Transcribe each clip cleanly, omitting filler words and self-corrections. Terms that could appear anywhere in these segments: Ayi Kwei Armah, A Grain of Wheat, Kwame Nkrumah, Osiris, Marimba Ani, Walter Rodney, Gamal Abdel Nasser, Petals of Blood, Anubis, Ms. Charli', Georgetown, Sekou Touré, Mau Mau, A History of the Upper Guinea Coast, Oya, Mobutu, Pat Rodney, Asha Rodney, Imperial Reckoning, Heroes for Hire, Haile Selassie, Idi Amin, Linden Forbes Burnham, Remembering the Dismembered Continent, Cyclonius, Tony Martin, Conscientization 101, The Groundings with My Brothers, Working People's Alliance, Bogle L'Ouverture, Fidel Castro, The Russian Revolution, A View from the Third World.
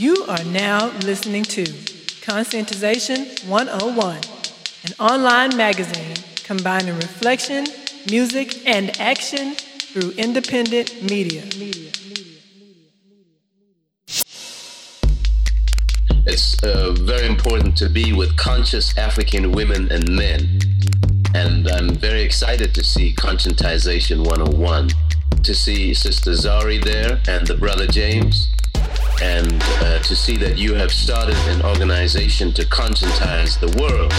You are now listening to Conscientization 101, an online magazine combining reflection, music, and action through independent media. It's very important to be with conscious African women and men. And I'm very excited to see Conscientization 101, to see Sister Zari there and the brother James, and to see that you have started an organization to conscientize the world,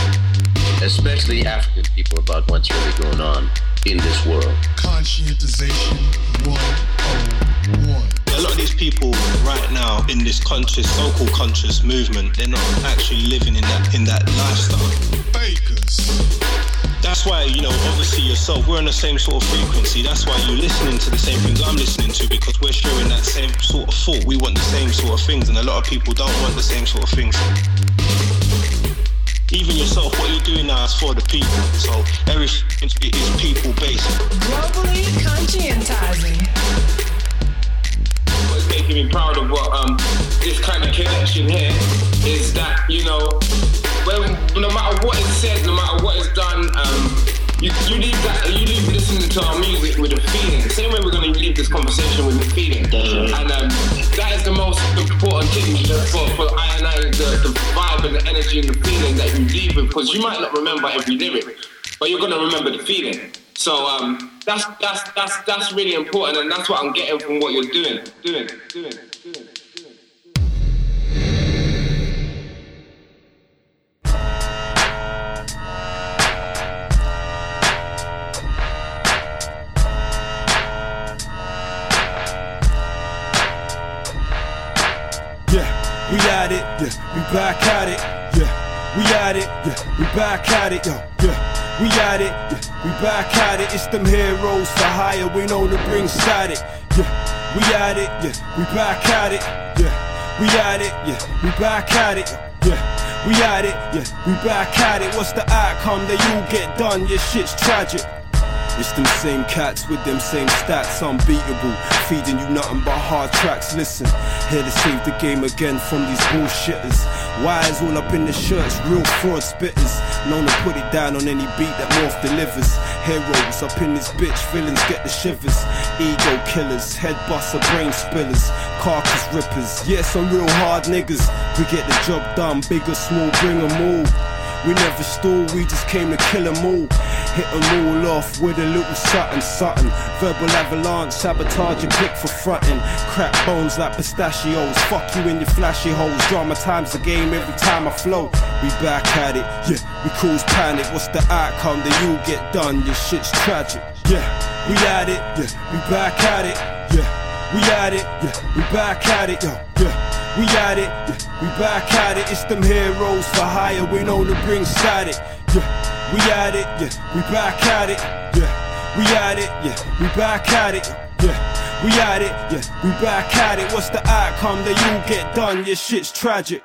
especially African people, about what's really going on in this world. Conscientization 101. A lot of these people right now in this conscious, so-called conscious movement, they're not actually living in that lifestyle. Bakers. That's why, you know, obviously yourself, we're on the same sort of frequency. That's why you're listening to the same things I'm listening to, because we're sharing that same sort of thought. We want the same sort of things, and a lot of people don't want the same sort of things. Even yourself, what you're doing now is for the people. So everything is people-based. Globally conscientizing. They can be proud of what this kind of connection here is, that, you know, well, no matter what is said, no matter what is done, you leave listening to our music with a feeling. The same way we're going to leave this conversation with a feeling, and that is the most important thing for I and I, the vibe and the energy and the feeling that you leave with, because you might not remember every lyric, but you're going to remember the feeling. So that's really important, and that's what I'm getting from what you're doing. Yeah, we at it. Yeah, we back at it. Yeah, we at it. Yeah, we back at it. Yo, yeah. We at it, yeah, we back at it, it's them heroes for hire, we know to bring static, yeah, we at it, yeah, we back at it, yeah, we at it, yeah, we back at it, yeah, we at it, yeah, we back at it, what's the outcome that you get done, your shit's tragic. It's them same cats with them same stats, unbeatable, feeding you nothing but hard tracks. Listen, here to save the game again from these bullshitters. Wires all up in the shirts, real fraud spitters, known to put it down on any beat that Morph delivers. Heroes up in this bitch, villains get the shivers. Ego killers, head buster, brain spillers, carcass rippers, yeah, some real hard niggas. We get the job done, big or small, bring 'em all. We never stole, we just came to kill 'em all. Hit 'em all off with a little something. Verbal avalanche, sabotage your pick for frontin'. Crack bones like pistachios, fuck you in your flashy holes. Drama times the game every time I flow. We back at it, yeah, we cause panic. What's the outcome that you get done? Your shit's tragic, yeah, we at it, yeah, we back at it, yeah, we at it, yeah, we back at it, yo, yeah. We at it, yeah, we back at it, it's them heroes for hire, we know to bring static, yeah, we at it, yeah, we back at it, yeah, we at it, yeah, we back at it, yeah, we at it, yeah, we back at it, what's the outcome that you get done, your shit's tragic.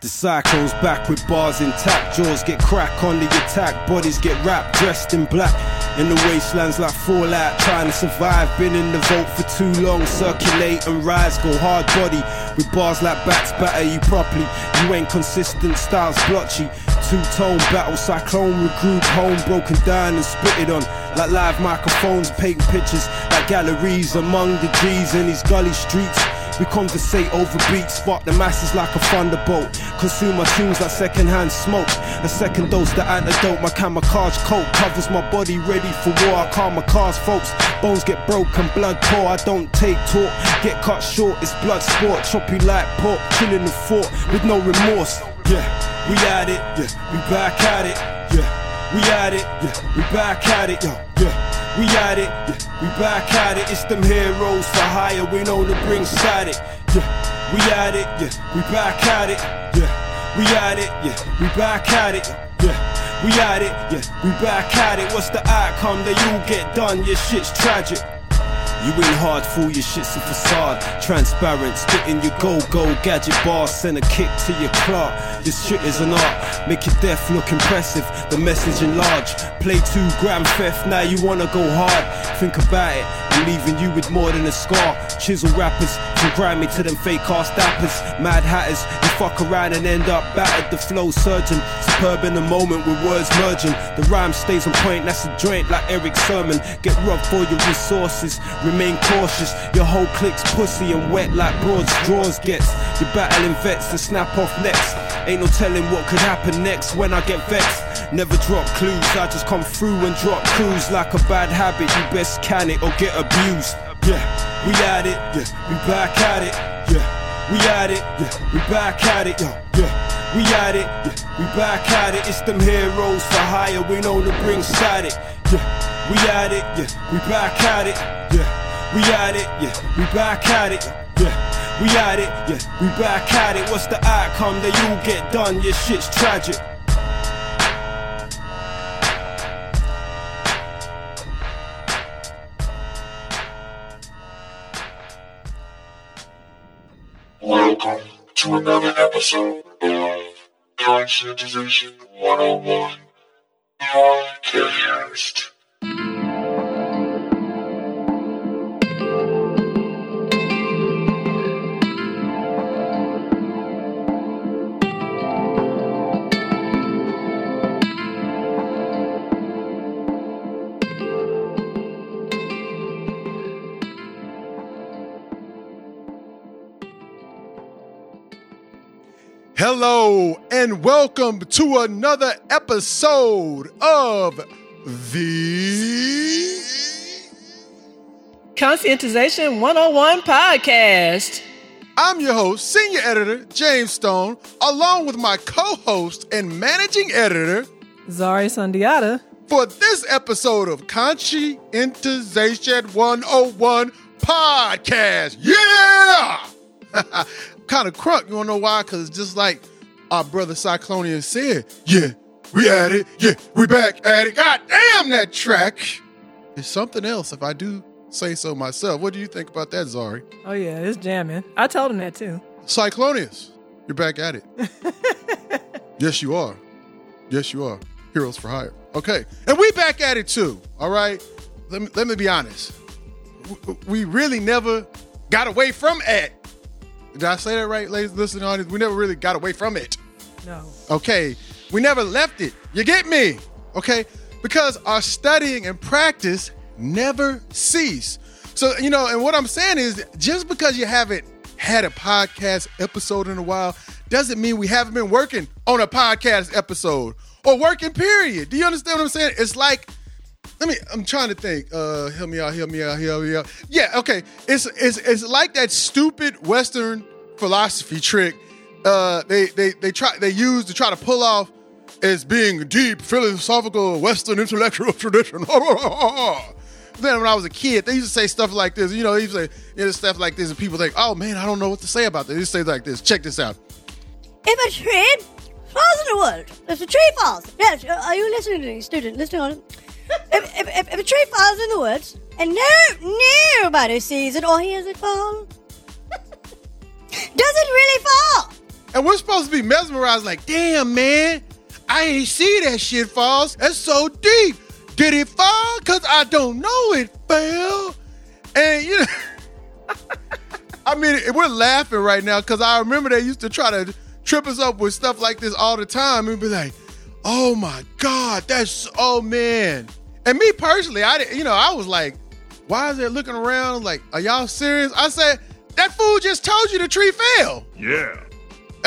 The cyclone's back with bars intact, jaws get crack on the attack, bodies get wrapped, dressed in black. In the wastelands like Fallout, trying to survive, been in the vote for too long, circulate and rise, go hard body, with bars like bats batter you properly, you ain't consistent, style's blotchy, two-tone battle, cyclone with group home, broken down and spitted on, like live microphones, painting pictures, like galleries among the G's in these gully streets. We conversate over beats, spark the masses like a thunderbolt. Consume my tunes like secondhand smoke. A second dose, the antidote, my camouflage coat covers my body, ready for war. I calm my cars, folks. Bones get broken, blood pour. I don't take talk, get cut short. It's blood sport, chop you like pork, chilling the fort with no remorse. Yeah, we at it, yeah, we back at it, yeah, we at it, yeah, we back at it, yo, yeah. We at it, yeah, we back at it, it's them heroes for hire, we know to bring static, yeah, we at it, yeah, we back at it, yeah, we at it, yeah, we back at it, yeah, we at it, yeah, we back at it, what's the outcome that you get done, your shit's tragic. You in hard, fool, your shit's a facade. Transparent, spitting your go-go gadget bar. Send a kick to your clock. Your shit is an art, make your death look impressive. The message enlarged. Play 2 grand theft, now you wanna go hard. Think about it, I'm leaving you with more than a scar. Chisel rappers from grimy to them fake car stappers. Mad hatters, you fuck around and end up battered. The flow surging, superb in the moment with words merging. The rhyme stays on point, that's a joint like Eric's sermon. Get rough for your resources, remain cautious. Your whole clique's pussy and wet like broad straws gets. You're battling vets and snap off necks. Ain't no telling what could happen next when I get vexed. Never drop clues, I just come through and drop clues. Like a bad habit, you best can it or get abused. Yeah, we at it, yeah, we back at it. Yeah, we at it, yeah, we back at it. Yeah, yeah, we at it, yeah, we back at it. It's them heroes for hire, we know to bring side it. Yeah, we at it, yeah, we back at it. Yeah, we at it, yeah, we back at it. Yeah. We at it, yeah, we back at it. What's the outcome that you get done? Your shit's tragic. Welcome to another episode of Conscientization 101, the Podcast. Hello and welcome to another episode of the Conscientization 101 Podcast. I'm your host, Senior Editor James Stone, along with my co-host and Managing Editor, Zari Sundiata, for this episode of Conscientization 101 Podcast. Yeah! Kind of crunk, you wanna know why? Because just like our brother Cyclonius said, yeah, we at it, yeah, we back at it. God damn, that track is something else if I do say so myself. What do you think about that, Zari? Oh yeah, it's jamming. I told him that too. Cyclonius, you're back at it. Yes, you are. Yes, you are. Heroes for Hire. Okay, and we back at it too, all right? Let me be honest. We really never got away from it. Did I say that right, ladies and listening audience? We never really got away from it. No. Okay. We never left it. You get me? Okay. Because our studying and practice never cease. So, you know, and what I'm saying is just because you haven't had a podcast episode in a while doesn't mean we haven't been working on a podcast episode or working period. Do you understand what I'm saying? It's like, I'm trying to think. Help me out. Yeah, okay. It's like that stupid Western philosophy trick they use to try to pull off as being a deep philosophical Western intellectual tradition. Then when I was a kid, they used to say stuff like this. You know, they used to say stuff like this, and people think, "Oh man, I don't know what to say about this." They used to say like this. Check this out. If a tree falls in the world, if the tree falls, yes. Are you listening to me, student? Listening on. If a tree falls in the woods and nobody sees it or hears it fall, does it really fall? And we're supposed to be mesmerized like, damn, man, I ain't see that shit falls. That's so deep. Did it fall? Because I don't know it fell. And, you know, I mean, we're laughing right now because I remember they used to try to trip us up with stuff like this all the time and be like, oh my God, that's, oh man. And me personally, I was like, why is it looking around? Like, are y'all serious? I said, that fool just told you the tree fell. Yeah.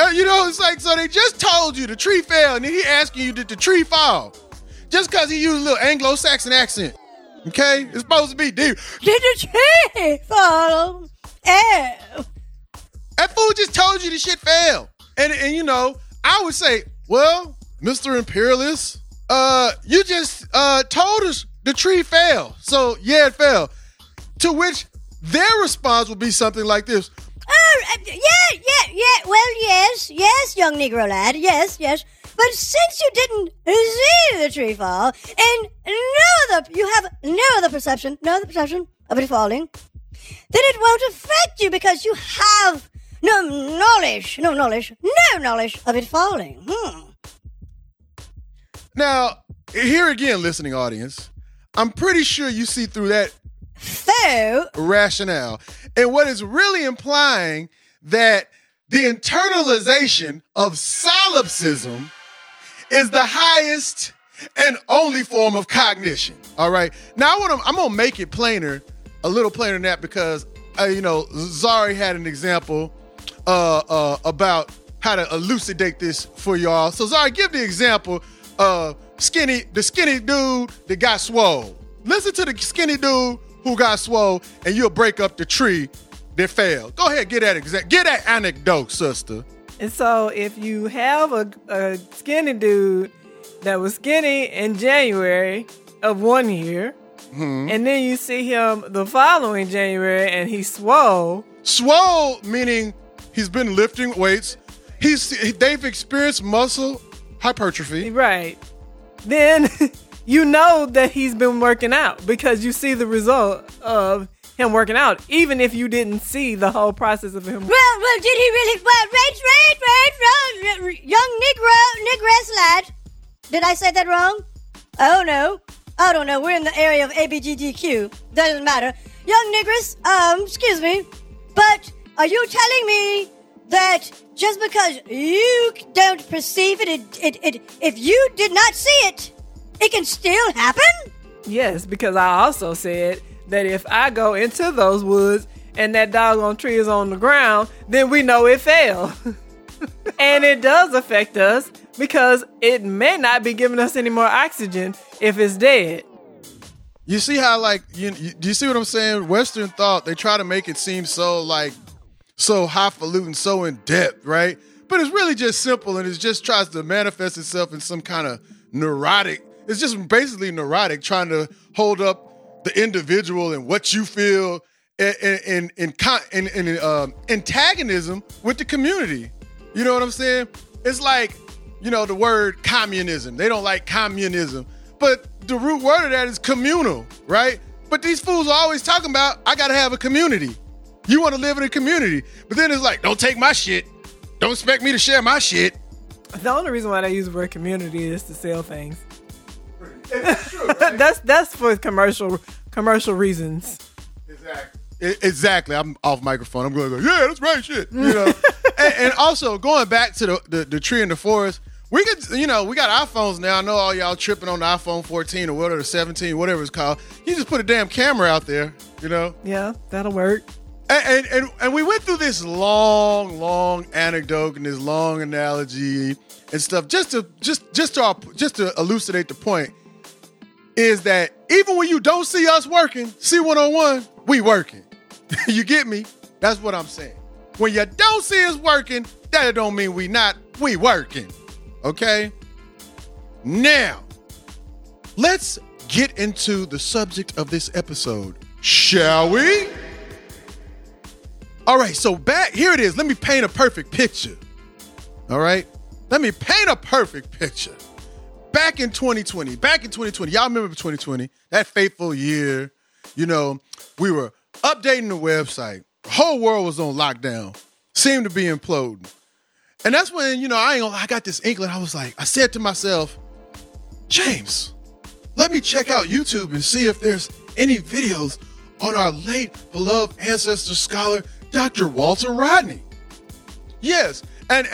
And it's like, so they just told you the tree fell and then he asking you, did the tree fall? Just cause he used a little Anglo-Saxon accent, okay? It's supposed to be deep. Did the tree fall? Ow. That fool just told you the shit fell. And I would say, well, Mr. Imperialist, you just told us the tree fell. So, yeah, it fell. To which their response would be something like this. Oh, yeah. Well, yes, young Negro lad. Yes. But since you didn't see the tree fall, and you have no other perception of it falling, then it won't affect you because you have no knowledge of it falling. Now, here again, listening audience, I'm pretty sure you see through that So rationale. And what is really implying that the internalization of solipsism is the highest and only form of cognition. All right. Now I'm going to make it plainer, a little plainer than that, because, Zari had an example about how to elucidate this for y'all. So Zari, give the example of the skinny dude that got swole. Listen to the skinny dude who got swole, and you'll break up the tree that failed. Go ahead, get that anecdote, sister. And so if you have a skinny dude that was skinny in January of one year, mm-hmm. and then you see him the following January and he's swole. Swole meaning he's been lifting weights. They've experienced muscle hypertrophy. Right. Then you know that he's been working out because you see the result of him working out, even if you didn't see the whole process of him. Well, did he really? Well, young Negress lad. Did I say that wrong? Oh, no. I don't know. We're in the area of ABGDQ. Doesn't matter. Young Negress, excuse me, but are you telling me that just because you don't perceive it, if you did not see it, it can still happen? Yes, because I also said that if I go into those woods and that doggone tree is on the ground, then we know it fell. And it does affect us because it may not be giving us any more oxygen if it's dead. You see how, do you see what I'm saying? Western thought, they try to make it seem so highfalutin, so in depth, right? But it's really just simple, and it just tries to manifest itself in some kind of neurotic. It's just basically neurotic, trying to hold up the individual and what you feel in antagonism with the community. You know what I'm saying? It's like, the word communism. They don't like communism. But the root word of that is communal, right? But these fools are always talking about, I got to have a community. You want to live in a community. But then it's like, don't take my shit. Don't expect me to share my shit. The only reason why they use the word community is to sell things. It's true, right? That's for commercial reasons. Exactly. I'm off microphone. I'm going to go, yeah, that's right, shit. And also, going back to the tree in the forest, we could, we got iPhones now. I know all y'all tripping on the iPhone 14 or whatever, 17, whatever it's called. You just put a damn camera out there, Yeah, that'll work. And we went through this long, long anecdote and this long analogy and stuff just to elucidate the point is that even when you don't see us working, C101, we working. You get me? That's what I'm saying. When you don't see us working, that don't mean we working. Okay? Now, let's get into the subject of this episode, shall we? All right, so back here it is. Let me paint a perfect picture. All right? Let me paint a perfect picture. Back in 2020, y'all remember 2020, that fateful year, we were updating the website. The whole world was on lockdown, seemed to be imploding. And that's when, I got this inkling. I said to myself, James, let me check out YouTube and see if there's any videos on our late beloved ancestor scholar, Dr. Walter Rodney. Yes. And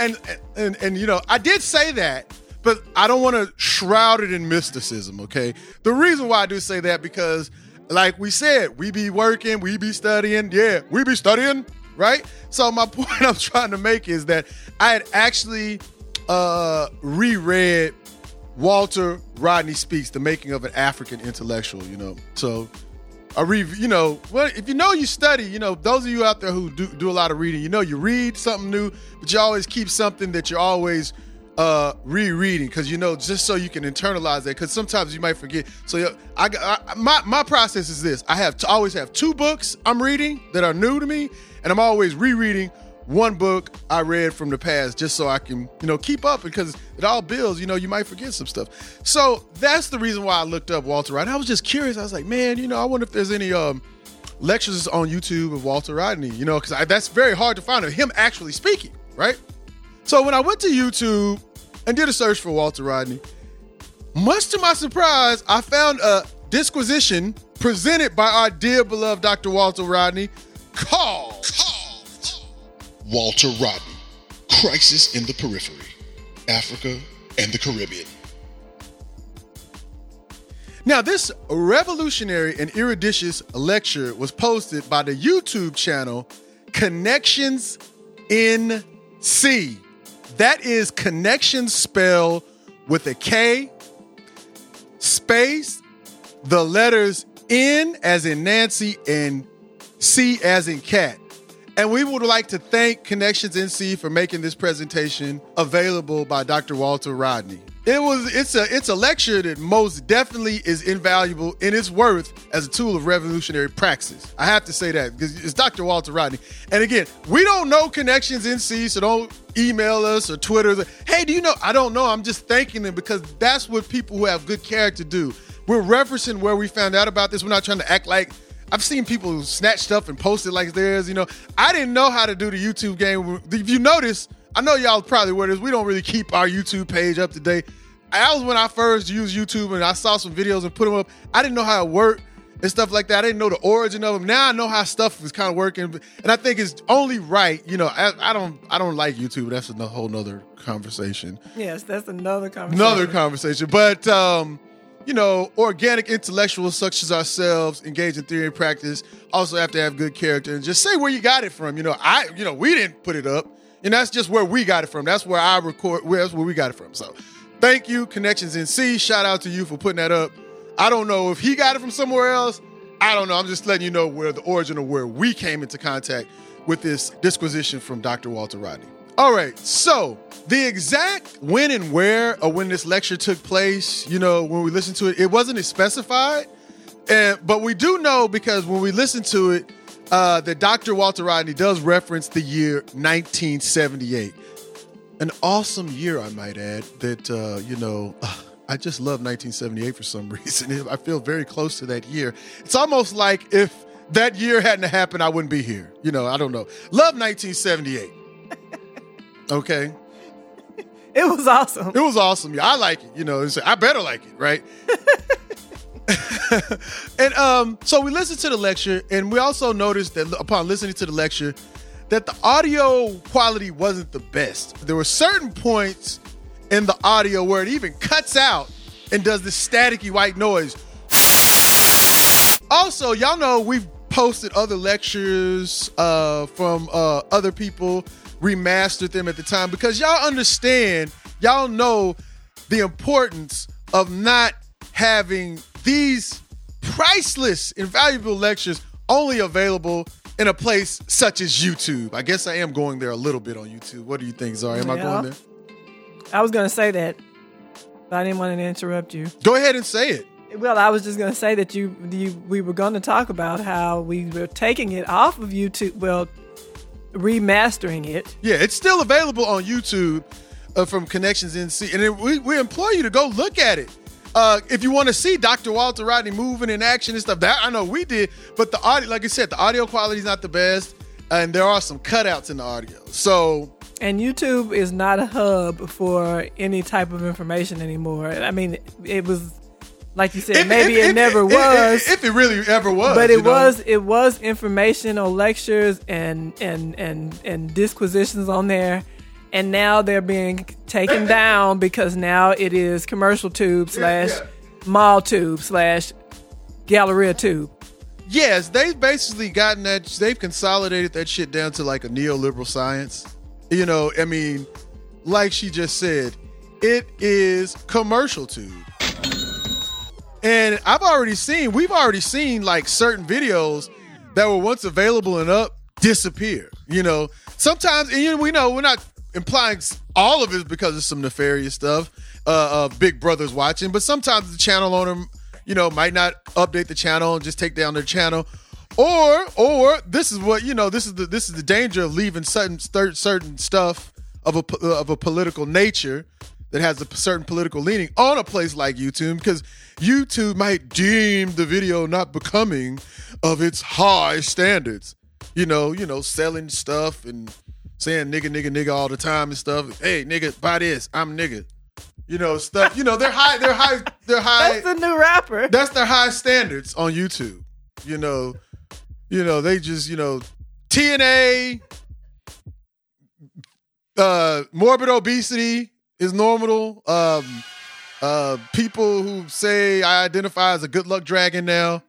I did say that, but I don't want to shroud it in mysticism. Okay. The reason why I do say that, because like we said, we be working, we be studying. Yeah, we be studying, right? So my point I'm trying to make is that I had actually reread Walter Rodney Speaks, The Making of an African Intellectual, So I read, if you study, those of you out there who do a lot of reading, you read something new, but you always keep something that you're always rereading, because just so you can internalize that, because sometimes you might forget. So my process is this: I have always have two books I'm reading that are new to me, and I'm always rereading one book I read from the past, just so I can keep up, because it all builds. You might forget some stuff. So that's the reason why I looked up Walter Rodney. I was just curious. I was like, man, I wonder if there's any lectures on YouTube of Walter Rodney, because that's very hard to find of him actually speaking, right? So when I went to YouTube and did a search for Walter Rodney, much to my surprise, I found a disquisition presented by our dear beloved Dr. Walter Rodney called Walter Rodney, Crisis in the Periphery, Africa, and the Caribbean. Now, this revolutionary and eruditious lecture was posted by the YouTube channel Connections NC. That is Connections spelled with a K, space, the letters N as in Nancy and C as in cat. And we would like to thank Connections NC for making this presentation available by Dr. Walter Rodney. It's a lecture that most definitely is invaluable in its worth as a tool of revolutionary praxis. I have to say that because it's Dr. Walter Rodney. And again, we don't know Connections NC, so don't email us or Twitter us. Hey, do you know? I don't know. I'm just thanking them because that's what people who have good character do. We're referencing where we found out about this. We're not trying to act like I've seen people who snatch stuff and post it like theirs. You know, I didn't know how to do the YouTube game. If you notice, I know y'all probably aware this. We don't really keep our YouTube page up to date. That was when I first used YouTube and I saw some videos and put them up. I didn't know how it worked and stuff like that. I didn't know the origin of them. Now I know how stuff was kind of working. And I think it's only right. You know, I don't like YouTube. That's a whole nother conversation. Yes, that's another conversation. But, you know, organic intellectuals such as ourselves engage in theory and practice. Also have to have good character and just say where you got it from. You know, we didn't put it up. And that's just where we got it from. That's where we got it from. So thank you, Connections NC. Shout out to you for putting that up. I don't know if he got it from somewhere else. I don't know. I'm just letting you know where the origin of where we came into contact with this disquisition from Dr. Walter Rodney. All right. So the exact when and where or when this lecture took place, you know, when we listened to it, it wasn't specified. But we do know because when we listened to it, that Dr. Walter Rodney does reference the year 1978. An awesome year, I might add, that, I just love 1978 for some reason. I feel very close to that year. It's almost like if that year hadn't happened, I wouldn't be here. You know, I don't know. Love 1978. Okay. It was awesome. It was awesome. Yeah, I like it. You know, I better like it, right? And so we listened to the lecture, and we also noticed that upon listening to the lecture that the audio quality wasn't the best. There were certain points in the audio where it even cuts out and does this staticky white noise. Also, y'all know we've posted other lectures from other people, remastered them at the time, because y'all understand, y'all know the importance of not having these priceless, invaluable lectures only available in a place such as YouTube. I guess I am going there a little bit on YouTube. What do you think, Zari? Am I going there? I was going to say that, but I didn't want to interrupt you. Go ahead and say it. Well, I was just going to say that we were going to talk about how we were taking it off of YouTube, well, remastering it. Yeah, it's still available on YouTube from Connections NC. And we implore you to go look at it. If you want to see Dr. Walter Rodney moving in action and stuff, that I know we did, but the audio, like I said, the audio quality is not the best, and there are some cutouts in the audio. So, and YouTube is not a hub for any type of information anymore. I mean, it was like you said, maybe it never was. If it really ever was, but it was informational lectures and disquisitions on there. And now they're being taken down because now it is commercial tube /mall tube / Galleria tube. Yes, they've basically gotten that. They've consolidated that shit down to like a neoliberal science. You know, I mean, like she just said, it is commercial tube. And we've already seen like certain videos that were once available and up disappear. You know, sometimes, and we know we're not implying all of it is because of some nefarious stuff, Big Brother's watching, but sometimes the channel owner, you know, might not update the channel and just take down their channel, or this is what, you know, this is the danger of leaving certain stuff of a political nature that has a certain political leaning on a place like YouTube, because YouTube might deem the video not becoming of its high standards, you know, selling stuff and saying nigga all the time and stuff. Hey, nigga, buy this. I'm nigga. You know, stuff. You know, they're high their high. That's the new rapper. That's their high standards on YouTube. You know, they just, you know, TNA, morbid obesity is normal. People who say I identify as a good luck dragon now.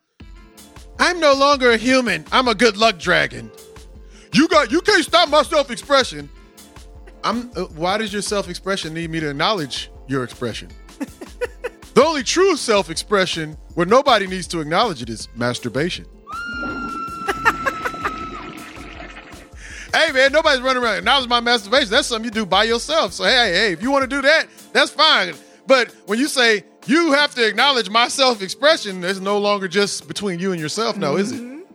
I'm no longer a human. I'm a good luck dragon. You can't stop my self-expression. Why does your self-expression need me to acknowledge your expression? The only true self-expression where nobody needs to acknowledge it is masturbation. Hey, man, nobody's running around acknowledging my masturbation. That's something you do by yourself. So, hey, if you want to do that, that's fine. But when you say you have to acknowledge my self-expression, it's no longer just between you and yourself now, is it?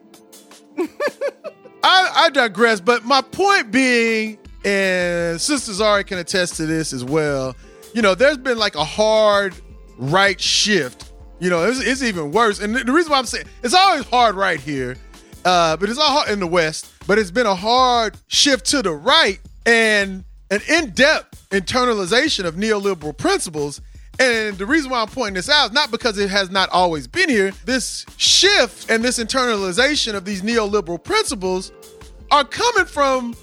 I digress, but my point being, and Sister Zari can attest to this as well, you know, there's been like a hard right shift. You know, it's even worse. And the reason why I'm saying it's always hard right here, but it's all hard in the West, but it's been a hard shift to the right and an in-depth internalization of neoliberal principles. And the reason why I'm pointing this out is not because it has not always been here. This shift and this internalization of these neoliberal principles are coming from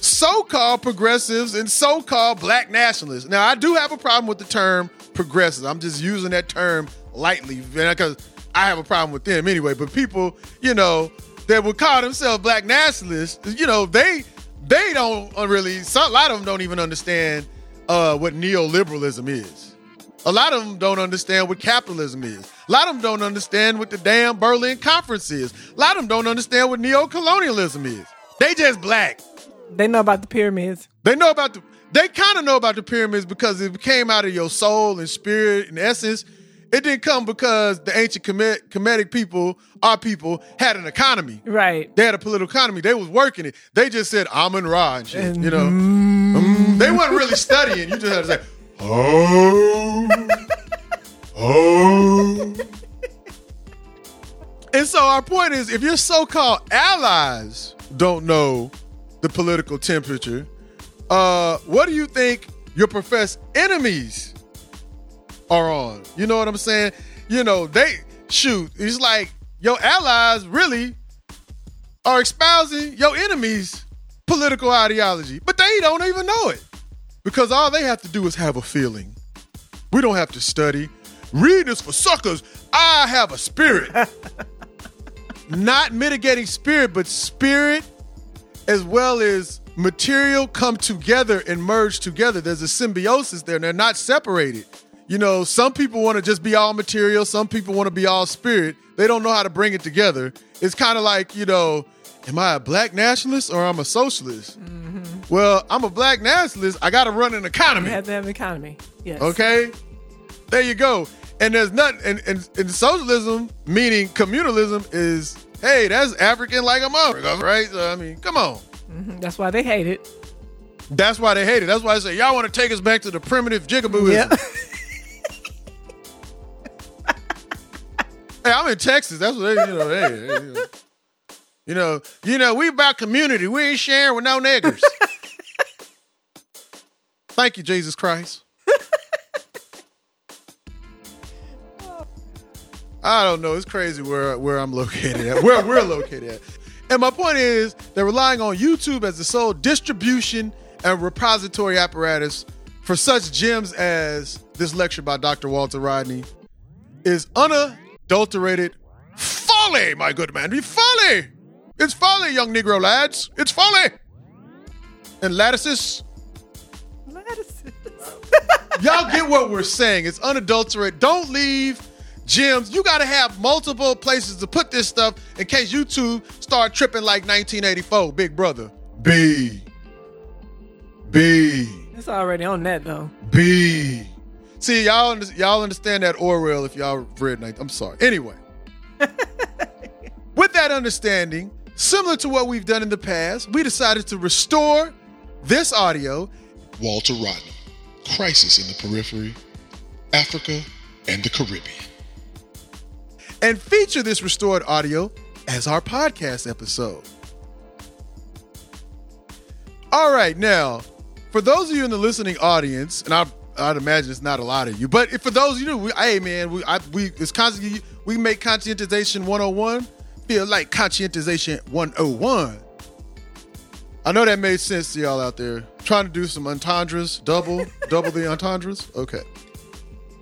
so-called progressives and so-called black nationalists. Now, I do have a problem with the term progressives. I'm just using that term lightly because I have a problem with them anyway. But people, you know, that would call themselves black nationalists, you know, they don't really, a lot of them don't even understand what neoliberalism is. A lot of them don't understand what capitalism is. A lot of them don't understand what the damn Berlin Conference is. A lot of them don't understand what neocolonialism is. They just black. They know about the pyramids. They kind of know about the pyramids because it came out of your soul and spirit and essence. It didn't come because the ancient Kemetic people, our people, had an economy. Right. They had a political economy. They was working it. They just said Amun-Ra and shit, you know. They weren't really studying. You just had to say, oh. And so our point is, if your so-called allies don't know the political temperature, what do you think your professed enemies are on? You know what I'm saying? You know, they shoot. It's like your allies really are espousing your enemies' political ideology, but they don't even know it because all they have to do is have a feeling. We don't have to study. Reading is for suckers. I have a spirit. Not mitigating spirit, but spirit as well as material come together and merge together. There's a symbiosis there, and they're not separated. You know, some people want to just be all material. Some people want to be all spirit. They don't know how to bring it together. It's kind of like, you know, am I a black nationalist or I'm a socialist? Mm-hmm. Well, I'm a black nationalist. I got to run an economy. You have to have an economy. Yes. Okay. There you go. And there's nothing. And socialism, meaning communalism, is, hey, that's African like a mother, right? So, I mean, come on. Mm-hmm. That's why they hate it. That's why I say, y'all want to take us back to the primitive jigaboo. Yeah. Hey, I'm in Texas. That's what they, you know. Hey, you know, we about community. We ain't sharing with no niggers. Thank you, Jesus Christ. I don't know. It's crazy where I'm located at. Where we're located at. And my point is, they're relying on YouTube as the sole distribution and repository apparatus for such gems as this lecture by Dr. Walter Rodney is unadulterated folly, my good man. Be folly. It's folly, young Negro lads. It's folly. And lattices. Y'all get what we're saying. It's unadulterated. Don't leave gyms. You got to have multiple places to put this stuff in case YouTube start tripping like 1984. Big brother. B. It's already on that, though. B. See, y'all understand that Orwell if y'all read it. I'm sorry. Anyway. With that understanding, similar to what we've done in the past, we decided to restore this audio. Walter Rodney, Crisis in the Periphery, Africa, and the Caribbean. And feature this restored audio as our podcast episode. All right, now, for those of you in the listening audience, and I I'd imagine it's not a lot of you. But if for those of you who, hey man, we make Conscientization 101 feel like Conscientization 101. I know that made sense to y'all out there. Trying to do some entendres, double the entendres. Okay.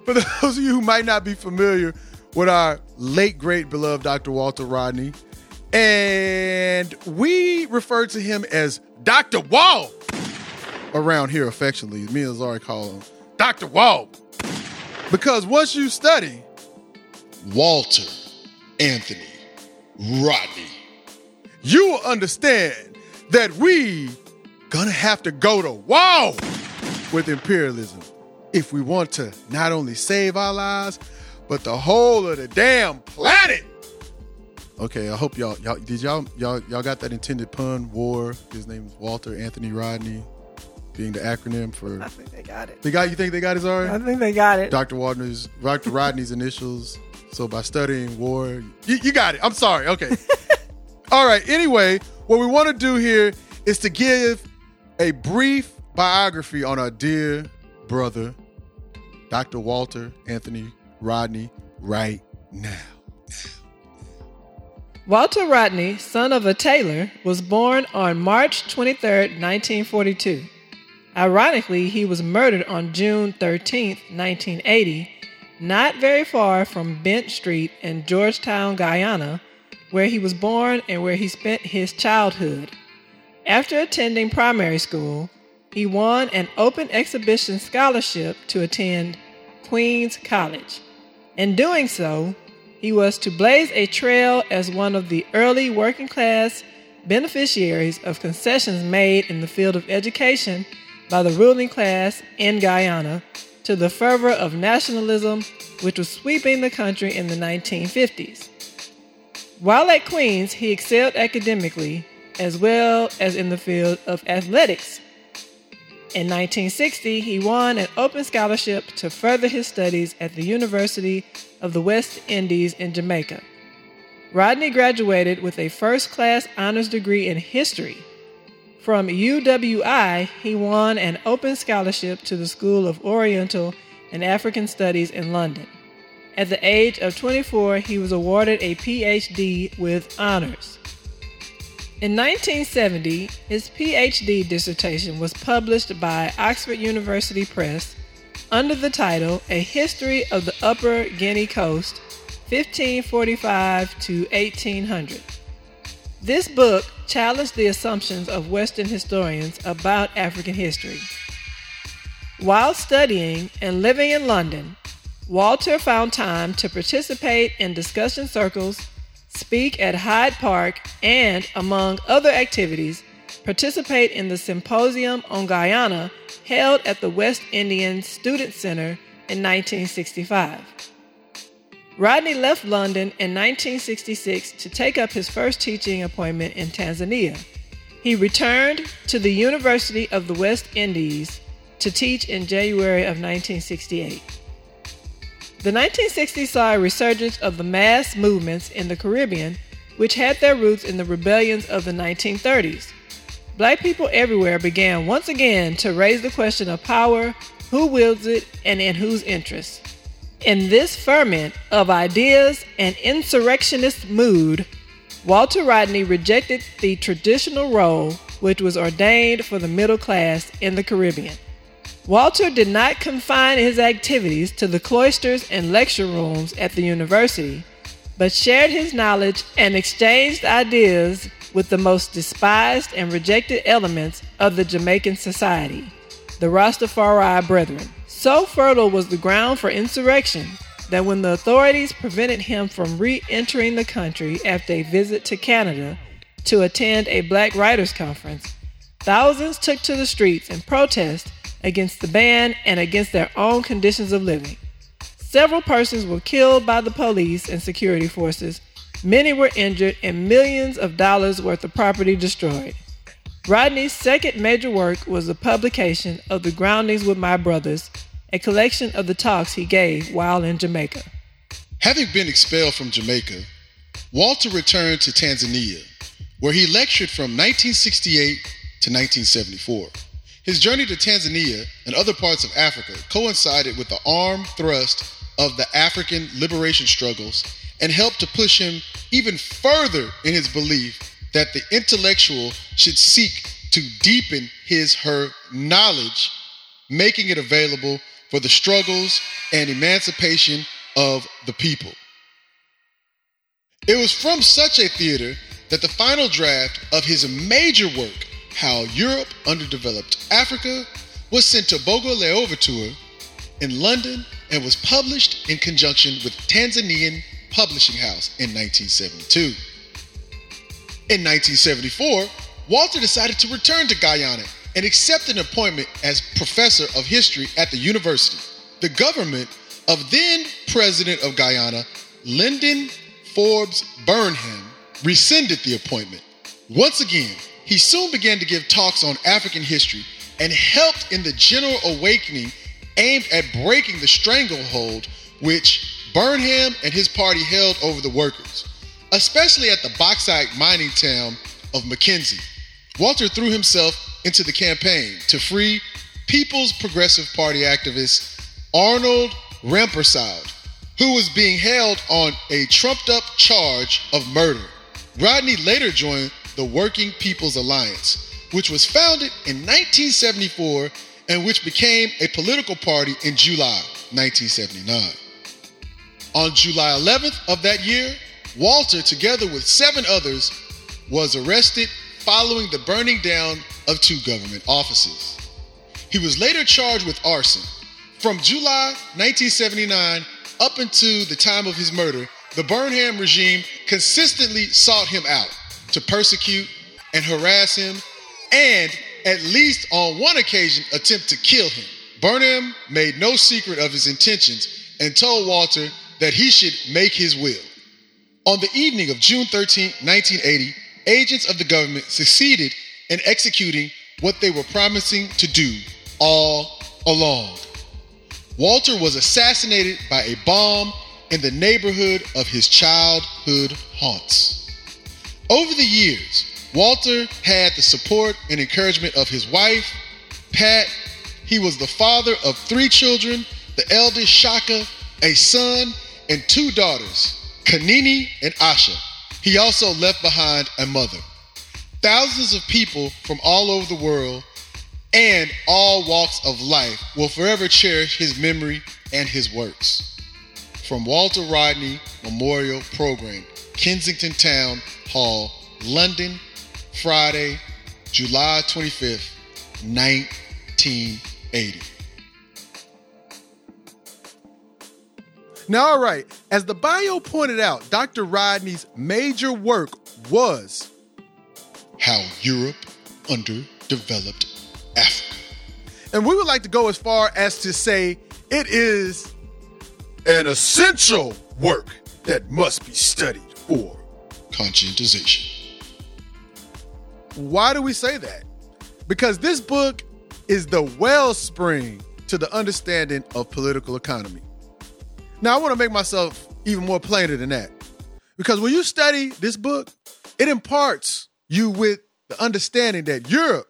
For those of you who might not be familiar with our late, great, beloved Dr. Walter Rodney, and we refer to him as Dr. Wall around here affectionately. Me and Zari call him Dr. Wall. Because once you study Walter Anthony Rodney, you will understand that we gonna have to go to wall with imperialism if we want to not only save our lives, but the whole of the damn planet. Okay, I hope y'all got that intended pun. War. His name is Walter Anthony Rodney, being the acronym for. I think they got it. You think they got it, Zari? I think they got it. Dr. Rodney's initials. So by studying war, you got it. I'm sorry. Okay. All right. Anyway, what we want to do here is to give a brief biography on our dear brother, Dr. Walter Anthony Rodney, right now. Walter Rodney, son of a tailor, was born on March 23, 1942. Ironically, he was murdered on June 13, 1980, not very far from Bent Street in Georgetown, Guyana, where he was born and where he spent his childhood. After attending primary school, he won an open exhibition scholarship to attend Queen's College. In doing so, he was to blaze a trail as one of the early working-class beneficiaries of concessions made in the field of education by the ruling class in Guyana to the fervor of nationalism which was sweeping the country in the 1950s. While at Queen's, he excelled academically as well as in the field of athletics. In 1960, he won an open scholarship to further his studies at the University of the West Indies in Jamaica. Rodney graduated with a first-class honors degree in history. From UWI, he won an open scholarship to the School of Oriental and African Studies in London. At the age of 24, he was awarded a PhD with honors. In 1970, his PhD dissertation was published by Oxford University Press under the title A History of the Upper Guinea Coast, 1545 to 1800. This book challenged the assumptions of Western historians about African history. While studying and living in London, Walter found time to participate in discussion circles, speak at Hyde Park, and, among other activities, participate in the Symposium on Guyana held at the West Indian Student Center in 1965. Rodney left London in 1966 to take up his first teaching appointment in Tanzania. He returned to the University of the West Indies to teach in January of 1968. The 1960s saw a resurgence of the mass movements in the Caribbean, which had their roots in the rebellions of the 1930s. Black people everywhere began once again to raise the question of power, who wields it, and in whose interests. In this ferment of ideas and insurrectionist mood, Walter Rodney rejected the traditional role which was ordained for the middle class in the Caribbean. Walter did not confine his activities to the cloisters and lecture rooms at the university, but shared his knowledge and exchanged ideas with the most despised and rejected elements of the Jamaican society, the Rastafari Brethren. So fertile was the ground for insurrection that when the authorities prevented him from re-entering the country after a visit to Canada to attend a Black Writers' Conference, thousands took to the streets in protest against the ban and against their own conditions of living. Several persons were killed by the police and security forces, many were injured, and millions of dollars worth of property destroyed. Rodney's second major work was the publication of The Groundings with My Brothers, a collection of the talks he gave while in Jamaica. Having been expelled from Jamaica, Walter returned to Tanzania, where he lectured from 1968 to 1974. His journey to Tanzania and other parts of Africa coincided with the armed thrust of the African liberation struggles and helped to push him even further in his belief that the intellectual should seek to deepen his/her knowledge, making it available for the struggles and emancipation of the people. It was from such a theater that the final draft of his major work, How Europe Underdeveloped Africa, was sent to Bogle L'Ouverture in London and was published in conjunction with Tanzanian Publishing House in 1972. In 1974, Walter decided to return to Guyana and accept an appointment as professor of history at the university. The government of then president of Guyana, Linden Forbes Burnham, rescinded the appointment. Once again, he soon began to give talks on African history and helped in the general awakening aimed at breaking the stranglehold which Burnham and his party held over the workers, especially at the bauxite mining town of Mackenzie. Walter threw himself into the campaign to free People's Progressive Party activist Arnold Rampersad, who was being held on a trumped-up charge of murder. Rodney later joined the Working People's Alliance, which was founded in 1974 and which became a political party in July 1979. On July 11th of that year, Walter, together with 7 others, was arrested following the burning down of 2 government offices. He was later charged with arson. From July 1979 up until the time of his murder, the Burnham regime consistently sought him out to persecute and harass him, and at least on one occasion attempt to kill him. Burnham made no secret of his intentions and told Walter that he should make his will. On the evening of June 13, 1980, agents of the government succeeded in executing what they were promising to do all along. Walter was assassinated by a bomb in the neighborhood of his childhood haunts. Over the years, Walter had the support and encouragement of his wife, Pat. He was the father of 3 children, the eldest Shaka, a son, and 2 daughters, Kanini and Asha. He also left behind a mother. Thousands of people from all over the world and all walks of life will forever cherish his memory and his works. From Walter Rodney Memorial Program, Kensington Town Hall, London, Friday, July 25th, 1980. Now, all right, as the bio pointed out, Dr. Rodney's major work was How Europe Underdeveloped Africa. And we would like to go as far as to say it is an essential work that must be studied for conscientization. Why do we say that? Because this book is the wellspring to the understanding of political economy. Now, I want to make myself even more plainer than that, because when you study this book, it imparts you with the understanding that Europe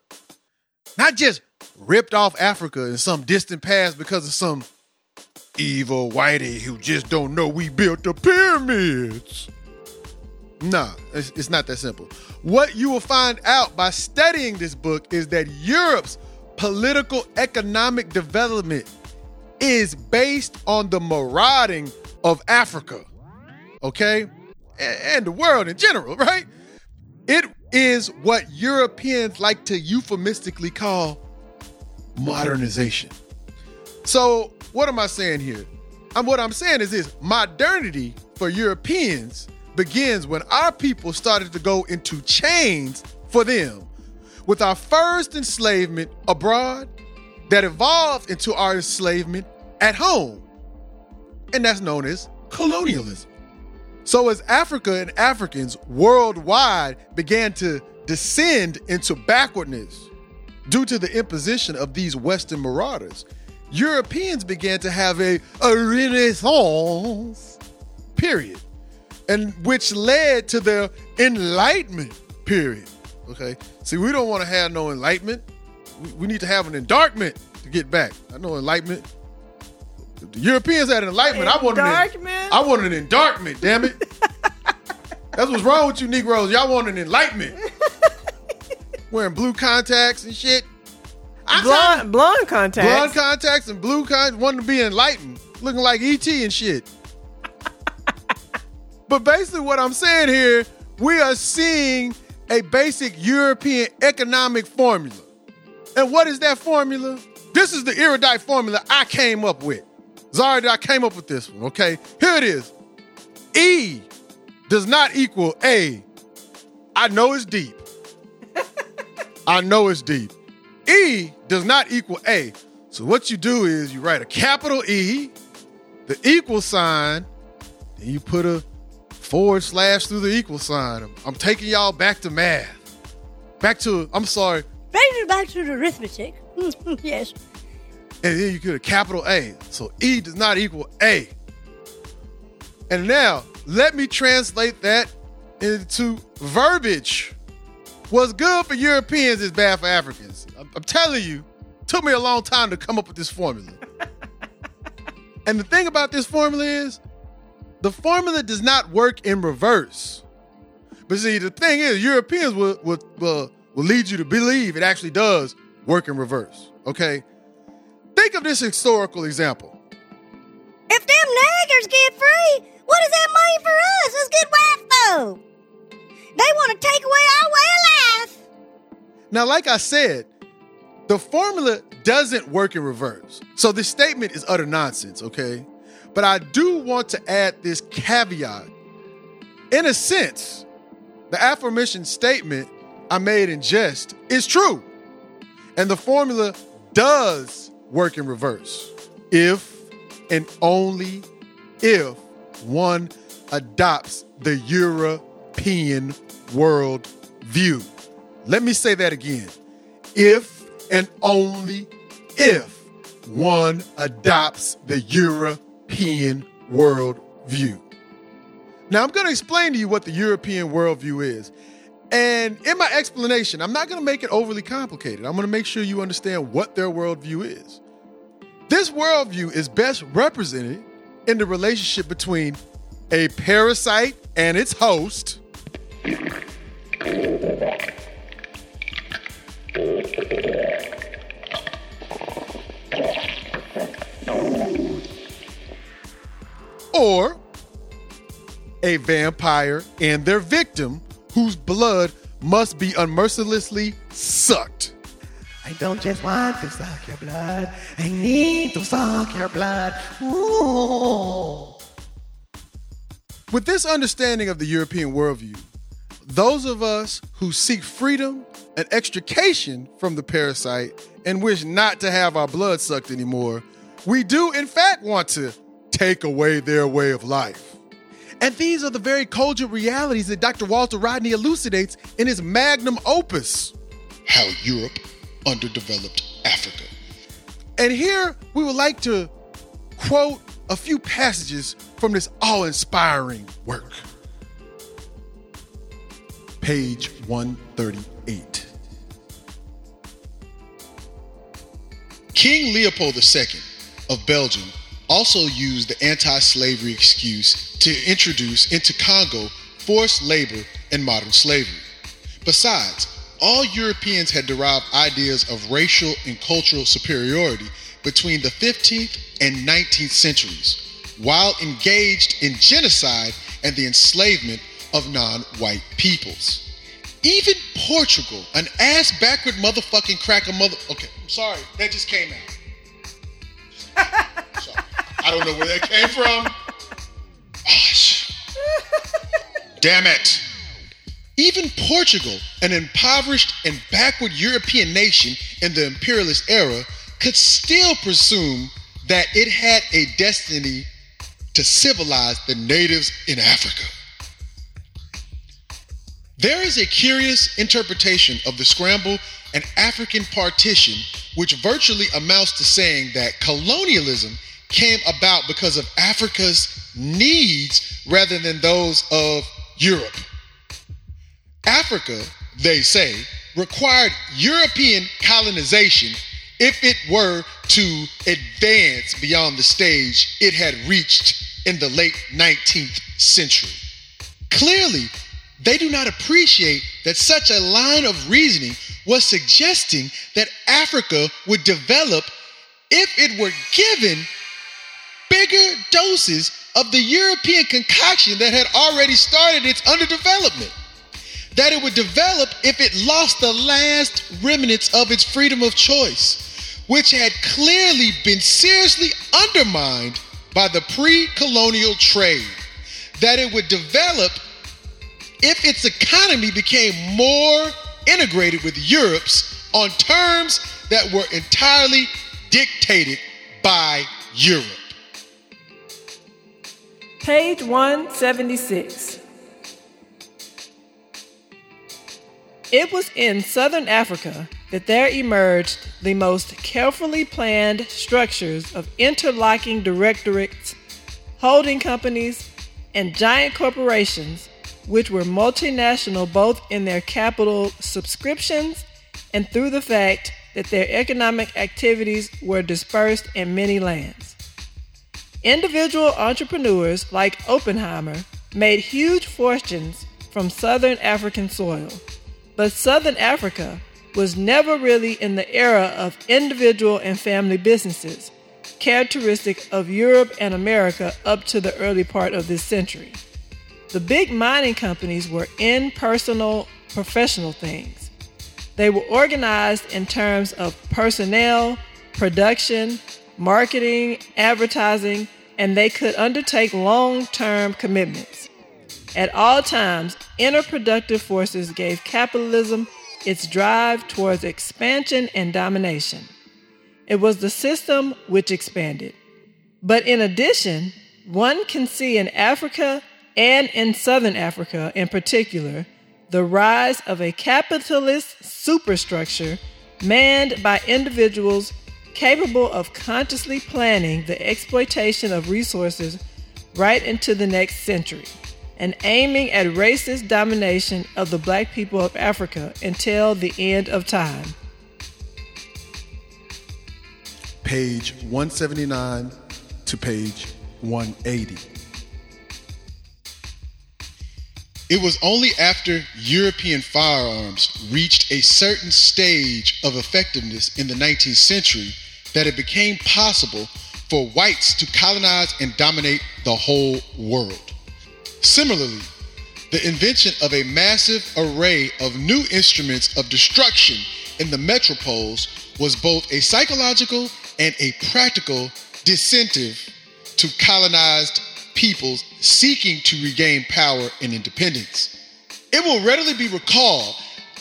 not just ripped off Africa in some distant past because of some evil whitey who just don't know we built the pyramids. Nah, it's not that simple. What you will find out by studying this book is that Europe's political economic development is based on the marauding of Africa, okay? And the world in general, right? It is what Europeans like to euphemistically call modernization. So what am I saying here? What I'm saying is this: modernity for Europeans begins when our people started to go into chains for them with our first enslavement abroad that evolved into our enslavement at home. And that's known as colonialism. So as Africa and Africans worldwide began to descend into backwardness due to the imposition of these Western marauders, Europeans began to have a renaissance period, and which led to the Enlightenment period. Okay, see, we don't want to have no enlightenment. we need to have an endarkment to get back. I know enlightenment. The Europeans had an enlightenment. I want an endarkment, damn it. That's what's wrong with you Negroes. Y'all want an enlightenment. Wearing blue contacts and shit. Blonde contacts. Blonde contacts and blue contacts. Wanting to be enlightened. Looking like E.T. and shit. But basically what I'm saying here, we are seeing a basic European economic formula. And what is that formula? This is the erudite formula I came up with. Sorry that I came up with this one, okay? Here it is. E does not equal A. I know it's deep. I know it's deep. E does not equal A. So what you do is you write a capital E, the equal sign, and you put a / through the equal sign. I'm taking y'all back to math. Back to the arithmetic. Yes. And then you get a capital A. So E does not equal A. And now, let me translate that into verbiage. What's good for Europeans is bad for Africans. I'm telling you, it took me a long time to come up with this formula. And the thing about this formula is, the formula does not work in reverse. But see, the thing is, Europeans will lead you to believe it actually does work in reverse, okay? Think of this historical example. If them niggers get free, what does that mean for us? It's good white folk. They want to take away our way of life. Now, like I said, the formula doesn't work in reverse. So this statement is utter nonsense, okay? But I do want to add this caveat. In a sense, the aforementioned statement I made in jest is true. And the formula does work in reverse. If and only if one adopts the European world view. Let me say that again. If and only if one adopts the European world view. Now, I'm going to explain to you what the European worldview is. And in my explanation, I'm not going to make it overly complicated. I'm going to make sure you understand what their worldview is. This worldview is best represented in the relationship between a parasite and its host, or a vampire and their victim, whose blood must be unmercilessly sucked. I don't just want to suck your blood. I need to suck your blood. Ooh. With this understanding of the European worldview, those of us who seek freedom and extrication from the parasite and wish not to have our blood sucked anymore, we do in fact want to take away their way of life. And these are the very cultural realities that Dr. Walter Rodney elucidates in his magnum opus, How Europe Underdeveloped Africa. And here we would like to quote a few passages from this awe-inspiring work. Page 138. King Leopold II of Belgium also used the anti-slavery excuse to introduce into Congo forced labor and modern slavery. Besides, all Europeans had derived ideas of racial and cultural superiority between the 15th and 19th centuries, while engaged in genocide and the enslavement of non-white peoples. Even Portugal, an ass-backward motherfucking cracker mother... Okay, I'm sorry, that just came out. I don't know where that came from. Gosh. Damn it. Even Portugal, an impoverished and backward European nation in the imperialist era, could still presume that it had a destiny to civilize the natives in Africa. There is a curious interpretation of the scramble and African partition, which virtually amounts to saying that colonialism came about because of Africa's needs rather than those of Europe. Africa, they say, required European colonization if it were to advance beyond the stage it had reached in the late 19th century. Clearly, they do not appreciate that such a line of reasoning was suggesting that Africa would develop if it were given bigger doses of the European concoction that had already started its underdevelopment. That it would develop if it lost the last remnants of its freedom of choice, which had clearly been seriously undermined by the pre-colonial trade. That it would develop if its economy became more integrated with Europe's on terms that were entirely dictated by Europe. Page 176. It was in southern Africa that there emerged the most carefully planned structures of interlocking directorates, holding companies, and giant corporations, which were multinational both in their capital subscriptions and through the fact that their economic activities were dispersed in many lands. Individual entrepreneurs like Oppenheimer made huge fortunes from southern African soil, but southern Africa was never really in the era of individual and family businesses, characteristic of Europe and America up to the early part of this century. The big mining companies were impersonal, professional things. They were organized in terms of personnel, production, marketing, advertising, and they could undertake long-term commitments. At all times, inner productive forces gave capitalism its drive towards expansion and domination. It was the system which expanded. But in addition, one can see in Africa and in southern Africa in particular, the rise of a capitalist superstructure manned by individuals capable of consciously planning the exploitation of resources right into the next century and aiming at racist domination of the black people of Africa until the end of time. Page 179 to page 180. It was only after European firearms reached a certain stage of effectiveness in the 19th century that it became possible for whites to colonize and dominate the whole world. Similarly, the invention of a massive array of new instruments of destruction in the metropoles was both a psychological and a practical disincentive to colonized peoples seeking to regain power and independence. It will readily be recalled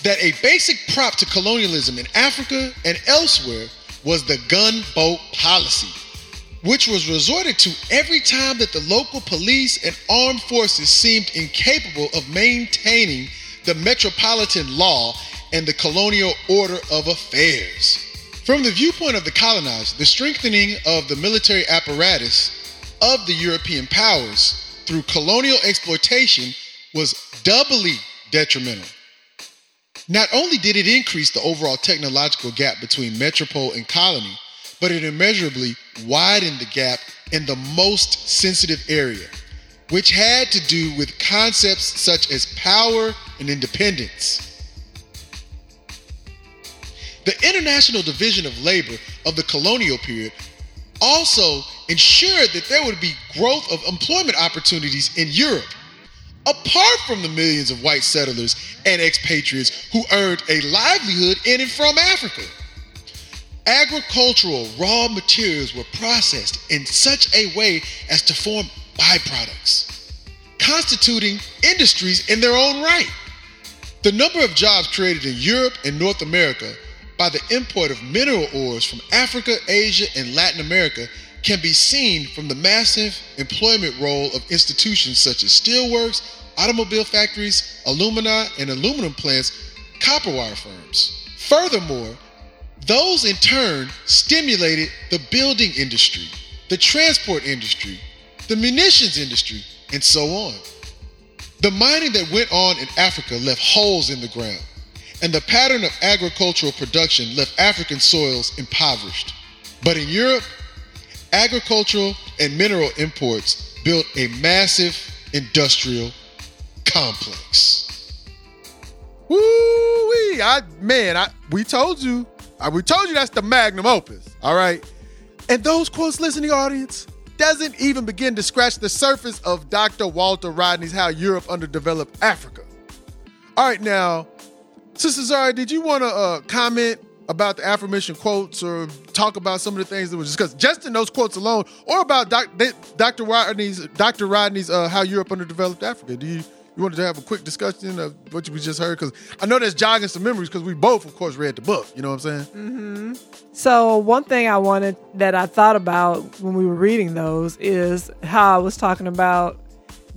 that a basic prop to colonialism in Africa and elsewhere was the gunboat policy, which was resorted to every time that the local police and armed forces seemed incapable of maintaining the metropolitan law and the colonial order of affairs. From the viewpoint of the colonized, the strengthening of the military apparatus of the European powers through colonial exploitation was doubly detrimental. Not only did it increase the overall technological gap between metropole and colony, but it immeasurably widened the gap in the most sensitive area, which had to do with concepts such as power and independence. The international division of labor of the colonial period also ensured that there would be growth of employment opportunities in Europe, apart from the millions of white settlers and expatriates who earned a livelihood in and from Africa. Agricultural raw materials were processed in such a way as to form byproducts, constituting industries in their own right. The number of jobs created in Europe and North America by the import of mineral ores from Africa, Asia, and Latin America can be seen from the massive employment role of institutions such as steelworks, automobile factories, alumina and aluminum plants, copper wire firms. Furthermore, those in turn stimulated the building industry, the transport industry, the munitions industry, and so on. The mining that went on in Africa left holes in the ground, and the pattern of agricultural production left African soils impoverished. But in Europe, agricultural and mineral imports built a massive industrial complex. Woo-wee! We told you that's the magnum opus, all right? And those quotes, listening audience, doesn't even begin to scratch the surface of Dr. Walter Rodney's How Europe Underdeveloped Africa. All right, now, Sister Zari, did you want to comment about the aforementioned quotes or talk about some of the things that were discussed just in those quotes alone, or about Dr. Rodney's How Europe Underdeveloped Africa? Do you wanted to have a quick discussion of what we just heard? Because I know that's jogging some memories because we both, of course, read the book. You know what I'm saying? Mm-hmm. So one thing I thought about when we were reading those is how I was talking about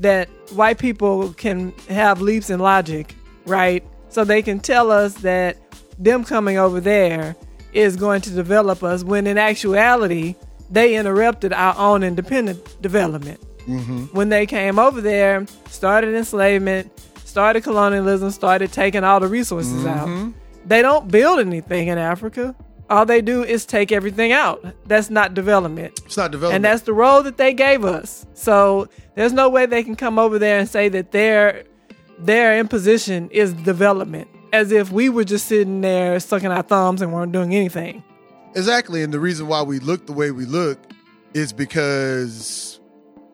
that white people can have leaps in logic, right? So they can tell us that them coming over there is going to develop us, when in actuality, they interrupted our own independent development. Mm-hmm. When they came over there, started enslavement, started colonialism, started taking all the resources out. They don't build anything in Africa. All they do is take everything out. That's not development. It's not development. And that's the role that they gave us. So there's no way they can come over there and say that their imposition is development, as if we were just sitting there sucking our thumbs and weren't doing anything. Exactly. And the reason why we look the way we look is because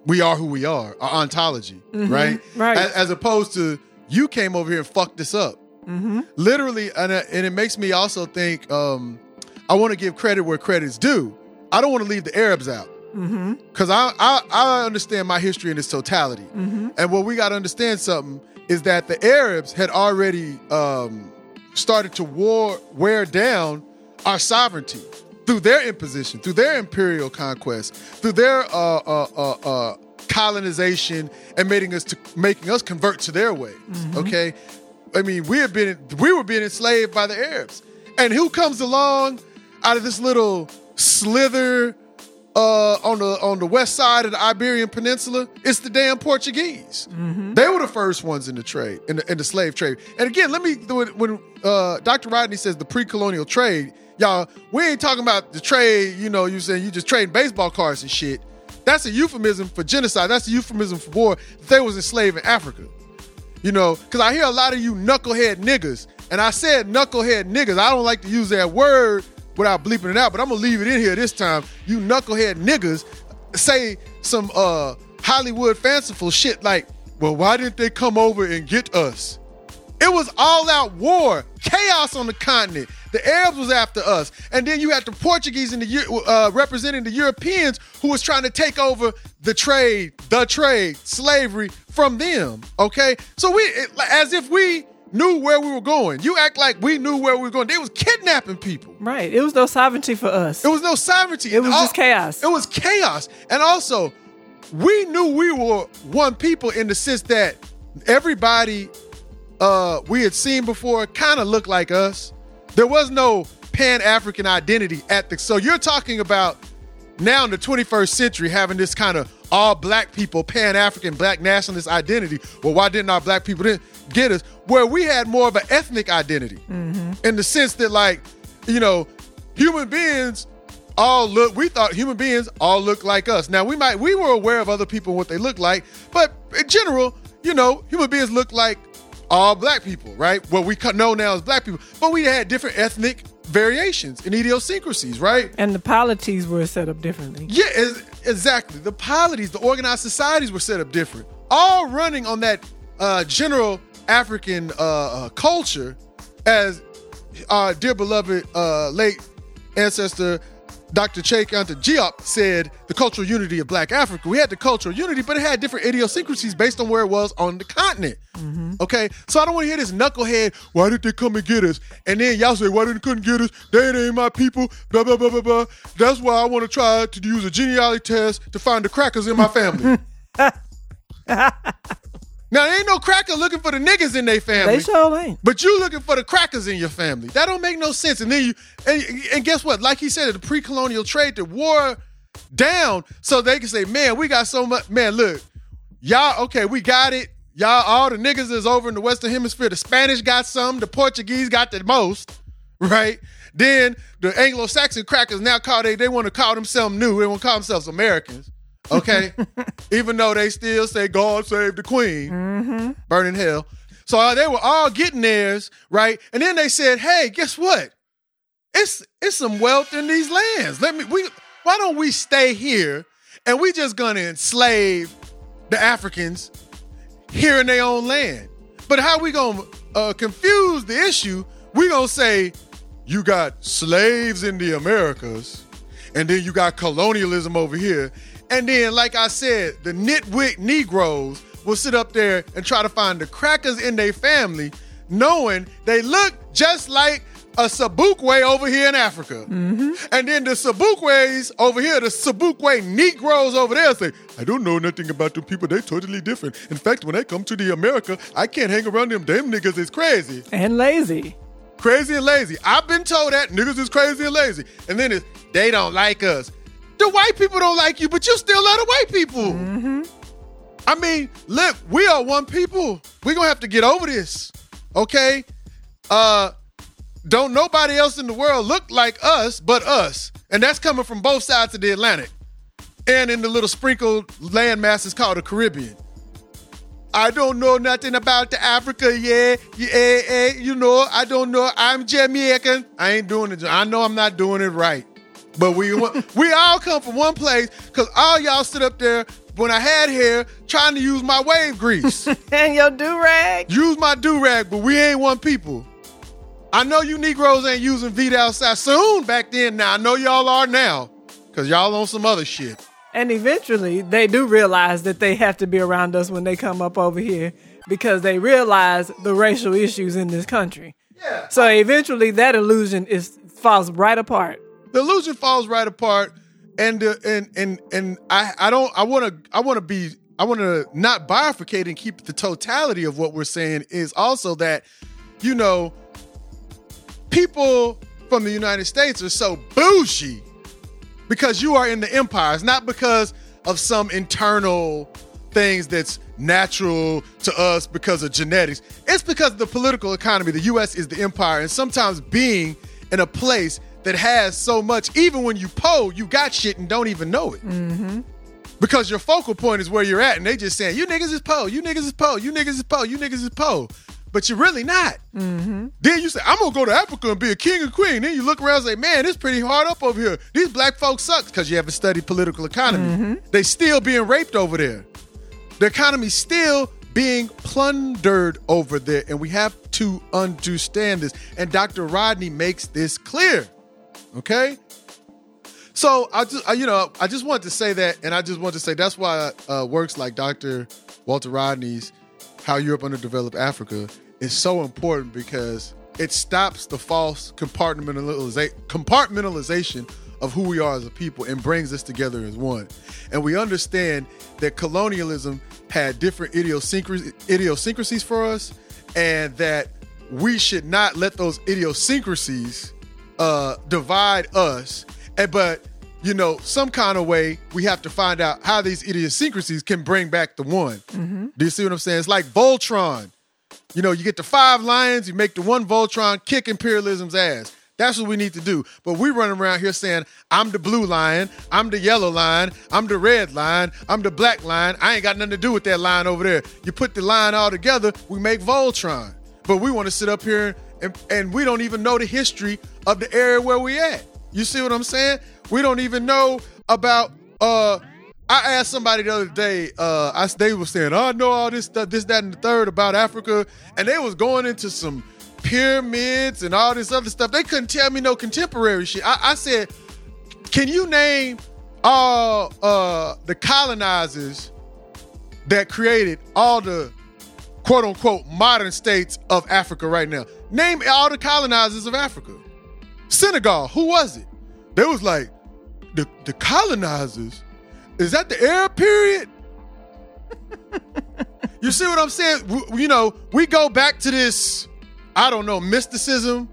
we are who we are, our ontology, right? Right. As opposed to, you came over here and fucked this up. Mm-hmm. Literally, and it makes me also think, I want to give credit where credit's due. I don't want to leave the Arabs out. Because I understand my history in its totality. And what we got to understand something is that the Arabs had already started to wear down our sovereignty through their imposition, through their imperial conquest, through their colonization, and making us convert to their ways. Okay, I mean, we were being enslaved by the Arabs, and who comes along out of this little slither on the west side of the Iberian Peninsula? It's the damn Portuguese. They were the first ones in the trade, in the slave trade. And again, when Dr. Rodney says the pre-colonial trade, y'all, we ain't talking about the trade, you know, you saying you just trading baseball cards and shit. That's a euphemism for genocide. That's a euphemism for war. They was enslaved in Africa. You know, because I hear a lot of you knucklehead niggas, and I said knucklehead niggas. I don't like to use that word without bleeping it out, but I'm going to leave it in here this time. You knucklehead niggas say some Hollywood fanciful shit like, well, why didn't they come over and get us? It was all out war, chaos on the continent. The Arabs was after us. And then you had the Portuguese and representing the Europeans who was trying to take over the trade, slavery from them, okay? So as if we knew where we were going. You act like we knew where we were going. They was kidnapping people. Right. It was no sovereignty for us. It was no sovereignty. It was just chaos. It was chaos. And also, we knew we were one people in the sense that everybody we had seen before kind of looked like us. There was no Pan-African identity so you're talking about now in the 21st century having this kind of all black people, Pan-African, black nationalist identity. Well, why didn't our black people get us? Where we had more of an ethnic identity in the sense that, like, you know, we thought human beings all look like us. Now, we were aware of other people and what they look like, but in general, you know, human beings look like all black people, right? What we know now as black people, but we had different ethnic variations and idiosyncrasies, right? And the polities were set up differently. Yeah, exactly. The polities, the organized societies were set up different, all running on that general African culture, as our dear beloved late ancestor Dr. Cheikanta Diop said, the cultural unity of Black Africa. We had the cultural unity, but it had different idiosyncrasies based on where it was on the continent. Okay? So I don't want to hear this knucklehead, why did they come and get us? And then y'all say, why couldn't get us? They ain't my people, blah, blah, blah, blah, blah. That's why I want to try to use a genealogy test to find the crackers in my family. Now, there ain't no cracker looking for the niggas in their family. They sure ain't. But you looking for the crackers in your family. That don't make no sense. And then and guess what? Like he said, the pre-colonial trade, the war down, so they can say, man, we got so much. Man, look, y'all, okay, we got it. Y'all, all the niggas is over in the Western Hemisphere. The Spanish got some. The Portuguese got the most, right? Then the Anglo-Saxon crackers now call they want to call themselves new. They want to call themselves Americans, okay? Even though they still say, God save the queen, burning hell. So they were all getting theirs, right? And then they said, hey, guess what? It's some wealth in these lands. Why don't we stay here and we just going to enslave the Africans here in their own land? But how we going to confuse the issue? We going to say, you got slaves in the Americas, and then you got colonialism over here. And then, like I said, the nitwit Negroes will sit up there and try to find the crackers in their family, knowing they look just like a Sabukwe over here in Africa. Mm-hmm. And then the Sabukwes over here, the Sabukwe Negroes over there say, I don't know nothing about them people. They totally different. In fact, when I come to the America, I can't hang around them. Them niggas is crazy. And lazy. Crazy and lazy. I've been told that niggas is crazy and lazy. And then it's, they don't like us. The white people don't like you, but you still love the white people. Mm-hmm. I mean, look, we are one people. We're going to have to get over this, okay? Don't nobody else in the world look like us but us. And that's coming from both sides of the Atlantic and in the little sprinkled landmasses called the Caribbean. I don't know nothing about the Africa, you know, I don't know. I'm Jamaican. I ain't doing it. I know I'm not doing it right. But we all come from one place because all y'all sit up there when I had hair trying to use my wave grease. And your do-rag. Use my do-rag, but we ain't one people. I know you Negroes ain't using Vidal Sassoon back then. Now, I know y'all are now because y'all on some other shit. And eventually, they do realize that they have to be around us when they come up over here because they realize the racial issues in this country. Yeah. So eventually, that illusion falls right apart. The illusion falls right apart, and I want to not bifurcate and keep the totality of what we're saying is also that, you know, people from the United States are so bougie because you are in the empire. It's not because of some internal things that's natural to us because of genetics. It's because of the political economy. The U.S. is the empire, and sometimes being in a place that has so much, even when you poll, you got shit and don't even know it. Mm-hmm. Because your focal point is where you're at, and they just saying, you niggas is poll, you niggas is poll, you niggas is poll, you niggas is poll. But you're really not. Mm-hmm. Then you say, I'm going to go to Africa and be a king and queen. Then you look around and say, man, it's pretty hard up over here. These black folks suck because you haven't studied political economy. Mm-hmm. They still being raped over there. The economy's still being plundered over there. And we have to understand this. And Dr. Rodney makes this clear. Okay? So, I just wanted to say that. And I just want to say that's why works like Dr. Walter Rodney's How Europe Underdeveloped Africa is so important because it stops the false compartmentalization of who we are as a people and brings us together as one. And we understand that colonialism had different idiosyncrasies for us and that we should not let those idiosyncrasies divide us. But, you know, some kind of way we have to find out how these idiosyncrasies can bring back the one. Mm-hmm. Do you see what I'm saying? It's like Voltron. You know, you get the five lions, you make the one Voltron kick imperialism's ass. That's what we need to do. But we run around here saying, I'm the blue lion, I'm the yellow lion, I'm the red lion, I'm the black lion. I ain't got nothing to do with that lion over there. You put the lion all together, we make Voltron. But we want to sit up here and we don't even know the history of the area where we at. You see what I'm saying? We don't even know about, I asked somebody the other day, they were saying, I know all this stuff, this, that, and the third about Africa. And they was going into some pyramids and all this other stuff. They couldn't tell me no contemporary shit. I said, can you name all the colonizers that created all the quote unquote modern states of Africa right now? Name all the colonizers of Africa. Senegal, who was it? They was like, the colonizers? Is that the Arab period? You see what I'm saying? You know, we go back to this, I don't know, mysticism.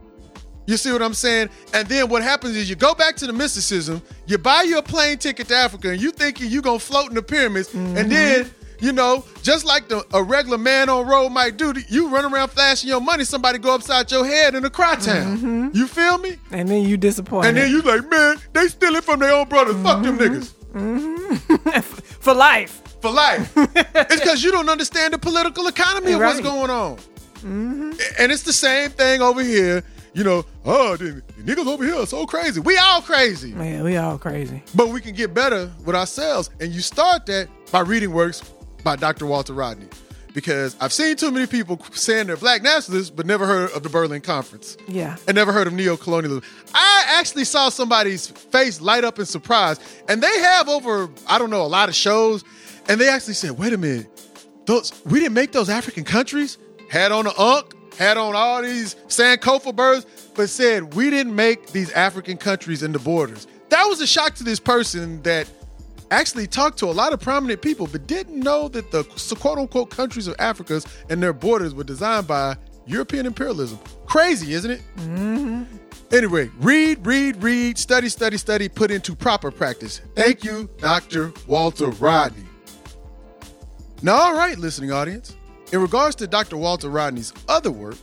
You see what I'm saying? And then what happens is you go back to the mysticism, you buy you a plane ticket to Africa, and you think you're going to float in the pyramids, mm-hmm. and then You know, just like a regular man on road might do, you run around flashing your money, somebody go upside your head in a cry town. Mm-hmm. You feel me? And then you disappointed. And then you like, man, they stealing from their own brothers. Mm-hmm. Fuck them niggas. Mm-hmm. For life. For life. It's because you don't understand the political economy of what's going on. Mm-hmm. And it's the same thing over here. You know, oh, the niggas over here are so crazy. We all crazy. Yeah, we all crazy. But we can get better with ourselves. And you start that by reading works by Dr. Walter Rodney. Because I've seen too many people saying they're black nationalists, but never heard of the Berlin Conference. Yeah. And never heard of neocolonialism. I actually saw somebody's face light up in surprise. And they have over, I don't know, a lot of shows. And they actually said, wait a minute, we didn't make those African countries? Had on the UNC, had on all these Sankofa birds, but said, we didn't make these African countries in the borders. That was a shock to this person that actually talked to a lot of prominent people, but didn't know that the quote-unquote countries of Africa and their borders were designed by European imperialism. Crazy, isn't it? Mm-hmm. Anyway, read, study, put into proper practice. Thank you, Dr. Walter Rodney. Now, all right, listening audience. In regards to Dr. Walter Rodney's other work,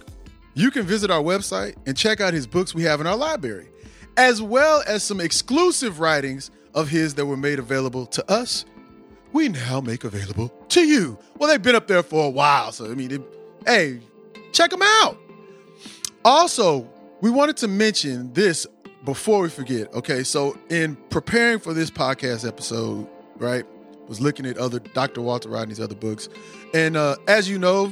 you can visit our website and check out his books we have in our library, as well as some exclusive writings of his that were made available to us, we now make available to you. Well, they've been up there for a while, so I mean, hey, check them out. Also, we wanted to mention this before we forget, okay? So in preparing for this podcast episode, right, was looking at other Dr. Walter Rodney's other books. And as you know,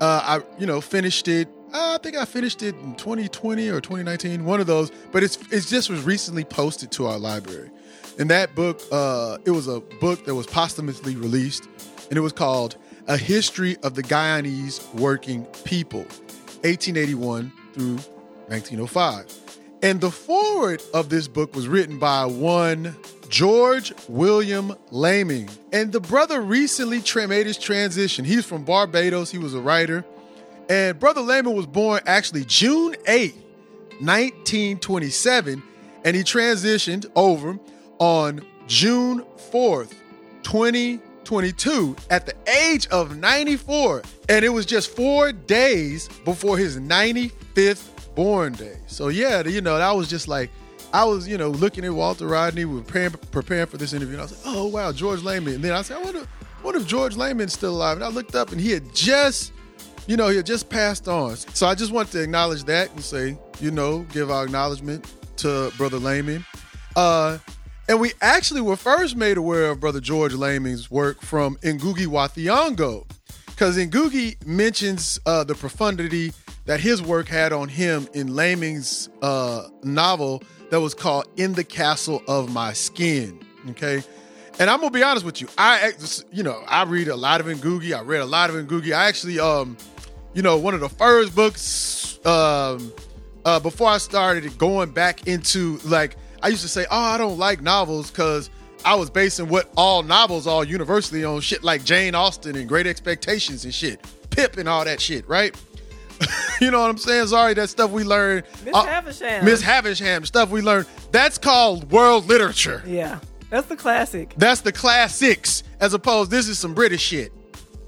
I finished it. I think I finished it in 2020 or 2019, one of those. But it just was recently posted to our library. And that book, it was a book that was posthumously released. And it was called A History of the Guyanese Working People, 1881 through 1905. And the foreword of this book was written by one George William Lamming. And the brother recently made his transition. He's from Barbados. He was a writer. And Brother Lamming was born actually June 8, 1927. And he transitioned over on June 4th, 2022 at the age of 94. And it was just 4 days before his 95th born day. So yeah, you know, that was just like, I was, you know, looking at Walter Rodney, we were preparing for this interview, and I was like, oh, wow, George Lamming. And then I said, I wonder if George Lamming's still alive. And I looked up, and he had just passed on. So I just wanted to acknowledge that and say, you know, give our acknowledgement to Brother Lamming. And we actually were first made aware of Brother George Lamming's work from Ngũgĩ wa Thiong'o, because Ngũgĩ mentions the profundity that his work had on him in Lamming's novel, that was called In the Castle of My Skin, okay? And I'm gonna be honest with you. I read a lot of Ngũgĩ. I read a lot of Ngũgĩ. I actually, one of the first books, before I started going back into, like, I used to say, oh, I don't like novels, because I was basing what all novels are universally on shit like Jane Austen and Great Expectations and shit, Pip and all that shit, right? You know what I'm saying? Sorry, that stuff we learned. Miss Havisham, stuff we learned. That's called world literature. Yeah, that's the classic. That's the classics, as opposed, this is some British shit,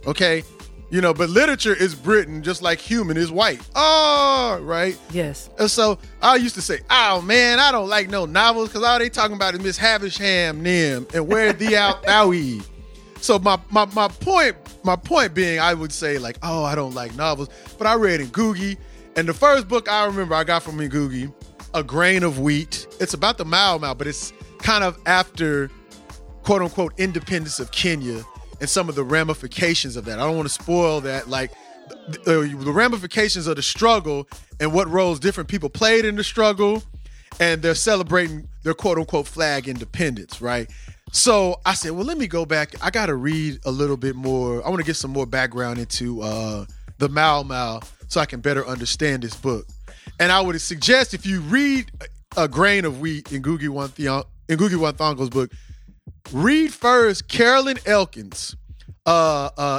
okay? You know, but literature is Britain, just like human is white. Oh, right? Yes. And so I used to say, oh, man, I don't like no novels, because all they talking about is Miss Havisham, Nim, and where thee out thou ye. So my point being, I would say, like, oh, I don't like novels, but I read Ngũgĩ, and the first book I remember I got from Ngũgĩ, A Grain of Wheat. It's about the Mau Mau, but it's kind of after, quote unquote, independence of Kenya and some of the ramifications of that. I don't want to spoil that, like the ramifications of the struggle and what roles different people played in the struggle, and they're celebrating their quote unquote flag independence, right? So I said, well, let me go back. I got to read a little bit more. I want to get some more background into the Mau Mau so I can better understand this book. And I would suggest if you read A Grain of Wheat in Ngũgĩ wa Thiong'o's book, read first Carolyn Elkins'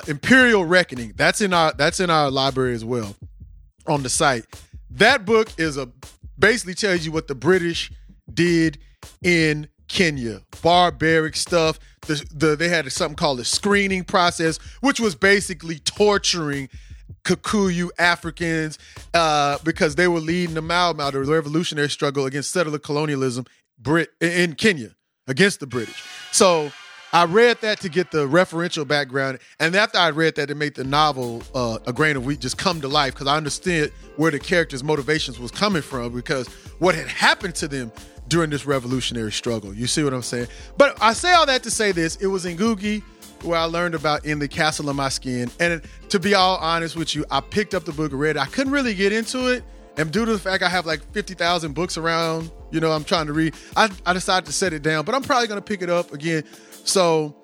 Imperial Reckoning. That's in our library as well on the site. That book basically tells you what the British did in Kenya barbaric stuff. They had something called a screening process, which was basically torturing Kikuyu Africans because they were leading the Mau Mau, the revolutionary struggle against settler colonialism in Kenya against the British. So I read that to get the referential background, and after I read that, it made the novel A Grain of Wheat just come to life because I understood where the characters' motivations was coming from because what had happened to them during this revolutionary struggle. You see what I'm saying? But I say all that to say this. It was in Ngũgĩ where I learned about In the Castle of My Skin. And to be all honest with you, I picked up the book and read it. I couldn't really get into it. And due to the fact I have like 50,000 books around, you know, I'm trying to read, I decided to set it down. But I'm probably going to pick it up again. So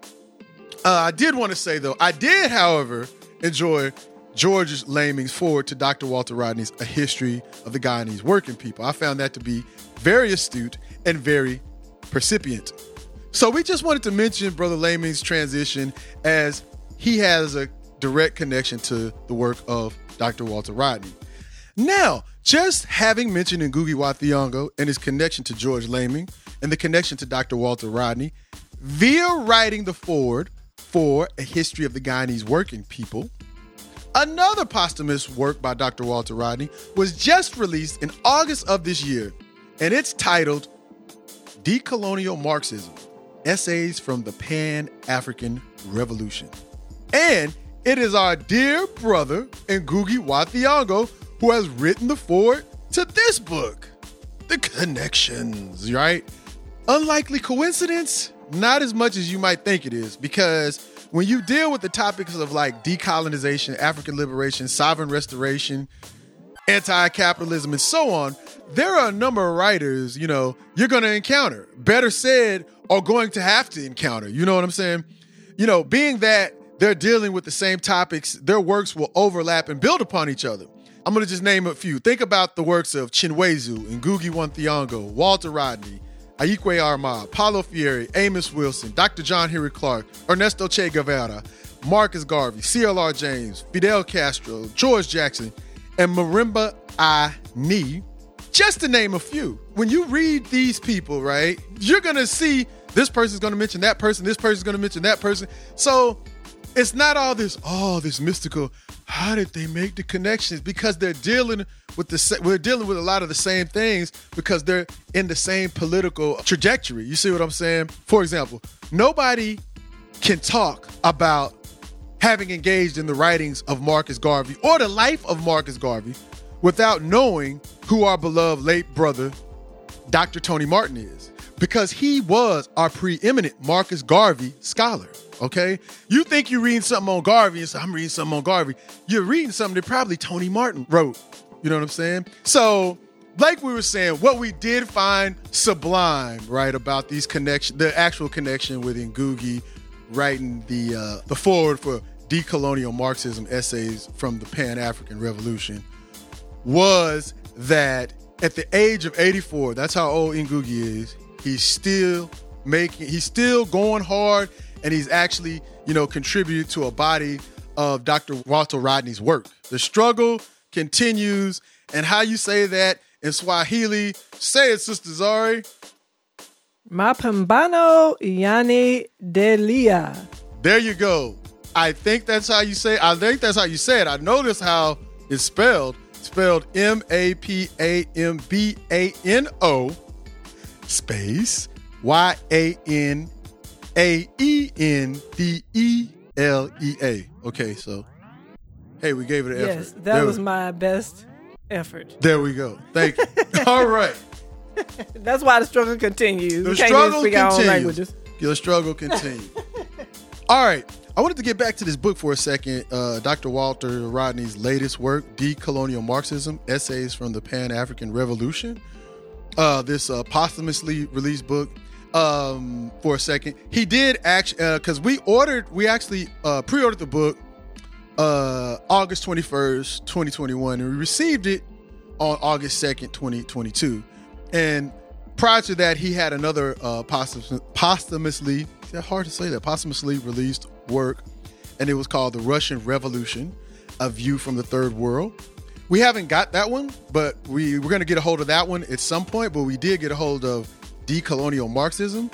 I did want to say, though, I did, however, enjoy George Lamming's foreword to Dr. Walter Rodney's A History of the Guyanese Working People. I found that to be very astute and very percipient. So we just wanted to mention Brother Lamming's transition as he has a direct connection to the work of Dr. Walter Rodney. Now, just having mentioned Ngũgĩ wa Thiong'o and his connection to George Lamming and the connection to Dr. Walter Rodney, via writing the foreword for A History of the Guyanese Working People, another posthumous work by Dr. Walter Rodney was just released in August of this year, and it's titled Decolonial Marxism, Essays from the Pan-African Revolution. And it is our dear brother, Ngũgĩ wa Thiong'o, who has written the foreword to this book, The Connections, right? Unlikely coincidence? Not as much as you might think it is, because when you deal with the topics of like decolonization, African liberation, sovereign restoration, anti-capitalism, and so on, there are a number of writers, you know, you're going to encounter, better said, are going to have to encounter. You know what I'm saying? You know, being that they're dealing with the same topics, their works will overlap and build upon each other. I'm going to just name a few. Think about the works of Chinwezu, Ngũgĩ wa Thiong'o, Walter Rodney, Ayi Kwei Armah, Paulo Freire, Amos Wilson, Dr. John Henry Clark, Ernesto Che Guevara, Marcus Garvey, CLR James, Fidel Castro, George Jackson, and Marimba Aini, just to name a few. When you read these people, right, you're going to see this person's going to mention that person, this person's going to mention that person. So it's not all this, oh, this mystical, how did they make the connections? Because they're dealing with a lot of the same things because they're in the same political trajectory. You see what I'm saying? For example, nobody can talk about having engaged in the writings of Marcus Garvey or the life of Marcus Garvey without knowing who our beloved late brother, Dr. Tony Martin, is, because he was our preeminent Marcus Garvey scholar, okay? You think you're reading something on Garvey and say, I'm reading something on Garvey. You're reading something that probably Tony Martin wrote. You know what I'm saying? So, like we were saying, what we did find sublime, right, about these connections, the actual connection with Ngũgĩ writing the foreword for Decolonial Marxism, Essays from the Pan-African Revolution, was that at the age of 84, that's how old Ngũgĩ is, he's still going hard, and he's actually, you know, contributed to a body of Dr. Walter Rodney's work. The struggle continues, and how you say that in Swahili, say it, Sister Zari. Mapambano yani delia. There you go. I think that's how you say it. I think that's how you say it. I notice how it's spelled. It's spelled M-A-P-A-M-B-A-N-O space Y-A-N-A-E-N-D-E-L-E-A. Okay, so hey, we gave it an effort. Yes, that was my best effort. There we go. Thank you. All right. That's why the struggle continues. The struggle continues. Our own languages. The struggle continues. All right. I wanted to get back to this book for a second. Dr. Walter Rodney's latest work, Decolonial Marxism, Essays from the Pan-African Revolution. This posthumously released book. For a second, he did actually, because we actually pre-ordered the book August 21st, 2021, and we received it on August 2nd, 2022. And prior to that, he had another posthumously released work, and it was called The Russian Revolution, A View from the Third World. We haven't got that one, but we're going to get a hold of that one at some point, but we did get a hold of Decolonial Marxism,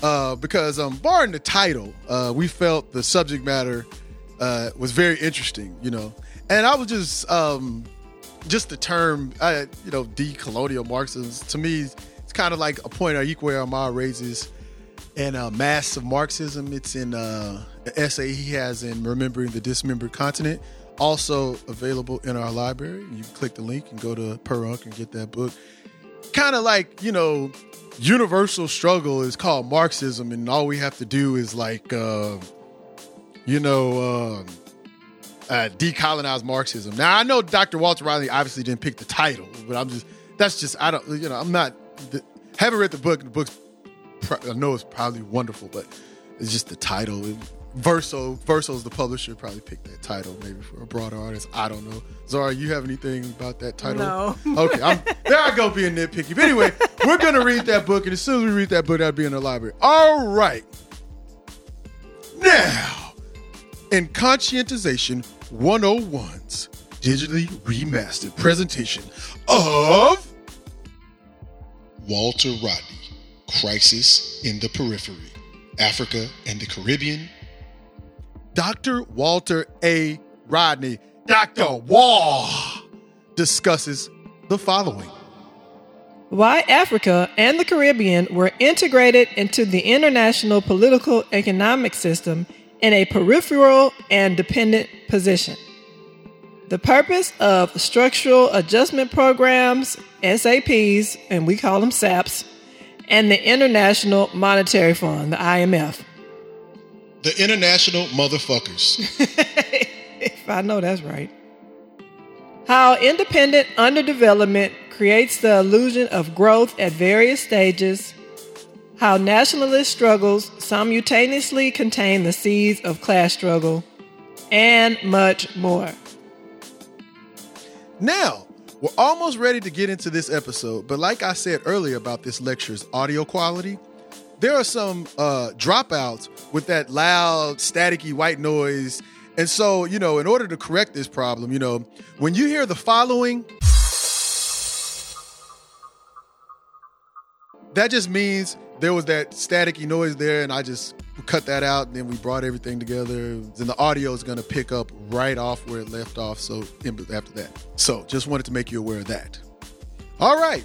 because barring the title, we felt the subject matter was very interesting, you know. And I was just the term, you know, decolonial Marxism, to me, it's kind of like a point Ayi Kwei Armah raises in Mass of Marxism. It's in an essay he has in Remembering the Dismembered Continent, also available in our library. You can click the link and go to Perunc and get that book. Kind of like, you know, universal struggle is called Marxism, and all we have to do is like, decolonize Marxism. Now, I know Dr. Walter Rodney obviously didn't pick the title, but haven't read the book. The book's, I know it's probably wonderful, but it's just the title. Verso's the publisher, probably picked that title maybe for a broader audience. I don't know. Zara, you have anything about that title? No. Okay, there I go being nitpicky. But anyway, we're going to read that book, and as soon as we read that book, that'll be in the library. All right. Now, in Conscientization 101's digitally remastered presentation of Walter Rodney, Crisis in the Periphery, Africa, and the Caribbean, Dr. Walter A. Rodney, Dr. Wall, discusses the following. Why Africa and the Caribbean were integrated into the international political economic system in a peripheral and dependent position. The purpose of structural adjustment programs, SAPs, and we call them SAPs, and the International Monetary Fund, the IMF. The international motherfuckers. If I know that's right. How independent underdevelopment creates the illusion of growth at various stages. How nationalist struggles simultaneously contain the seeds of class struggle. And much more. Now, we're almost ready to get into this episode, but like I said earlier about this lecture's audio quality, there are some dropouts with that loud, staticky white noise. And so, you know, in order to correct this problem, you know, when you hear the following, that just means there was that staticky noise there, and I just cut that out, and then we brought everything together. Then the audio is going to pick up right off where it left off, so after that. So just wanted to make you aware of that. All right.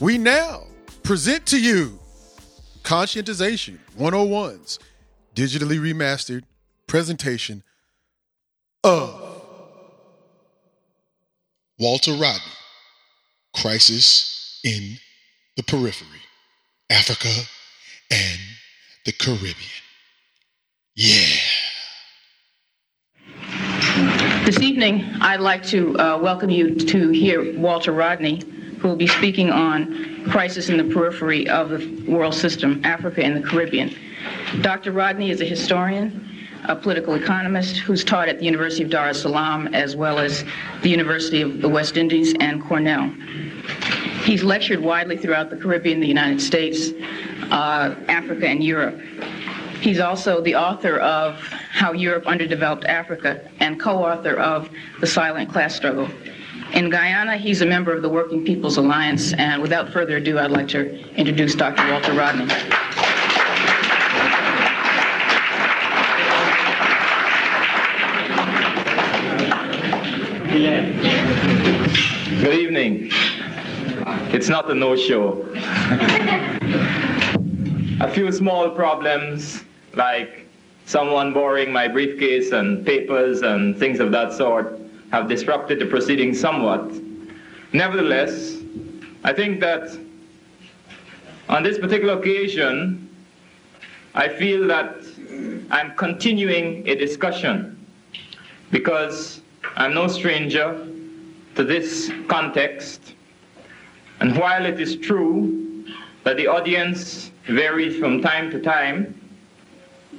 We now present to you Conscientization 101's digitally remastered presentation of Walter Rodney, Crisis in the Periphery, Africa, and the Caribbean. Yeah. This evening, I'd like to welcome you to hear Walter Rodney, who will be speaking on crisis in the periphery of the world system, Africa and the Caribbean. Dr. Rodney is a historian, a political economist who's taught at the University of Dar es Salaam, as well as the University of the West Indies and Cornell. He's lectured widely throughout the Caribbean, the United States, Africa, and Europe. He's also the author of How Europe Underdeveloped Africa and co-author of The Silent Class Struggle. In Guyana, he's a member of the Working People's Alliance, and without further ado, I'd like to introduce Dr. Walter Rodney. Good evening. It's not a no-show. A few small problems, like someone borrowing my briefcase and papers and things of that sort, have disrupted the proceedings somewhat. Nevertheless, I think that on this particular occasion, I feel that I'm continuing a discussion because I'm no stranger to this context. And while it is true that the audience varies from time to time,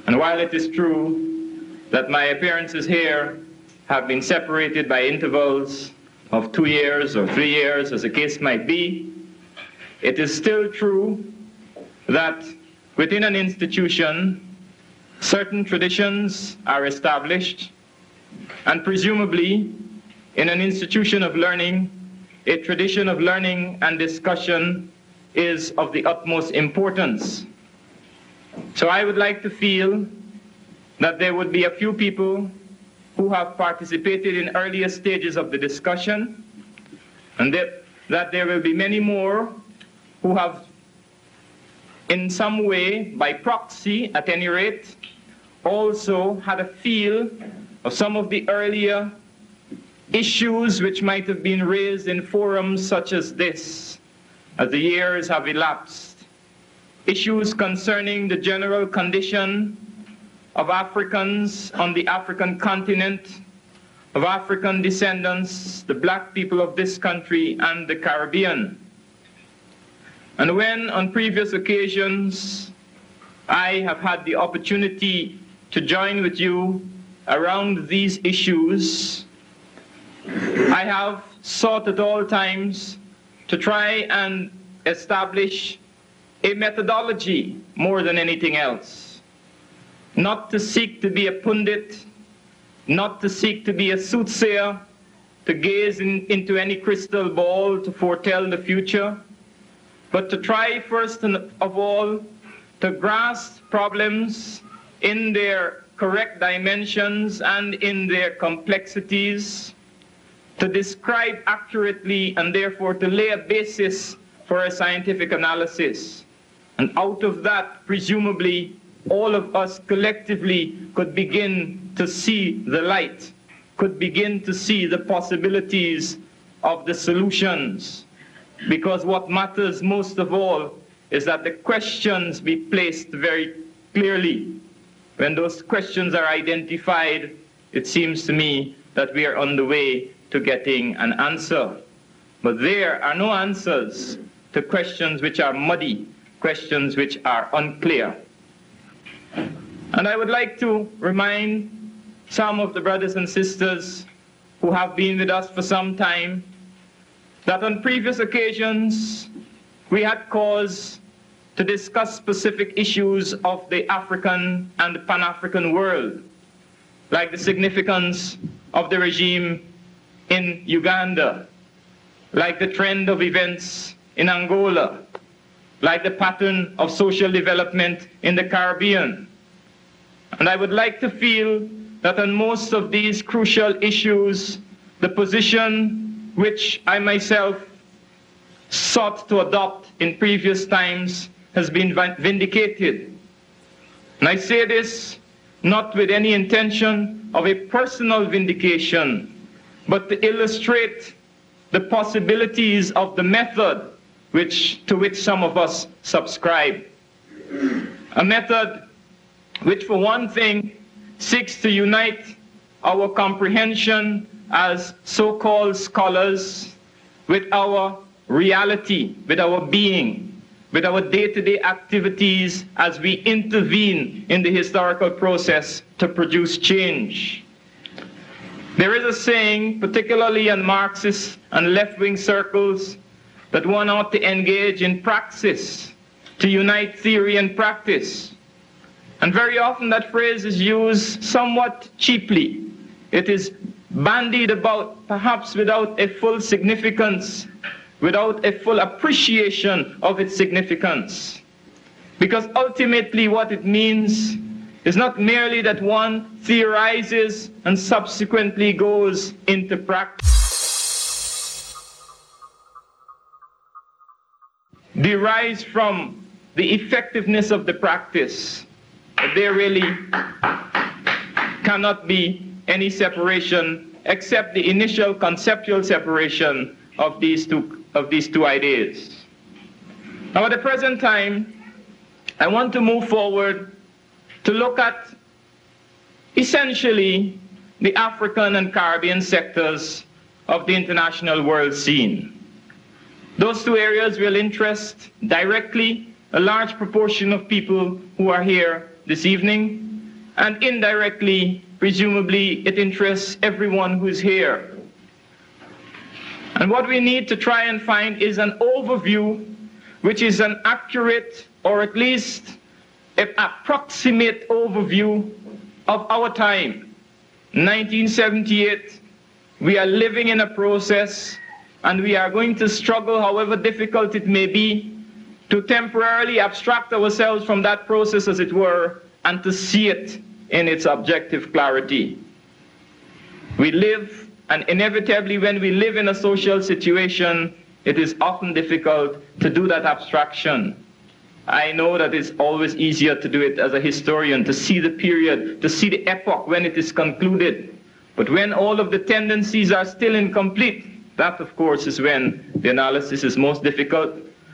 and while it is true that my appearances here have been separated by intervals of 2 years or 3 years, as the case might be, it is still true that within an institution, certain traditions are established, and presumably in an institution of learning, a tradition of learning and discussion is of the utmost importance. So I would like to feel that there would be a few people who have participated in earlier stages of the discussion, and that there will be many more who have in some way, by proxy at any rate, also had a feel of some of the earlier issues which might have been raised in forums such as this, as the years have elapsed. Issues concerning the general condition of Africans on the African continent, of African descendants, the black people of this country and the Caribbean. And when, on previous occasions, I have had the opportunity to join with you around these issues, I have sought at all times to try and establish a methodology more than anything else. Not to seek to be a pundit, not to seek to be a soothsayer, to gaze into any crystal ball to foretell the future, but to try first of all to grasp problems in their correct dimensions and in their complexities, to describe accurately and therefore to lay a basis for a scientific analysis. And out of that, presumably, all of us collectively could begin to see the light, could begin to see the possibilities of the solutions. Because what matters most of all is that the questions be placed very clearly. When those questions are identified, it seems to me that we are on the way to getting an answer. But there are no answers to questions which are muddy, questions which are unclear. And I would like to remind some of the brothers and sisters who have been with us for some time that on previous occasions, we had cause to discuss specific issues of the African and the Pan-African world, like the significance of the regime in Uganda, like the trend of events in Angola, like the pattern of social development in the Caribbean. And I would like to feel that on most of these crucial issues, the position which I myself sought to adopt in previous times has been vindicated. And I say this not with any intention of a personal vindication, but to illustrate the possibilities of the method to which some of us subscribe. A method which, for one thing, seeks to unite our comprehension as so-called scholars with our reality, with our being, with our day-to-day activities as we intervene in the historical process to produce change. There is a saying, particularly in Marxist and left-wing circles, that one ought to engage in praxis, to unite theory and practice. And very often that phrase is used somewhat cheaply. It is bandied about, perhaps without a full significance, without a full appreciation of its significance. Because ultimately what it means is not merely that one theorizes and subsequently goes into practice. Derives from the effectiveness of the practice. There really cannot be any separation except the initial conceptual separation of these two ideas. Now, at the present time, I want to move forward to look at essentially the African and Caribbean sectors of the international world scene. Those two areas will interest directly a large proportion of people who are here this evening, and indirectly, presumably, it interests everyone who's here. And what we need to try and find is an overview which is an accurate, or at least an approximate overview of our time. 1978, we are living in a process, and we are going to struggle, however difficult it may be, to temporarily abstract ourselves from that process, as it were, and to see it in its objective clarity. We live, and inevitably when we live in a social situation, it is often difficult to do that abstraction. I know that it's always easier to do it as a historian, to see the period, to see the epoch when it is concluded. But when all of the tendencies are still incomplete, that of course is when the analysis is most difficult.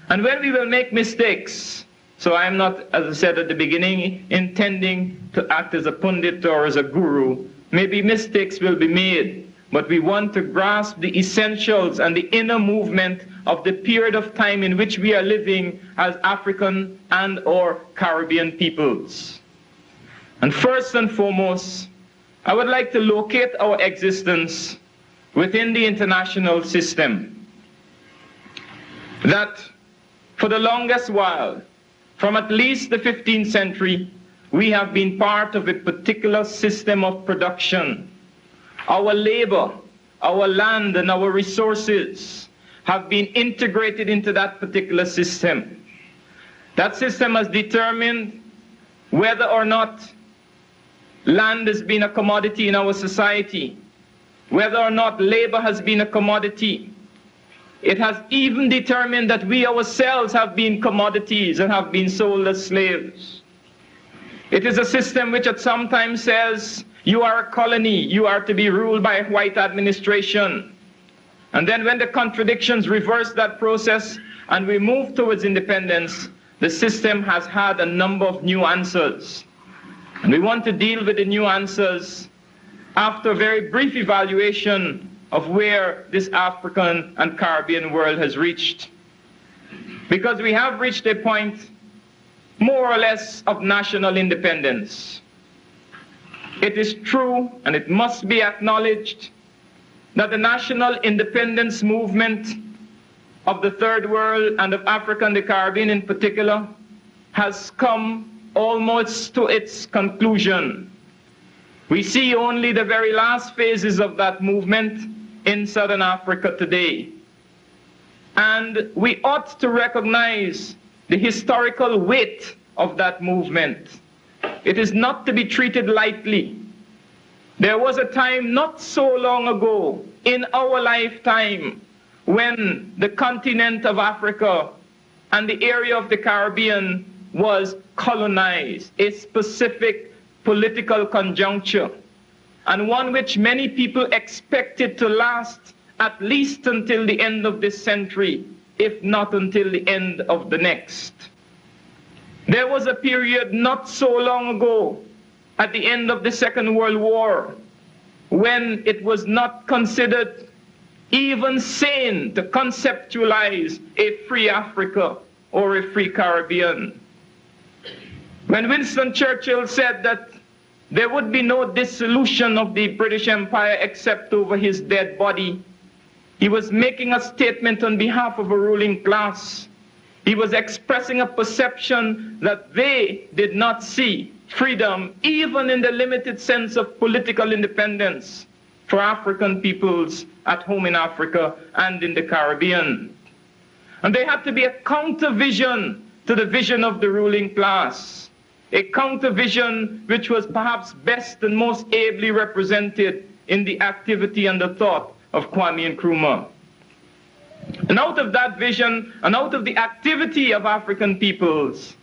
And when we will make mistakes, so I'm not, as I said at the beginning, intending to act as a pundit or as a guru. Maybe mistakes will be made, but we want to grasp the essentials and the inner movement of the period of time in which we are living as African and or Caribbean peoples. And first and foremost, I would like to locate our existence within the international system that, for the longest while, from at least the 15th century, we have been part of a particular system of production. Our labor, our land, and our resources have been integrated into that particular system. That system has determined whether or not land has been a commodity in our society, whether or not labor has been a commodity. It has even determined that we ourselves have been commodities and have been sold as slaves. It is a system which at some time says, you are a colony, you are to be ruled by a white administration. And then when the contradictions reverse that process and we move towards independence, the system has had a number of new answers. And we want to deal with the new answers after a very brief evaluation of where this African and Caribbean world has reached. Because we have reached a point, more or less, of national independence. It is true, and it must be acknowledged, that the national independence movement of the Third World and of Africa and the Caribbean in particular has come almost to its conclusion. We see only the very last phases of that movement in Southern Africa today. And we ought to recognize the historical weight of that movement. It is not to be treated lightly. There was a time not so long ago, in our lifetime, when the continent of Africa and the area of the Caribbean was colonized, a specific political conjuncture, and one which many people expected to last at least until the end of this century, if not until the end of the next. There was a period not so long ago, at the end of the Second World War, when it was not considered even sane to conceptualize a free Africa or a free Caribbean. When Winston Churchill said that there would be no dissolution of the British Empire except over his dead body, he was making a statement on behalf of a ruling class. He was expressing a perception that they did not see freedom, even in the limited sense of political independence, for African peoples at home in Africa and in the Caribbean. And there had to be a counter-vision to the vision of the ruling class, a counter-vision which was perhaps best and most ably represented in the activity and the thought of Kwame Nkrumah. And out of that vision, and out of the activity of African peoples,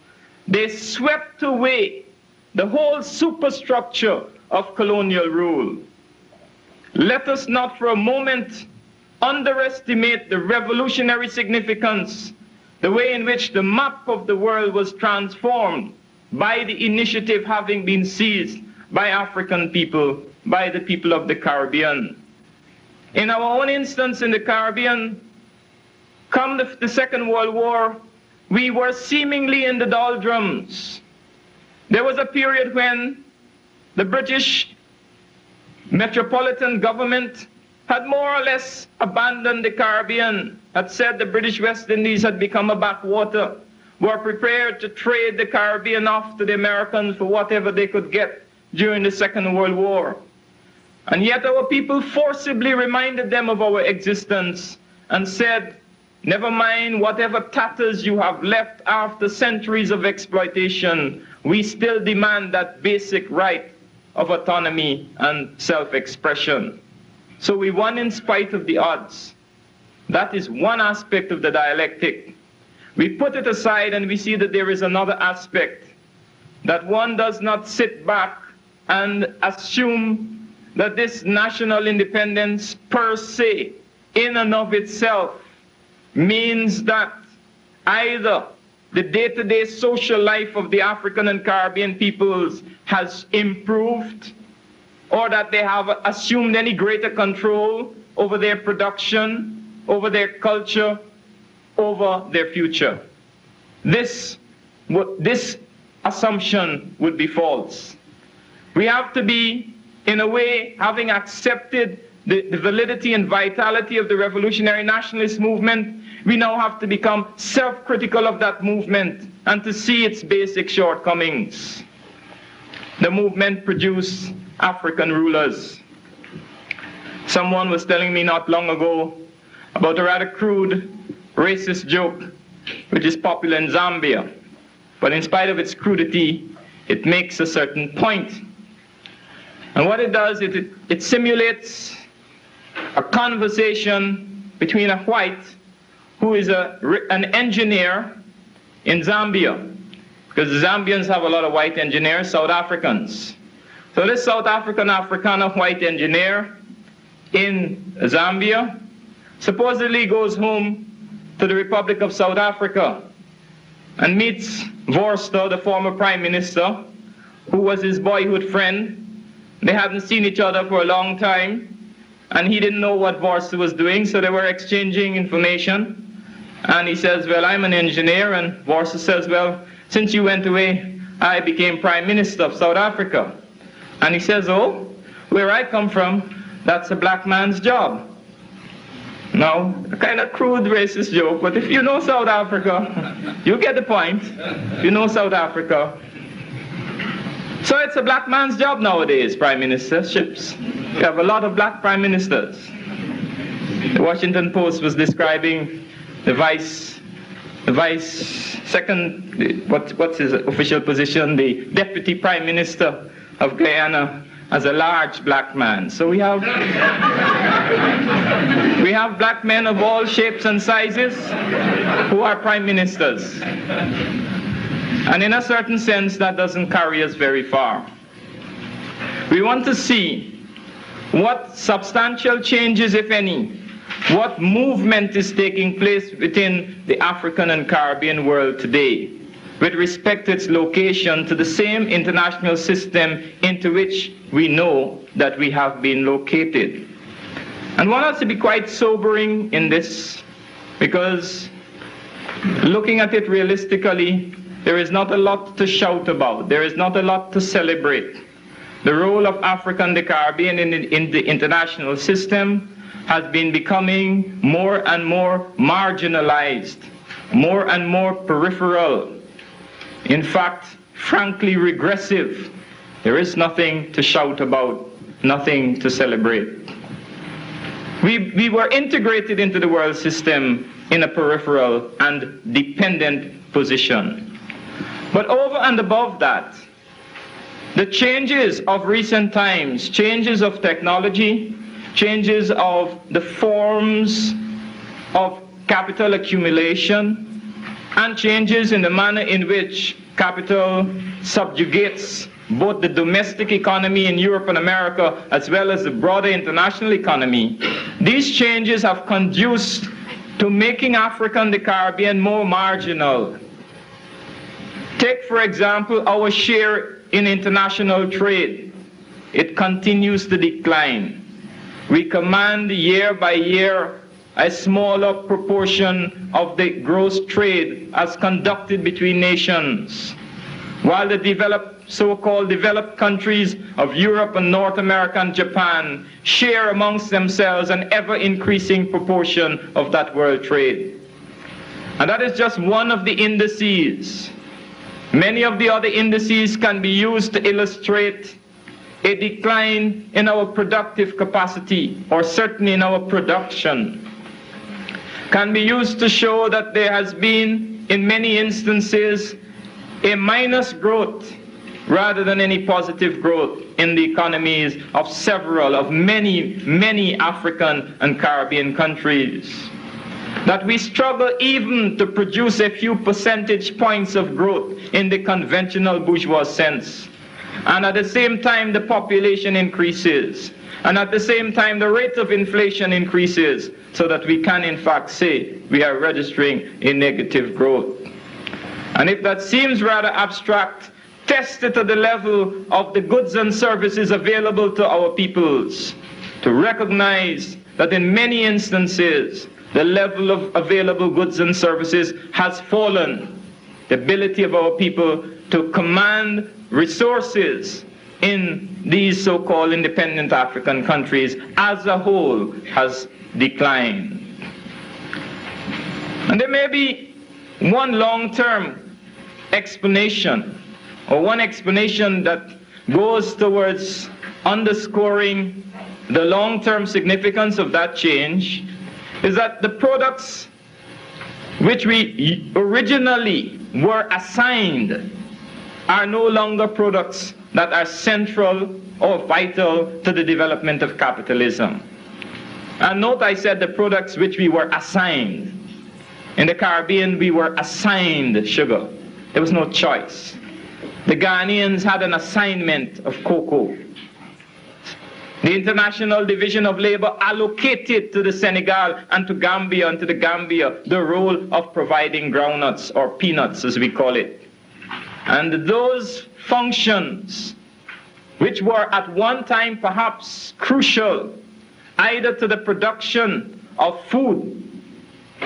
they swept away the whole superstructure of colonial rule. Let us not for a moment underestimate the revolutionary significance, the way in which the map of the world was transformed by the initiative having been seized by African people, by the people of the Caribbean. In our own instance in the Caribbean, come the Second World War, we were seemingly in the doldrums. There was a period when the British metropolitan government had more or less abandoned the Caribbean, had said the British West Indies had become a backwater, were prepared to trade the Caribbean off to the Americans for whatever they could get during the Second World War. And yet our people forcibly reminded them of our existence and said, Never mind whatever tatters you have left after centuries of exploitation, we still demand that basic right of autonomy and self-expression. So we won in spite of the odds. That is one aspect of the dialectic. We put it aside and we see that there is another aspect, that one does not sit back and assume that this national independence per se, in and of itself, means that either the day-to-day social life of the African and Caribbean peoples has improved, or that they have assumed any greater control over their production, over their culture, over their future. This assumption would be false. We have to be, in a way, having accepted the validity and vitality of the revolutionary nationalist movement, we now have to become self-critical of that movement and to see its basic shortcomings. The movement produced African rulers. Someone was telling me not long ago about a rather crude, racist joke which is popular in Zambia, but in spite of its crudity, it makes a certain point. And what it does is it simulates a conversation between a white who is an engineer in Zambia, because the Zambians have a lot of white engineers, South Africans. So this South African Afrikaner white engineer in Zambia supposedly goes home to the Republic of South Africa and meets Vorster, the former prime minister, who was his boyhood friend. They hadn't seen each other for a long time, and he didn't know what Vorster was doing, so they were exchanging information. And he says, well, I'm an engineer, and Vorster says, well, since you went away, I became Prime Minister of South Africa. And he says, oh, where I come from, that's a black man's job. Now, a kind of crude racist joke, but if you know South Africa, you get the point. If you know South Africa. So it's a black man's job nowadays, prime ministerships. We have a lot of black prime ministers. The Washington Post was describing what's his official position, the deputy prime minister of Guyana, as a large black man. So we have we have black men of all shapes and sizes who are prime ministers. And in a certain sense, that doesn't carry us very far. We want to see what substantial changes, if any, what movement is taking place within the African and Caribbean world today with respect to its location to the same international system into which we know that we have been located. And one has to be quite sobering in this, because looking at it realistically, there is not a lot to shout about. There is not a lot to celebrate. The role of Africa and the Caribbean in the international system has been becoming more and more marginalized, more and more peripheral. In fact, frankly regressive. There is nothing to shout about, nothing to celebrate. We were integrated into the world system in a peripheral and dependent position. But over and above that, the changes of recent times, changes of technology, changes of the forms of capital accumulation, and changes in the manner in which capital subjugates both the domestic economy in Europe and America as well as the broader international economy, these changes have conduced to making Africa and the Caribbean more marginal. Take, for example, our share in international trade. It continues to decline. We command year by year a smaller proportion of the gross trade as conducted between nations, while the so-called developed countries of Europe and North America and Japan share amongst themselves an ever-increasing proportion of that world trade. And that is just one of the indices. Many of the other indices can be used to illustrate a decline in our productive capacity, or certainly in our production. can be used to show that there has been, in many instances, a minus growth rather than any positive growth in the economies of many African and Caribbean countries. That we struggle even to produce a few percentage points of growth in the conventional bourgeois sense. And at the same time, the population increases. And at the same time, the rate of inflation increases, so that we can in fact say we are registering a negative growth. And if that seems rather abstract, test it to the level of the goods and services available to our peoples, to recognize that in many instances, the level of available goods and services has fallen. The ability of our people to command resources in these so-called independent African countries as a whole has declined. And there may be one long-term explanation, or one explanation that goes towards underscoring the long-term significance of that change, is that the products which we originally were assigned are no longer products that are central or vital to the development of capitalism. And note I said the products which we were assigned. In the Caribbean, we were assigned sugar. There was no choice. The Ghanaians had an assignment of cocoa. The International Division of Labor allocated to the Senegal and to Gambia the role of providing groundnuts, or peanuts as we call it. And those functions which were at one time perhaps crucial either to the production of food,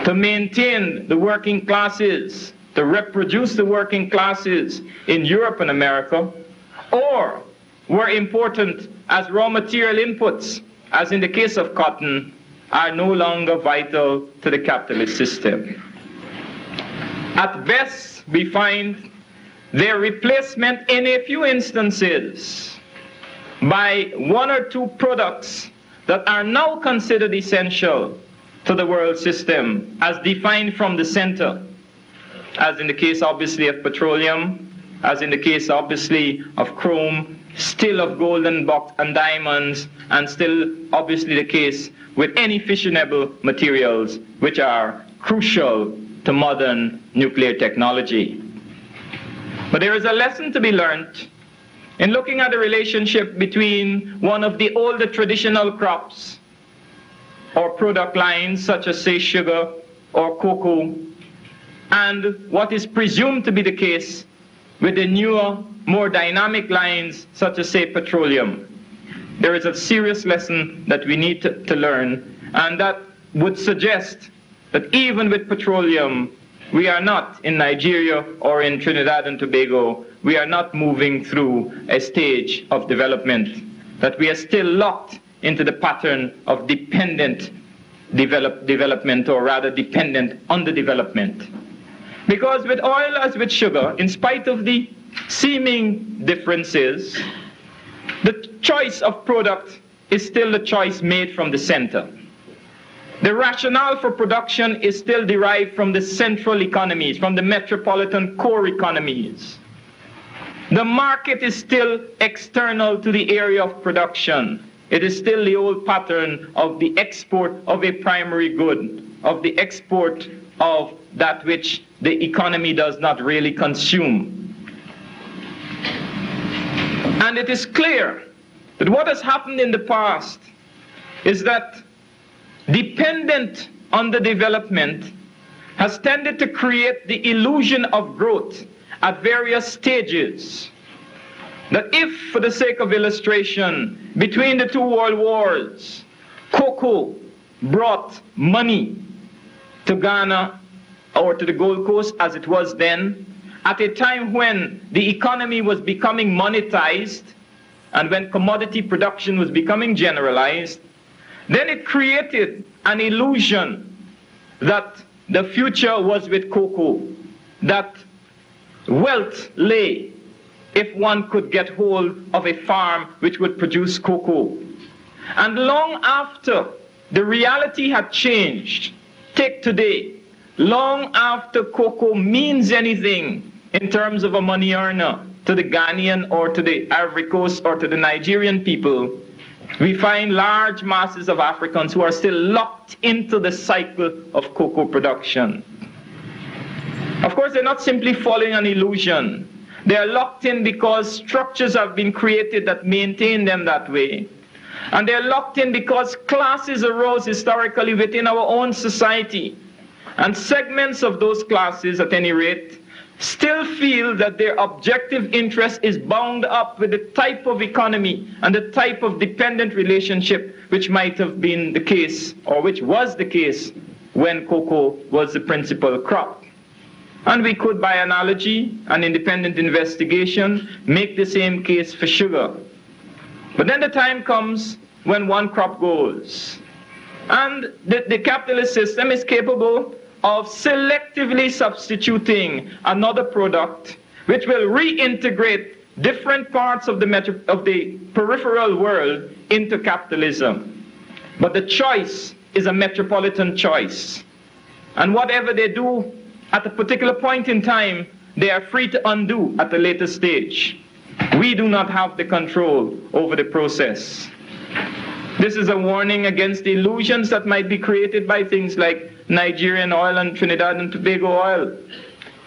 to maintain the working classes, to reproduce the working classes in Europe and America, or were important as raw material inputs, as in the case of cotton, are no longer vital to the capitalist system. At best, we find their replacement in a few instances by one or two products that are now considered essential to the world system, as defined from the center, as in the case obviously of petroleum, as in the case obviously of chrome, still of gold and diamonds, and still obviously the case with any fissionable materials which are crucial to modern nuclear technology. But there is a lesson to be learned in looking at the relationship between one of the older traditional crops or product lines, such as say sugar or cocoa, and what is presumed to be the case with the newer, more dynamic lines, such as, say, petroleum. There is a serious lesson that we need to learn, and that would suggest that even with petroleum, we are not in Nigeria or in Trinidad and Tobago, we are not moving through a stage of development, that we are still locked into the pattern of dependent development, or rather dependent underdevelopment. Because with oil as with sugar, in spite of the seeming differences, the choice of product is still the choice made from the center. The rationale for production is still derived from the central economies, from the metropolitan core economies. The market is still external to the area of production. It is still the old pattern of the export of a primary good, of the export of that which the economy does not really consume. And it is clear that what has happened in the past is that dependent underdevelopment has tended to create the illusion of growth at various stages. That if, for the sake of illustration, between the two world wars, cocoa brought money to Ghana or to the Gold Coast as it was then, at a time when the economy was becoming monetized and when commodity production was becoming generalized, then it created an illusion that the future was with cocoa, that wealth lay if one could get hold of a farm which would produce cocoa. And long after the reality had changed, take today, long after cocoa means anything in terms of a money earner to the Ghanaian or to the Ivory Coast or to the Nigerian people, we find large masses of Africans who are still locked into the cycle of cocoa production. Of course, they're not simply following an illusion. They are locked in because structures have been created that maintain them that way. And they are locked in because classes arose historically within our own society. And segments of those classes, at any rate, still feel that their objective interest is bound up with the type of economy and the type of dependent relationship which might have been the case, or which was the case, when cocoa was the principal crop. And we could, by analogy and independent investigation, make the same case for sugar. But then the time comes when one crop goes. And the capitalist system is capable of selectively substituting another product which will reintegrate different parts of the peripheral world into capitalism. But the choice is a metropolitan choice. And whatever they do at a particular point in time, they are free to undo at a later stage. We do not have the control over the process. This is a warning against the illusions that might be created by things like Nigerian oil and Trinidad and Tobago oil,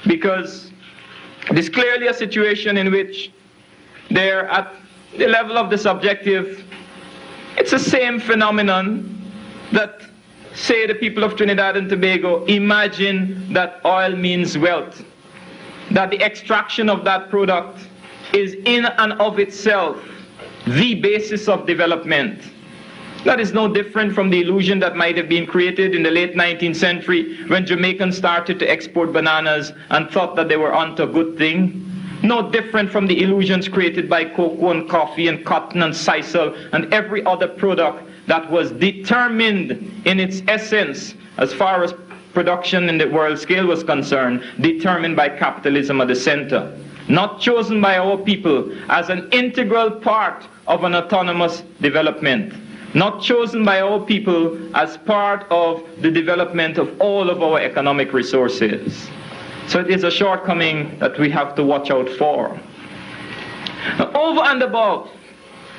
because it is clearly a situation in which they're at the level of the subjective. It's the same phenomenon that, say, the people of Trinidad and Tobago imagine that oil means wealth, that the extraction of that product is in and of itself the basis of development. That is no different from the illusion that might have been created in the late 19th century when Jamaicans started to export bananas and thought that they were onto a good thing. No different from the illusions created by cocoa and coffee and cotton and sisal and every other product that was determined in its essence, as far as production in the world scale was concerned, determined by capitalism at the center. Not chosen by our people as an integral part of an autonomous development. Not chosen by our people as part of the development of all of our economic resources. So it is a shortcoming that we have to watch out for. Now, over and above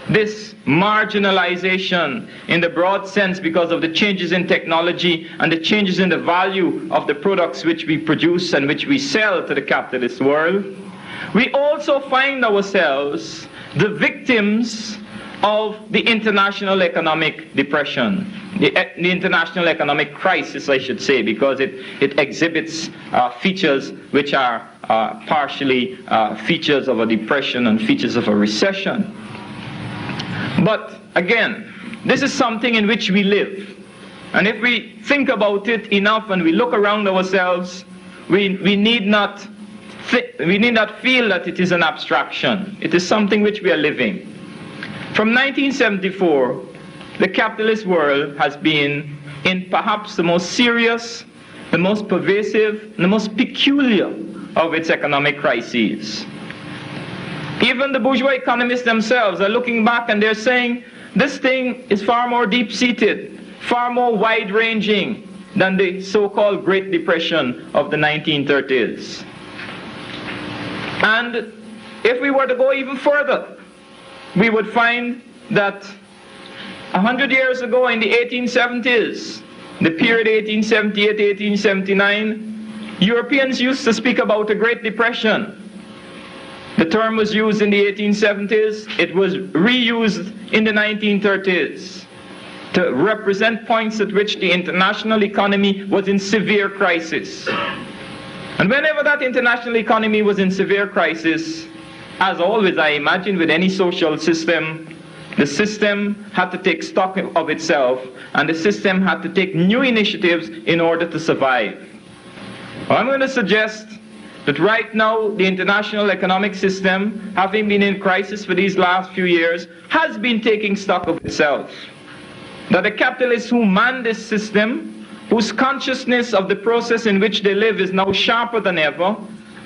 this marginalization in the broad sense because of the changes in technology and the changes in the value of the products which we produce and which we sell to the capitalist world, we also find ourselves the victims of the international economic depression, the international economic crisis, I should say, because it exhibits features which are partially features of a depression and features of a recession. But again, this is something in which we live. And if we think about it enough and we look around ourselves, we need not feel that it is an abstraction. It is something which we are living. From 1974, the capitalist world has been in perhaps the most serious, the most pervasive, and the most peculiar of its economic crises. Even the bourgeois economists themselves are looking back and they're saying this thing is far more deep-seated, far more wide-ranging than the so-called Great Depression of the 1930s. And if we were to go even further, we would find that 100 years ago in the 1870s, the period 1878 to 1879, Europeans used to speak about the Great Depression. The term was used in the 1870s. It was reused in the 1930s to represent points at which the international economy was in severe crisis. And whenever that international economy was in severe crisis, as always, I imagine, with any social system, the system had to take stock of itself, and the system had to take new initiatives in order to survive. Well, I'm going to suggest that right now, the international economic system, having been in crisis for these last few years, has been taking stock of itself. That the capitalists who man this system, whose consciousness of the process in which they live is now sharper than ever,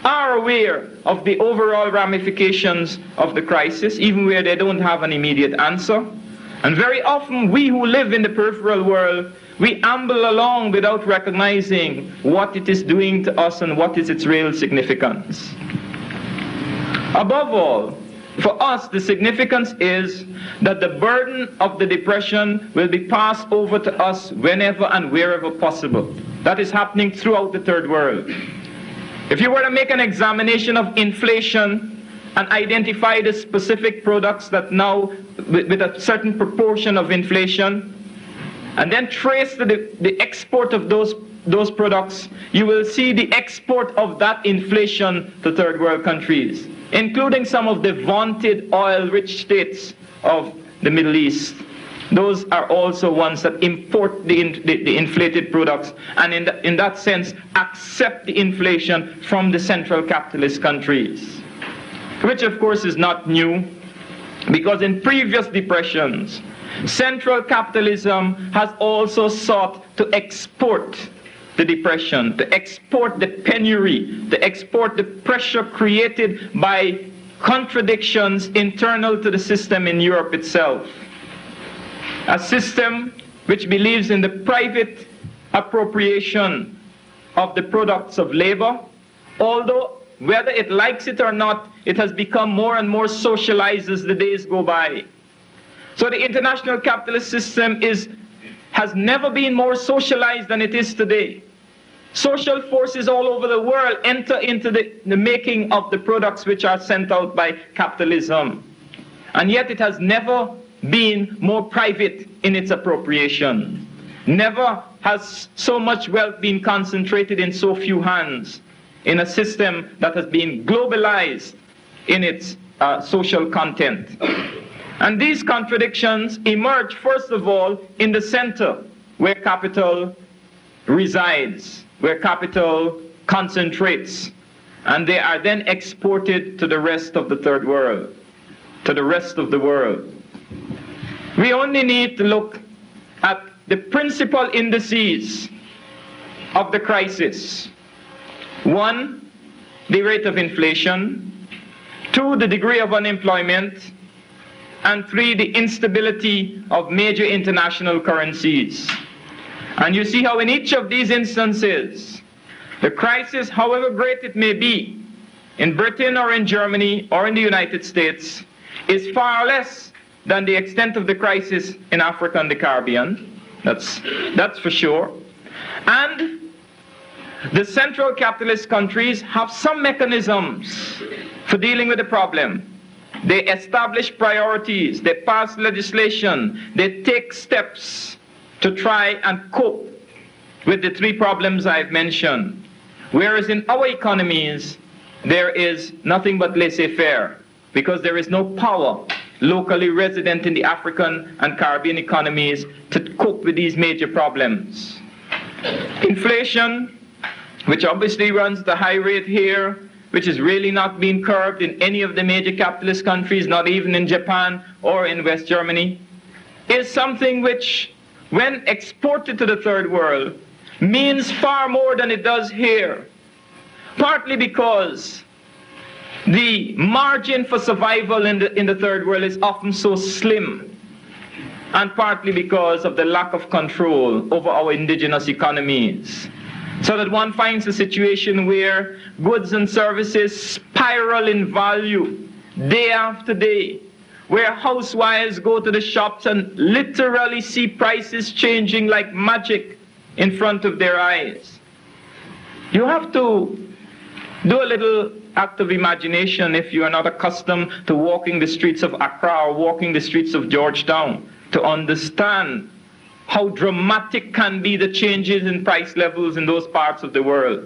are aware of the overall ramifications of the crisis, even where they don't have an immediate answer. And very often, we who live in the peripheral world, We amble along without recognizing what it is doing to us and what is its real significance. Above all, for us, the significance is that the burden of the depression will be passed over to us whenever and wherever possible. That is happening throughout the Third World. If you were to make an examination of inflation and identify the specific products that now, with a certain proportion of inflation, and then trace the export of those products, you will see the export of that inflation to Third World countries, including some of the vaunted oil-rich states of the Middle East. Those are also ones that import the inflated products and in that sense accept the inflation from the central capitalist countries, which of course is not new, because in previous depressions, central capitalism has also sought to export the depression, to export the penury, to export the pressure created by contradictions internal to the system in Europe itself. A system which believes in the private appropriation of the products of labor, although whether it likes it or not, it has become more and more socialized as the days go by. So the international capitalist system has never been more socialized than it is today. Social forces all over the world enter into the making of the products which are sent out by capitalism. And yet it has never been more private in its appropriation. Never has so much wealth been concentrated in so few hands, in a system that has been globalized in its social content. And these contradictions emerge, first of all, in the center where capital resides, where capital concentrates. And they are then exported to the rest of the Third World, to the rest of the world. We only need to look at the principal indices of the crisis. One, the rate of inflation. Two, the degree of unemployment. And three, the instability of major international currencies. And you see how in each of these instances, the crisis, however great it may be, in Britain or in Germany or in the United States, is far less than the extent of the crisis in Africa and the Caribbean. That's for sure. And the central capitalist countries have some mechanisms for dealing with the problem. They establish priorities, they pass legislation, they take steps to try and cope with the three problems I've mentioned. Whereas in our economies, there is nothing but laissez-faire, because there is no power locally resident in the African and Caribbean economies to cope with these major problems. Inflation, which obviously runs the high rate here, which is really not being curbed in any of the major capitalist countries, not even in Japan or in West Germany, is something which, when exported to the Third World, means far more than it does here. Partly because the margin for survival in the Third World is often so slim, and partly because of the lack of control over our indigenous economies. So that one finds a situation where goods and services spiral in value day after day, where housewives go to the shops and literally see prices changing like magic in front of their eyes. You have to do a little act of imagination if you are not accustomed to walking the streets of Accra or walking the streets of Georgetown to understand how dramatic can be the changes in price levels in those parts of the world.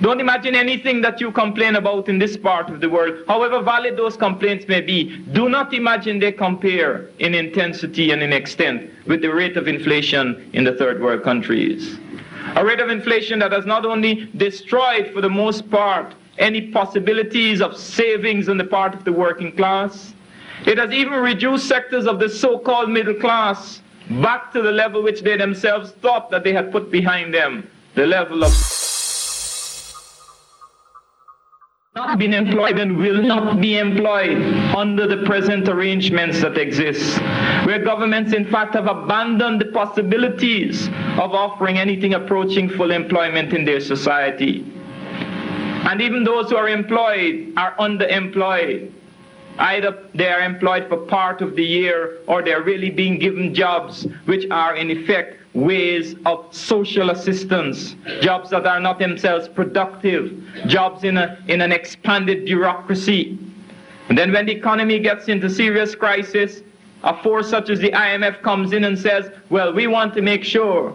Don't imagine anything that you complain about in this part of the world, however valid those complaints may be. Do not imagine they compare in intensity and in extent with the rate of inflation in the Third World countries. A rate of inflation that has not only destroyed, for the most part, any possibilities of savings on the part of the working class, it has even reduced sectors of the so-called middle class back to the level which they themselves thought that they had put behind them, the level of... not been employed and will not be employed under the present arrangements that exist, where governments in fact have abandoned the possibilities of offering anything approaching full employment in their society. And even those who are employed are underemployed. Either they are employed for part of the year, or they are really being given jobs which are in effect ways of social assistance, jobs that are not themselves productive, jobs in an expanded bureaucracy. And then when the economy gets into serious crisis, a force such as the IMF comes in and says, well, we want to make sure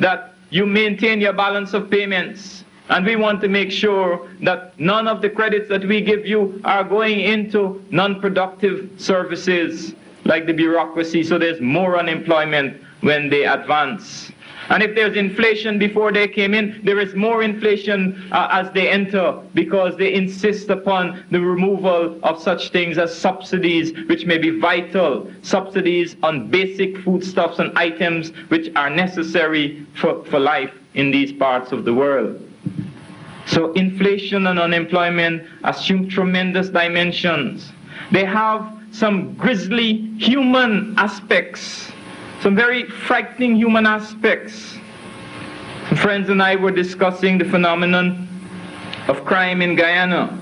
that you maintain your balance of payments, and we want to make sure that none of the credits that we give you are going into non-productive services like the bureaucracy, so there's more unemployment when they advance. And if there's inflation before they came in, there is more inflation as they enter, because they insist upon the removal of such things as subsidies, which may be vital, subsidies on basic foodstuffs and items which are necessary for life in these parts of the world. So inflation and unemployment assume tremendous dimensions. They have some grisly human aspects, some very frightening human aspects. Some friends and I were discussing the phenomenon of crime in Guyana,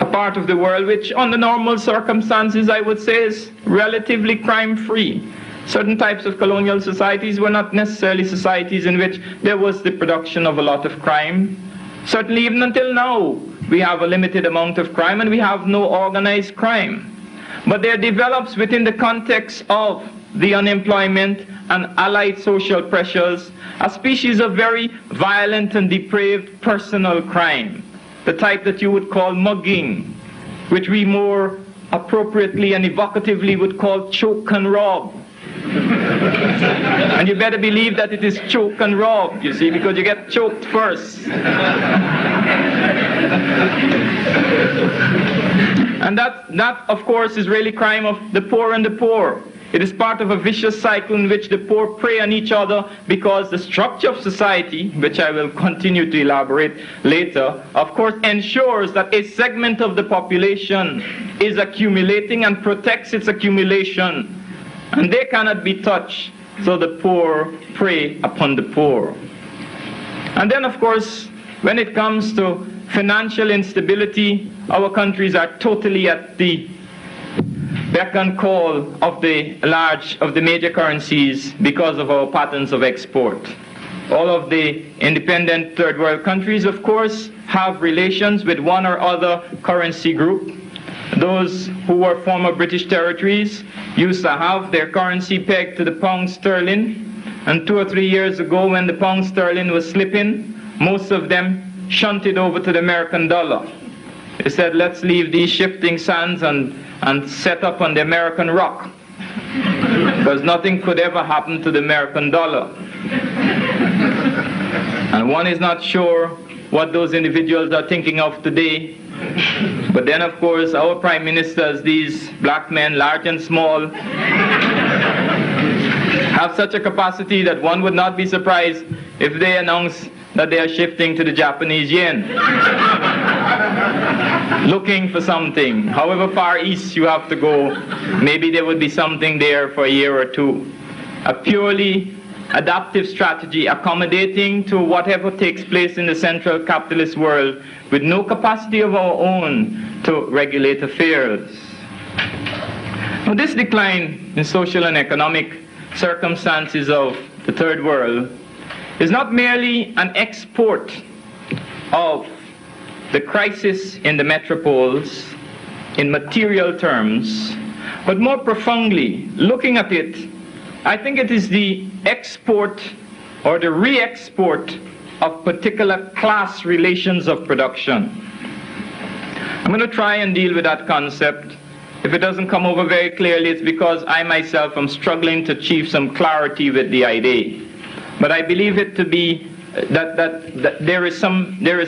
a part of the world which under normal circumstances I would say is relatively crime-free. Certain types of colonial societies were not necessarily societies in which there was the production of a lot of crime. Certainly even until now, we have a limited amount of crime and we have no organized crime. But there develops within the context of the unemployment and allied social pressures a species of very violent and depraved personal crime, the type that you would call mugging, which we more appropriately and evocatively would call choke and rob. And you better believe that it is choke and rob, you see, because you get choked first. And that, of course, is really crime of the poor and the poor. It is part of a vicious cycle in which the poor prey on each other, because the structure of society, which I will continue to elaborate later, of course ensures that a segment of the population is accumulating and protects its accumulation. And they cannot be touched, so the poor prey upon the poor. And then, of course, when it comes to financial instability, our countries are totally at the beck and call of the major currencies because of our patterns of export. All of the independent third world countries, of course, have relations with one or other currency group. Those who were former British territories used to have their currency pegged to the pound sterling, and 2 or 3 years ago, when the pound sterling was slipping, most of them shunted over to the American dollar. They said, let's leave these shifting sands and set up on the American rock, because nothing could ever happen to the American dollar. And one is not sure what those individuals are thinking of today. But then, of course, our prime ministers, these black men, large and small, have such a capacity that one would not be surprised if they announce that they are shifting to the Japanese yen, looking for something. However far east you have to go, maybe there would be something there for a year or two. A purely adaptive strategy, accommodating to whatever takes place in the central capitalist world, with no capacity of our own to regulate affairs. Now, this decline in social and economic circumstances of the third world is not merely an export of the crisis in the metropoles in material terms, but more profoundly, looking at it, I think it is the export or the re-export of particular class relations of production. I'm going to try and deal with that concept. If it doesn't come over very clearly, it's because I myself am struggling to achieve some clarity with the idea. But I believe it to be that there is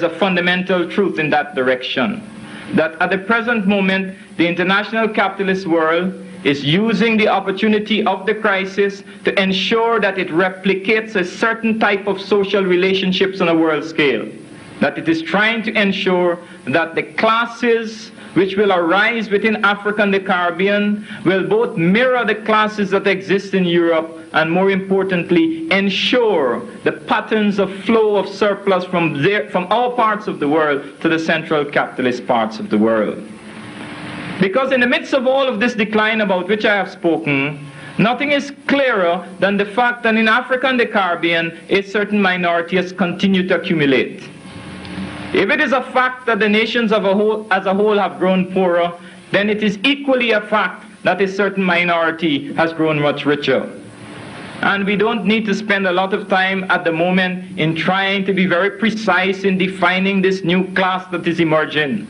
a fundamental truth in that direction. That at the present moment, the international capitalist world is using the opportunity of the crisis to ensure that it replicates a certain type of social relationships on a world scale. that it is trying to ensure that the classes which will arise within Africa and the Caribbean will both mirror the classes that exist in Europe and, more importantly, ensure the patterns of flow of surplus from all parts of the world to the central capitalist parts of the world. Because in the midst of all of this decline about which I have spoken, nothing is clearer than the fact that in Africa and the Caribbean, a certain minority has continued to accumulate. If it is a fact that the nations as a whole have grown poorer, then it is equally a fact that a certain minority has grown much richer. And we don't need to spend a lot of time at the moment in trying to be very precise in defining this new class that is emerging.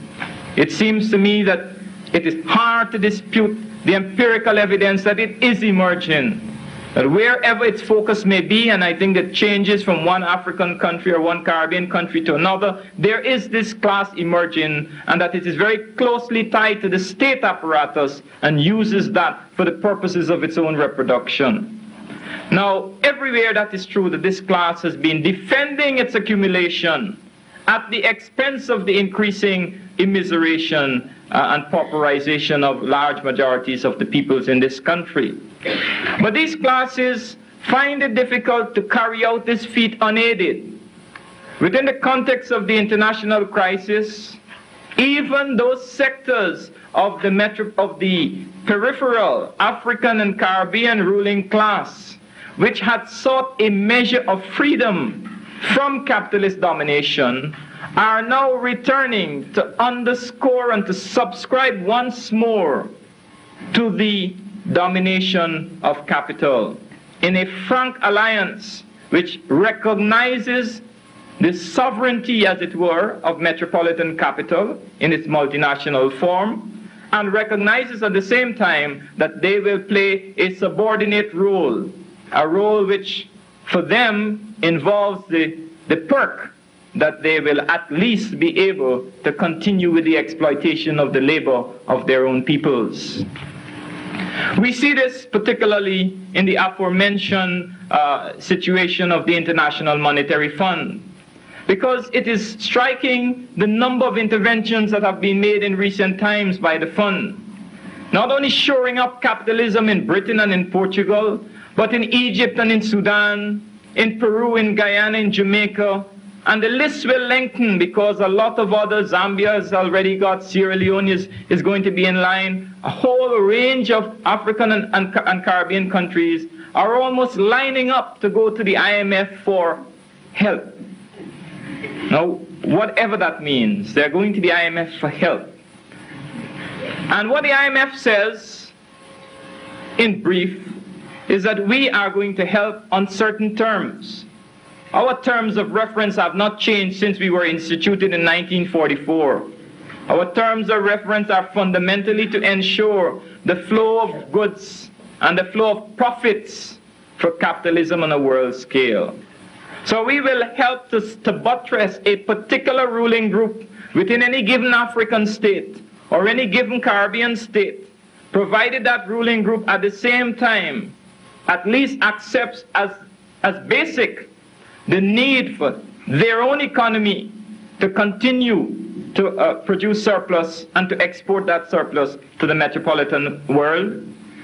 It seems to me that it is hard to dispute the empirical evidence that it is emerging. But wherever its focus may be, and I think that changes from one African country or one Caribbean country to another, there is this class emerging, and that it is very closely tied to the state apparatus and uses that for the purposes of its own reproduction. Now, everywhere that is true that this class has been defending its accumulation at the expense of the increasing immiseration and pauperization of large majorities of the peoples in this country. But these classes find it difficult to carry out this feat unaided. Within the context of the international crisis, even those sectors of the peripheral African and Caribbean ruling class, which had sought a measure of freedom from capitalist domination, are now returning to underscore and to subscribe once more to the domination of capital in a frank alliance which recognizes the sovereignty, as it were, of metropolitan capital in its multinational form, and recognizes at the same time that they will play a subordinate role, a role which for them involves the perk that they will at least be able to continue with the exploitation of the labor of their own peoples. We see this particularly in the aforementioned situation of the International Monetary Fund, because it is striking the number of interventions that have been made in recent times by the fund, not only shoring up capitalism in Britain and in Portugal, but in Egypt and in Sudan, in Peru, in Guyana, in Jamaica, and the list will lengthen because a lot of others, Zambia has already got, Sierra Leone is going to be in line. A whole range of African and Caribbean countries are almost lining up to go to the IMF for help. Now, whatever that means, they're going to the IMF for help. And what the IMF says, in brief, is that we are going to help on certain terms. Our terms of reference have not changed since we were instituted in 1944. Our terms of reference are fundamentally to ensure the flow of goods and the flow of profits for capitalism on a world scale. So we will help to buttress a particular ruling group within any given African state or any given Caribbean state, provided that ruling group at the same time at least accepts as basic the need for their own economy to continue to produce surplus and to export that surplus to the metropolitan world.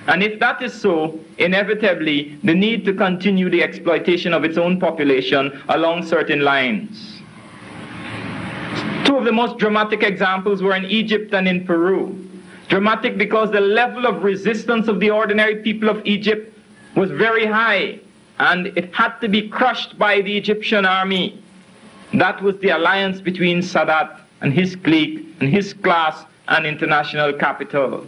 And if that is so, inevitably, the need to continue the exploitation of its own population along certain lines. Two of the most dramatic examples were in Egypt and in Peru. Dramatic because the level of resistance of the ordinary people of Egypt was very high, and it had to be crushed by the Egyptian army. That was the alliance between Sadat and his clique and his class and international capital.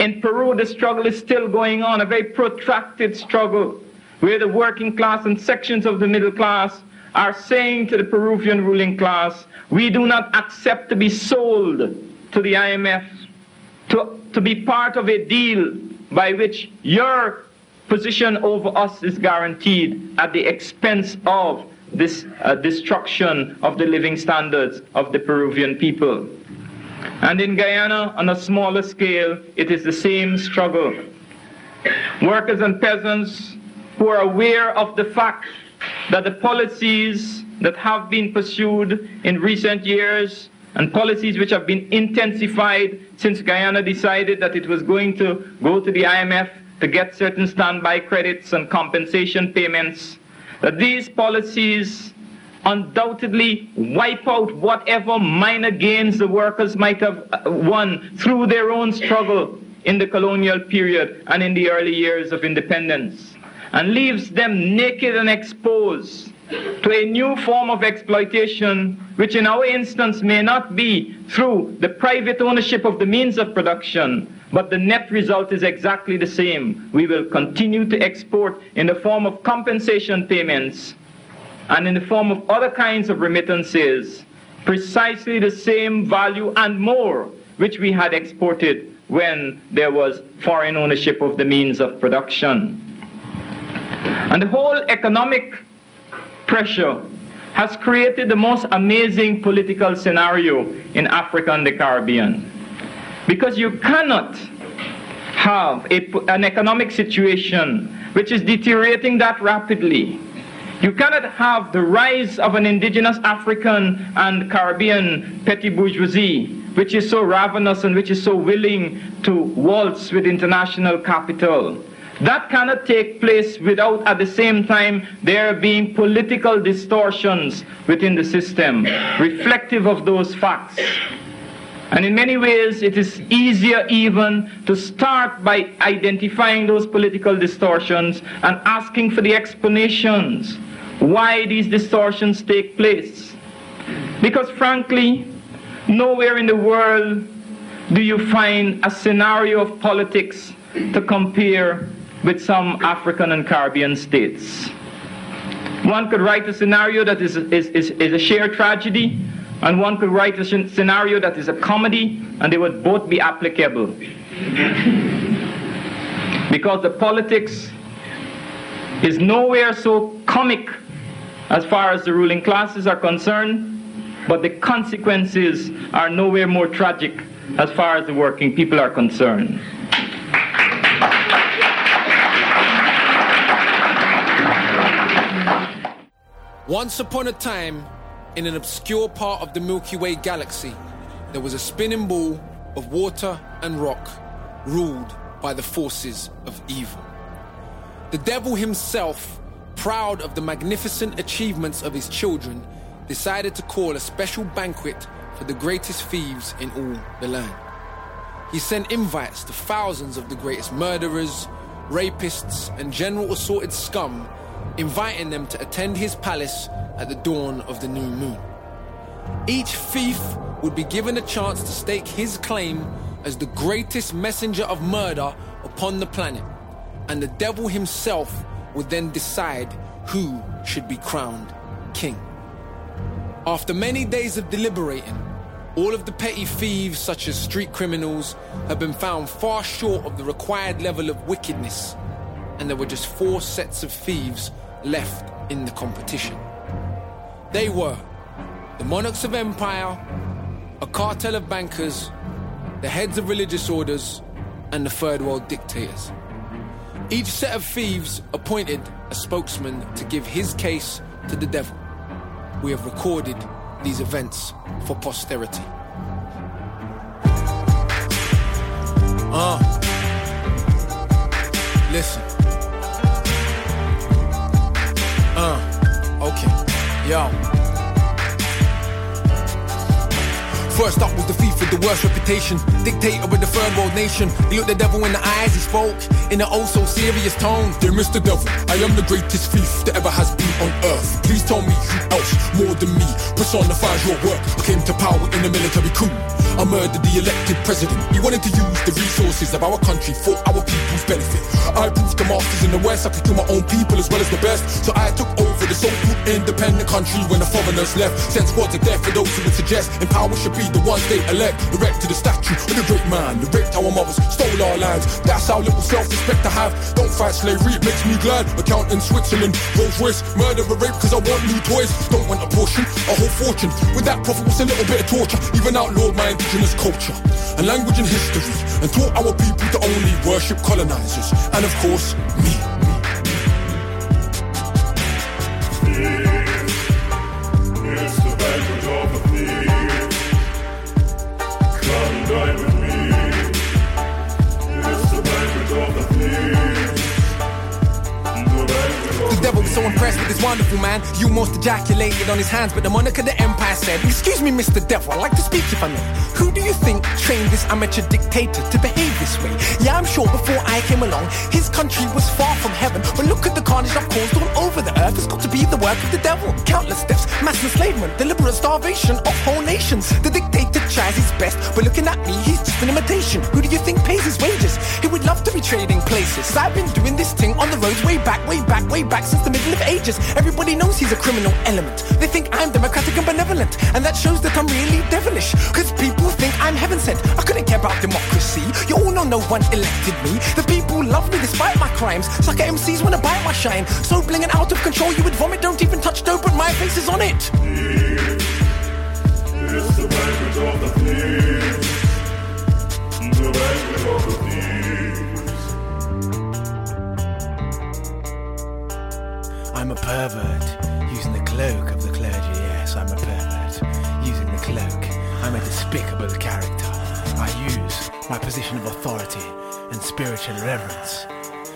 In Peru, the struggle is still going on, a very protracted struggle, where the working class and sections of the middle class are saying to the Peruvian ruling class, we do not accept to be sold to the IMF, to be part of a deal by which your position over us is guaranteed at the expense of this destruction of the living standards of the Peruvian people. And in Guyana, on a smaller scale, it is the same struggle. Workers and peasants who are aware of the fact that the policies that have been pursued in recent years and policies which have been intensified since Guyana decided that it was going to go to the IMF to get certain standby credits and compensation payments, that these policies undoubtedly wipe out whatever minor gains the workers might have won through their own struggle in the colonial period and in the early years of independence, and leaves them naked and exposed to a new form of exploitation, which in our instance may not be through the private ownership of the means of production, but the net result is exactly the same. We will continue to export in the form of compensation payments and in the form of other kinds of remittances, precisely the same value and more which we had exported when there was foreign ownership of the means of production. And the whole economic pressure has created the most amazing political scenario in Africa and the Caribbean. Because you cannot have an economic situation which is deteriorating that rapidly. You cannot have the rise of an indigenous African and Caribbean petty bourgeoisie, which is so ravenous and which is so willing to waltz with international capital. That cannot take place without, at the same time, there being political distortions within the system, reflective of those facts. And in many ways, it is easier even to start by identifying those political distortions and asking for the explanations why these distortions take place. Because frankly, nowhere in the world do you find a scenario of politics to compare with some African and Caribbean states. One could write a scenario that is a sheer tragedy, and one could write a scenario that is a comedy, and they would both be applicable. Because the politics is nowhere so comic as far as the ruling classes are concerned, but the consequences are nowhere more tragic as far as the working people are concerned. Once upon a time, in an obscure part of the Milky Way galaxy, there was a spinning ball of water and rock, ruled by the forces of evil. The devil himself, proud of the magnificent achievements of his children, decided to call a special banquet for the greatest thieves in all the land. He sent invites to thousands of the greatest murderers, rapists, and general assorted scum, inviting them to attend his palace at the dawn of the new moon. Each thief would be given a chance to stake his claim as the greatest messenger of murder upon the planet, and the devil himself would then decide who should be crowned king. After many days of deliberating, all of the petty thieves, such as street criminals, had been found far short of the required level of wickedness, and there were just 4 sets of thieves left in the competition. They were the monarchs of empire, a cartel of bankers, the heads of religious orders, and the third world dictators. Each set of thieves appointed a spokesman to give his case to the devil. We have recorded these events for posterity. Listen. Okay, yo. First up was the thief with the worst reputation, dictator with the third world nation. He looked the devil in the eyes, he spoke in an oh so serious tone. Dear Mr. Devil, I am the greatest thief that ever has been on earth. Please tell me who else, more than me, personifies your work. I came to power in a military coup. I murdered the elected president. He wanted to use the resources of our country for our people's benefit. I proved to masters in the West, I could kill my own people as well as the best. So I took over the so-called independent country when the foreigners left. Sent squads of death for those who would suggest in power should be the ones they elect. Erected a statue of the great man who raped our mothers, stole our lands. That's how little self-respect I have. Don't fight slavery, it makes me glad. Account in Switzerland, Rolls Royce. Murder or rape cause I want new toys. Don't want a portion, a whole fortune. With that profit was a little bit of torture. Even outlawed my indigenous culture and language and history, and taught our people to only worship colonizers, and of course, me. is wonderful, man. You most ejaculated on his hands, but the monarch of the empire said, "Excuse me, Mr. Devil, I'd like to speak if I may. Who do you think trained this amateur dictator to behave this way? Yeah, I'm sure before I came along, his country was far from heaven, but look at the carnage I've caused all over the earth. It's got to be the work of the devil. Countless deaths, mass enslavement, deliberate starvation of whole nations. The dictator tries his best, but looking at me, he's just an imitation. Who do you think pays his wages? He would love to be trading places. I've been doing this thing on the roads way back since the middle of ages. Everybody knows he's a criminal element. They think I'm democratic and benevolent, and that shows that I'm really devilish, because people think I'm heaven sent. I couldn't care about democracy. You all know no one elected me. The people love me despite my crimes. Sucker MCs wanna bite my shine. So blinging out of control you would vomit. Don't even touch dough, but my face is on it. It's the banquet of the thieves. The banquet of the thieves. I'm a pervert, using the cloak of the clergy. Yes, I'm a pervert, using the cloak. I'm a despicable character. I use my position of authority and spiritual reverence.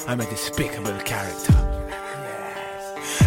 I'm a despicable character. Yes.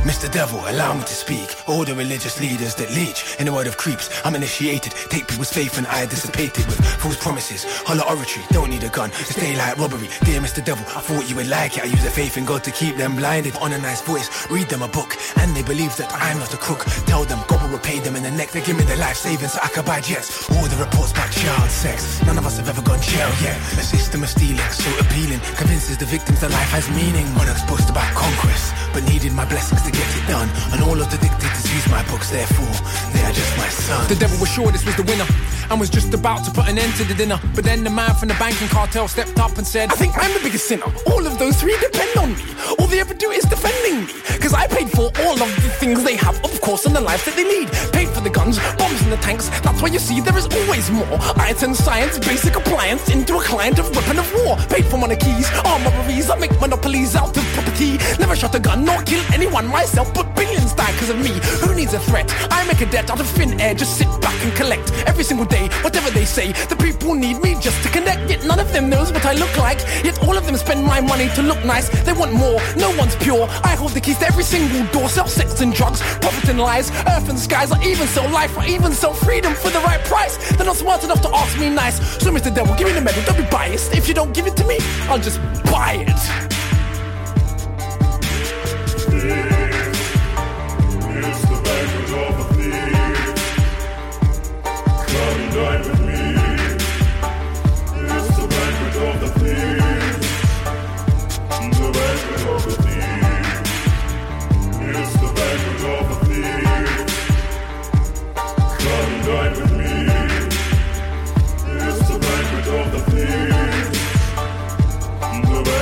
Mr. Devil, allow me to speak. All the religious leaders that leech in a world of creeps. I'm initiated, take people's faith and I dissipate it with false promises. Holler oratory, don't need a gun, it's daylight robbery. Dear Mr. Devil, I thought you would like it. I use the faith in God to keep them blinded. On a nice voice, read them a book, and they believe that I'm not a crook. Tell them God will repay them in the neck. They give me their life savings so I can buy jets. All the reports about child sex, none of us have ever gone jail yet. A system of stealing so appealing convinces the victims that life has meaning. Monarchs boast about conquest, but needed my blessings to get it done, and all of the dictators use my books, therefore they are just my sons. The devil was sure this was the winner and was just about to put an end to the dinner, but then the man from the banking cartel stepped up and said, I think I'm the biggest sinner. All of those three depend on me. All they ever do is defending me, because I paid for all of the things they have, of course, and the lives that they lead. Paid for the guns, bombs in the tanks. That's why you see there is always more. I turn science, basic appliance, into a client of weapon of war. Paid for monarchies, armed robberies. I make monopolies out of property. Never shot a gun nor kill anyone myself, but billions die because of me. Who needs a threat? I make a debt out of thin air. Just sit back and collect every single day, whatever they say. The people need me just to connect, yet none of them knows what I look like. Yet all of them spend my money to look nice. They want more, no one's pure. I hold the keys to every single door. Sell sex and drugs, profit and lies, earth and skies. I even sell life, I even sell freedom for the right price. They're not smart enough to ask me nice. So Mr. Devil, give me the medal, don't be biased. If you don't give it to me, I'll just buy it. It's the banquet of the thieves. Come and dine with me. It's the banquet of the thieves. The banquet of the thieves. It's the banquet of the thieves. Come and dine with me. It's the banquet of the thieves. The banquet of the thieves.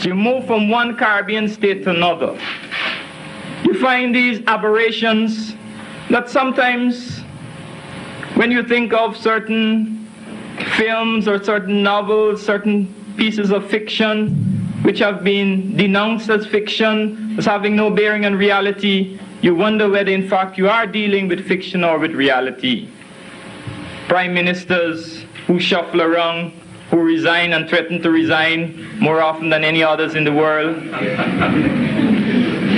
You move from one Caribbean state to another. You find these aberrations that sometimes when you think of certain films or certain novels, certain pieces of fiction which have been denounced as fiction, as having no bearing on reality, you wonder whether in fact you are dealing with fiction or with reality. Prime ministers who shuffle around, who resign and threaten to resign more often than any others in the world.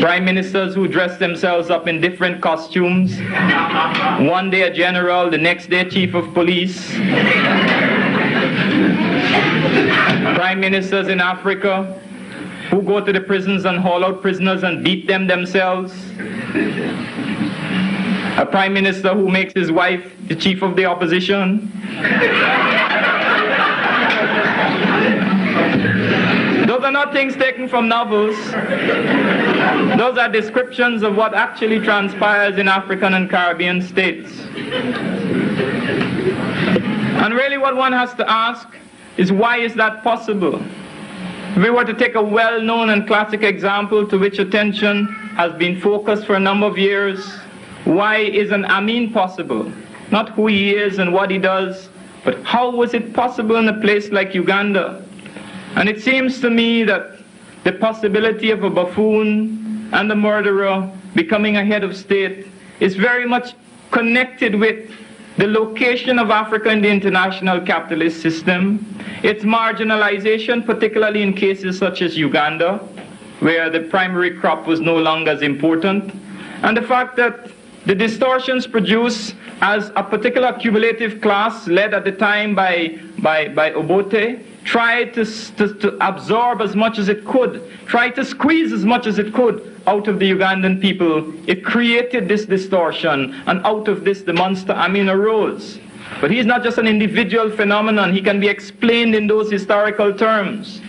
Prime ministers who dress themselves up in different costumes. One day a general, the next day chief of police. Prime ministers in Africa who go to the prisons and haul out prisoners and beat them themselves. A prime minister who makes his wife the chief of the opposition. are not things taken from novels. Those are descriptions of what actually transpires in African and Caribbean states. And really what one has to ask is, why is that possible? If we were to take a well-known and classic example to which attention has been focused for a number of years, why isn't Amin possible? Not who he is and what he does, but how was it possible in a place like Uganda? And it seems to me that the possibility of a buffoon and a murderer becoming a head of state is very much connected with the location of Africa in the international capitalist system, its marginalization, particularly in cases such as Uganda, where the primary crop was no longer as important, and the fact that the distortions produced as a particular cumulative class, led at the time by Obote, tried to absorb as much as it could, tried to squeeze as much as it could out of the Ugandan people. It created this distortion, and out of this the monster Amin arose. But he's not just an individual phenomenon, he can be explained in those historical terms.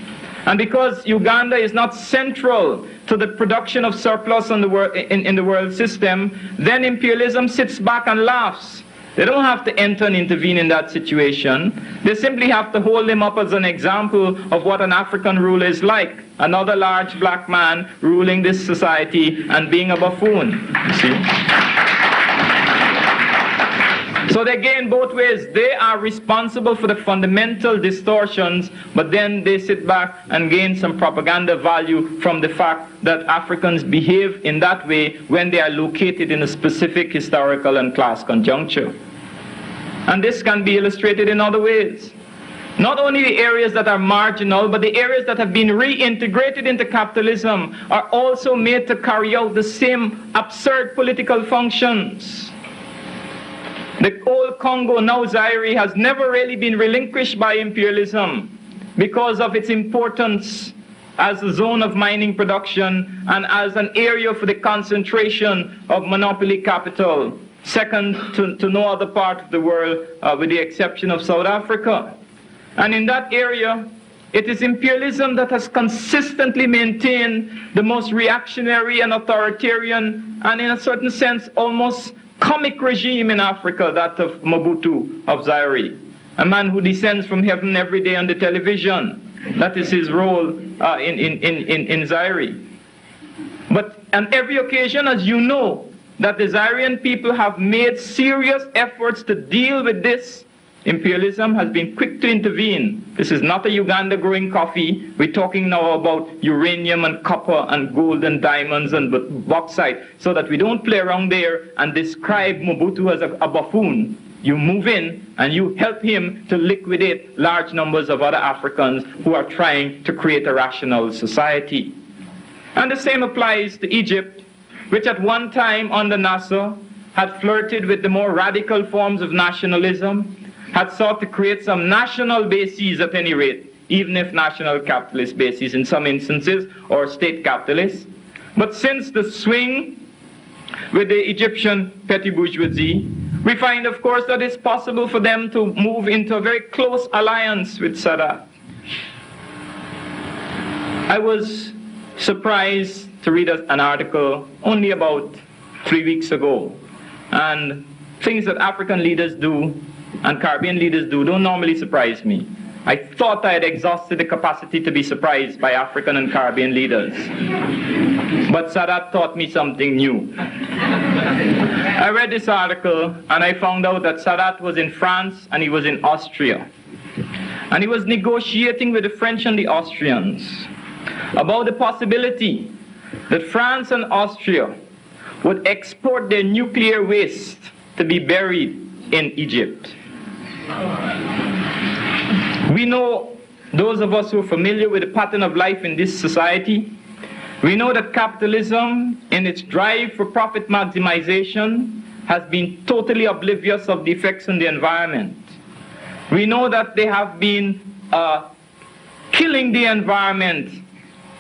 And because Uganda is not central to the production of surplus in the world system, then imperialism sits back and laughs. They don't have to enter and intervene in that situation. They simply have to hold him up as an example of what an African ruler is like, another large black man ruling this society and being a buffoon. You see? So they gain both ways. They are responsible for the fundamental distortions, but then they sit back and gain some propaganda value from the fact that Africans behave in that way when they are located in a specific historical and class conjuncture. And this can be illustrated in other ways. Not only the areas that are marginal, but the areas that have been reintegrated into capitalism are also made to carry out the same absurd political functions. The old Congo, now Zaire, has never really been relinquished by imperialism because of its importance as a zone of mining production and as an area for the concentration of monopoly capital, second to no other part of the world with the exception of South Africa. And in that area, it is imperialism that has consistently maintained the most reactionary and authoritarian, and in a certain sense, almost comic regime in Africa, that of Mobutu of Zaire, a man who descends from heaven every day on the television. That is his role in Zaire. But on every occasion, as you know, that the Zairean people have made serious efforts to deal with this, imperialism has been quick to intervene. This is not a Uganda growing coffee. We're talking now about uranium and copper and gold and diamonds and bauxite, so that we don't play around there and describe Mobutu as a buffoon. You move in and you help him to liquidate large numbers of other Africans who are trying to create a rational society. And the same applies to Egypt, which at one time under Nasser had flirted with the more radical forms of nationalism, had sought to create some national bases at any rate, even if national capitalist bases in some instances, or state capitalists. But since the swing with the Egyptian petty bourgeoisie, we find, of course, that it's possible for them to move into a very close alliance with Sadat. I was surprised to read an article only about 3 weeks ago, and things that African leaders do and Caribbean leaders do don't normally surprise me. I thought I had exhausted the capacity to be surprised by African and Caribbean leaders. But Sadat taught me something new. I read this article and I found out that Sadat was in France and he was in Austria. And he was negotiating with the French and the Austrians about the possibility that France and Austria would export their nuclear waste to be buried in Egypt. We know, those of us who are familiar with the pattern of life in this society, we know that capitalism, in its drive for profit maximization, has been totally oblivious of the effects on the environment. We know that they have been killing the environment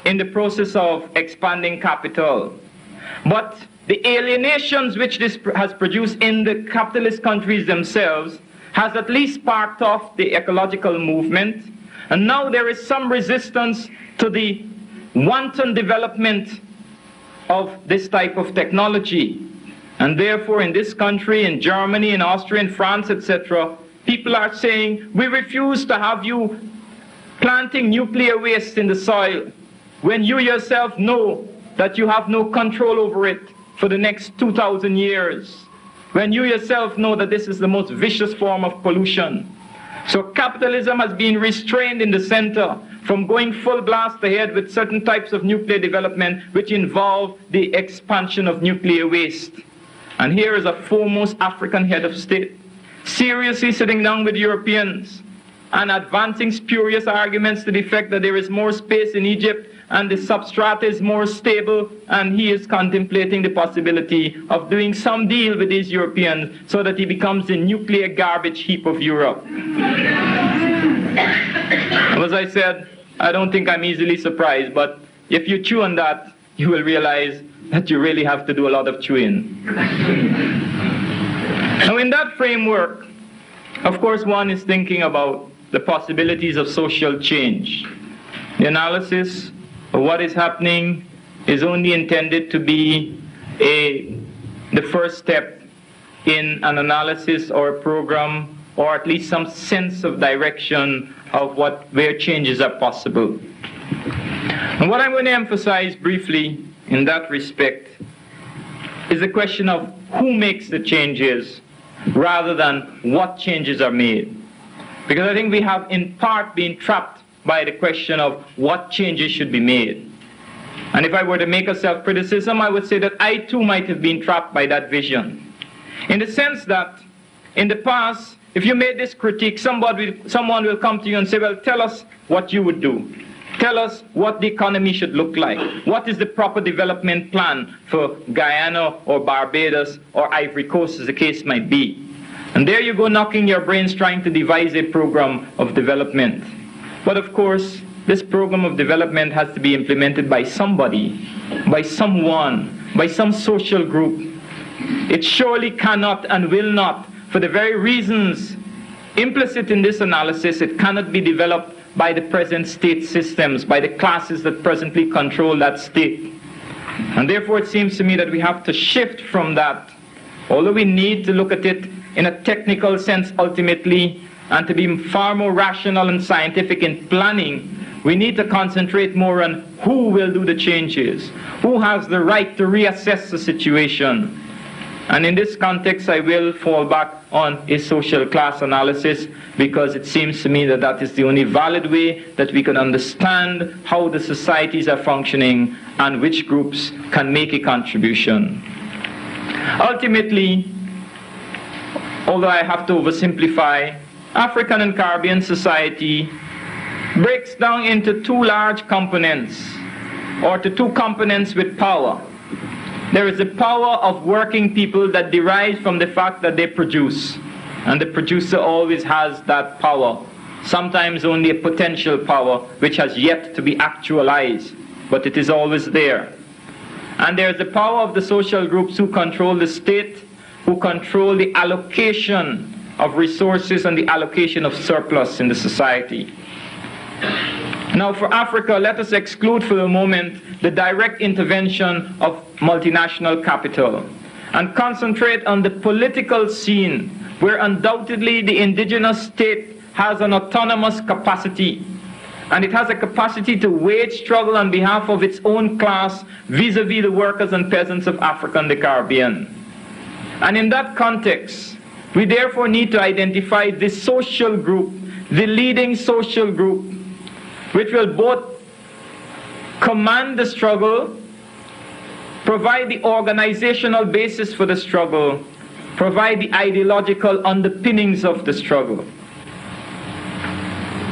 in the process of expanding capital. But the alienations which this has produced in the capitalist countries themselves has at least sparked off the ecological movement, And now there is some resistance to the wanton development of this type of technology. And therefore, in this country, in Germany, in Austria, in France, etc., people are saying, we refuse to have you planting nuclear waste in the soil when you yourself know that you have no control over it for the next 2,000 years, when you yourself know that this is the most vicious form of pollution. So capitalism has been restrained in the center from going full blast ahead with certain types of nuclear development which involve the expansion of nuclear waste. And here is a foremost African head of state seriously sitting down with Europeans and advancing spurious arguments to the effect that there is more space in Egypt and the substrata is more stable, and he is contemplating the possibility of doing some deal with these Europeans so that he becomes the nuclear garbage heap of Europe. As I said, I don't think I'm easily surprised, but if you chew on that, you will realize that you really have to do a lot of chewing. Now, in that framework, of course, one is thinking about the possibilities of social change. The analysis of what is happening is only intended to be the first step in an analysis or a program, or at least some sense of direction of where changes are possible. And what I'm going to emphasize briefly in that respect is the question of who makes the changes rather than what changes are made. Because I think we have in part been trapped by the question of what changes should be made. And if I were to make a self-criticism, I would say that I too might have been trapped by that vision. In the sense that in the past, if you made this critique, someone will come to you and say, well, tell us what you would do. Tell us what the economy should look like. What is the proper development plan for Guyana or Barbados or Ivory Coast, as the case might be? And there you go, knocking your brains trying to devise a program of development. But of course, this program of development has to be implemented by somebody, by someone, by some social group. It surely cannot and will not, for the very reasons implicit in this analysis, it cannot be developed by the present state systems, by the classes that presently control that state. And therefore it seems to me that we have to shift from that, although we need to look at it in a technical sense ultimately, and to be far more rational and scientific in planning, we need to concentrate more on who will do the changes, who has the right to reassess the situation. And in this context, I will fall back on a social class analysis, because it seems to me that that is the only valid way that we can understand how the societies are functioning and which groups can make a contribution. Ultimately, although I have to oversimplify, African and Caribbean society breaks down into two large components, or to two components with power. There is the power of working people that derives from the fact that they produce. And the producer always has that power, sometimes only a potential power which has yet to be actualized, but it is always there. And there is the power of the social groups who control the state, who control the allocation of resources and the allocation of surplus in the society. Now, for Africa, let us exclude for the moment the direct intervention of multinational capital and concentrate on the political scene, where undoubtedly the indigenous state has an autonomous capacity, and it has a capacity to wage struggle on behalf of its own class vis-à-vis the workers and peasants of Africa and the Caribbean. And in that context, we therefore need to identify the social group, the leading social group, which will both command the struggle, provide the organizational basis for the struggle, provide the ideological underpinnings of the struggle.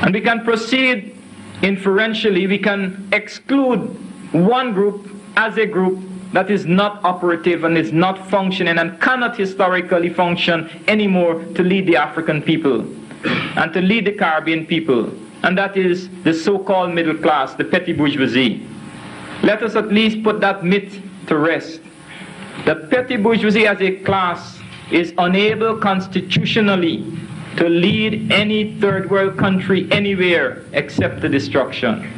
And we can proceed inferentially. We can exclude one group as a group that is not operative and is not functioning and cannot historically function anymore to lead the African people and to lead the Caribbean people. And that is the so-called middle class, the petty bourgeoisie. Let us at least put that myth to rest. The petty bourgeoisie as a class is unable constitutionally to lead any third world country anywhere except the destruction.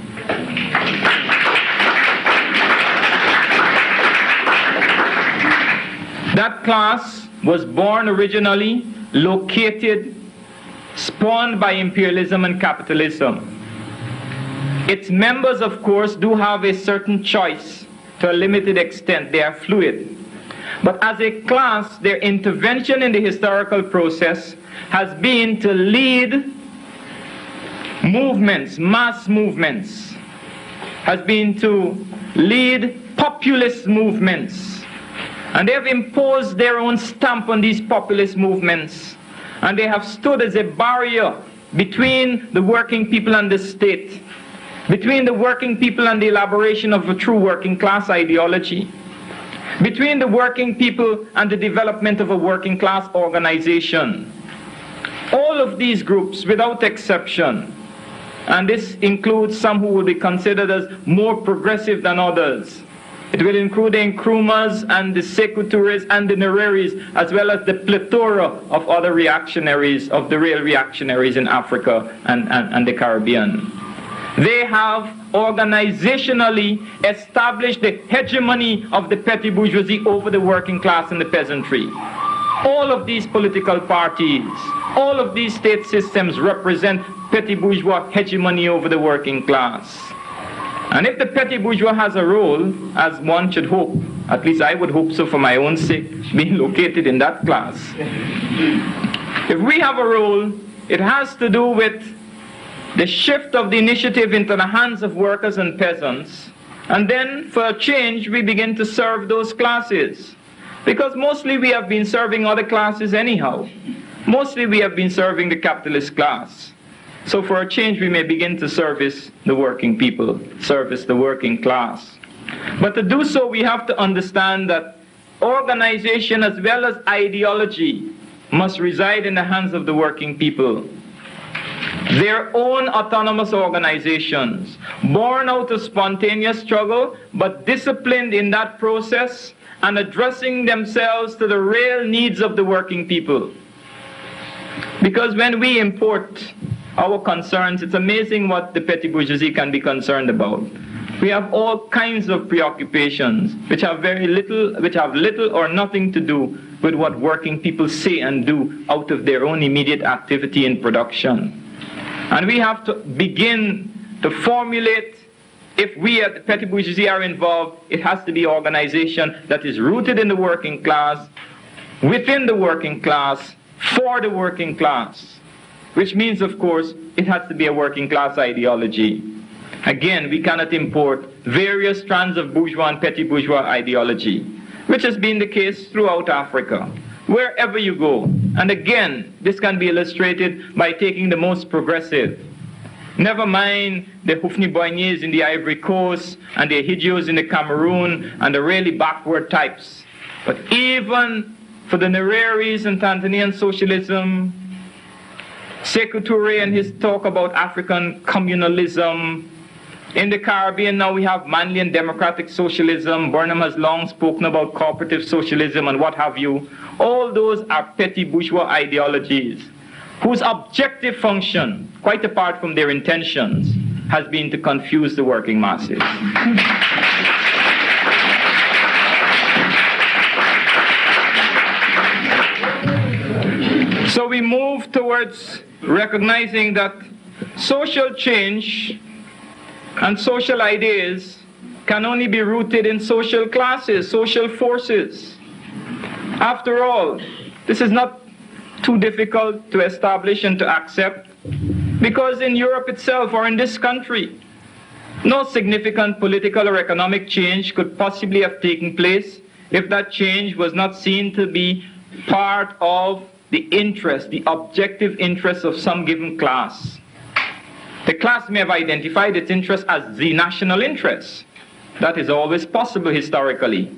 That class was born originally, located, spawned by imperialism and capitalism. Its members, of course, do have a certain choice to a limited extent. They are fluid. But as a class, their intervention in the historical process has been to lead movements, mass movements, has been to lead populist movements. And they have imposed their own stamp on these populist movements. And they have stood as a barrier between the working people and the state, between the working people and the elaboration of a true working class ideology, between the working people and the development of a working class organization. All of these groups, without exception, and this includes some who would be considered as more progressive than others. It will include the Nkrumahs and the Sekou Touré's and the Nyerere's, as well as the plethora of other reactionaries, of the real reactionaries in Africa and the Caribbean. They have organizationally established the hegemony of the petty bourgeoisie over the working class and the peasantry. All of these political parties, all of these state systems represent petty bourgeois hegemony over the working class. And if the petty bourgeois has a role, as one should hope, at least I would hope so for my own sake, being located in that class. If we have a role, it has to do with the shift of the initiative into the hands of workers and peasants, and then for a change we begin to serve those classes, because mostly we have been serving other classes anyhow. Mostly we have been serving the capitalist class. So for a change we may begin to service the working people, service the working class. But to do so we have to understand that organization as well as ideology must reside in the hands of the working people. Their own autonomous organizations, born out of spontaneous struggle, but disciplined in that process and addressing themselves to the real needs of the working people. Because when we import our concerns, it's amazing what the petty bourgeoisie can be concerned about. We have all kinds of preoccupations which have little or nothing to do with what working people say and do out of their own immediate activity in production. And we have to begin to formulate, if we at the petty bourgeoisie are involved, it has to be an organization that is rooted in the working class, within the working class, for the working class. Which means, of course, it has to be a working class ideology. Again, we cannot import various strands of bourgeois and petty bourgeois ideology, which has been the case throughout Africa. Wherever you go, and again, this can be illustrated by taking the most progressive. Never mind the Houphouët-Boignyes in the Ivory Coast, and the Ehidios in the Cameroon, and the really backward types. But even for the Nyerere's and Tanzanian socialism, Sekou Touré and his talk about African communalism. In the Caribbean now we have manly and democratic socialism. Burnham has long spoken about cooperative socialism and what have you. All those are petty bourgeois ideologies whose objective function, quite apart from their intentions, has been to confuse the working masses. So we move towards recognizing that social change and social ideas can only be rooted in social classes, social forces. After all, this is not too difficult to establish and to accept, because in Europe itself or in this country, no significant political or economic change could possibly have taken place if that change was not seen to be part of the interest, the objective interest of some given class. The class may have identified its interest as the national interest. That is always possible historically.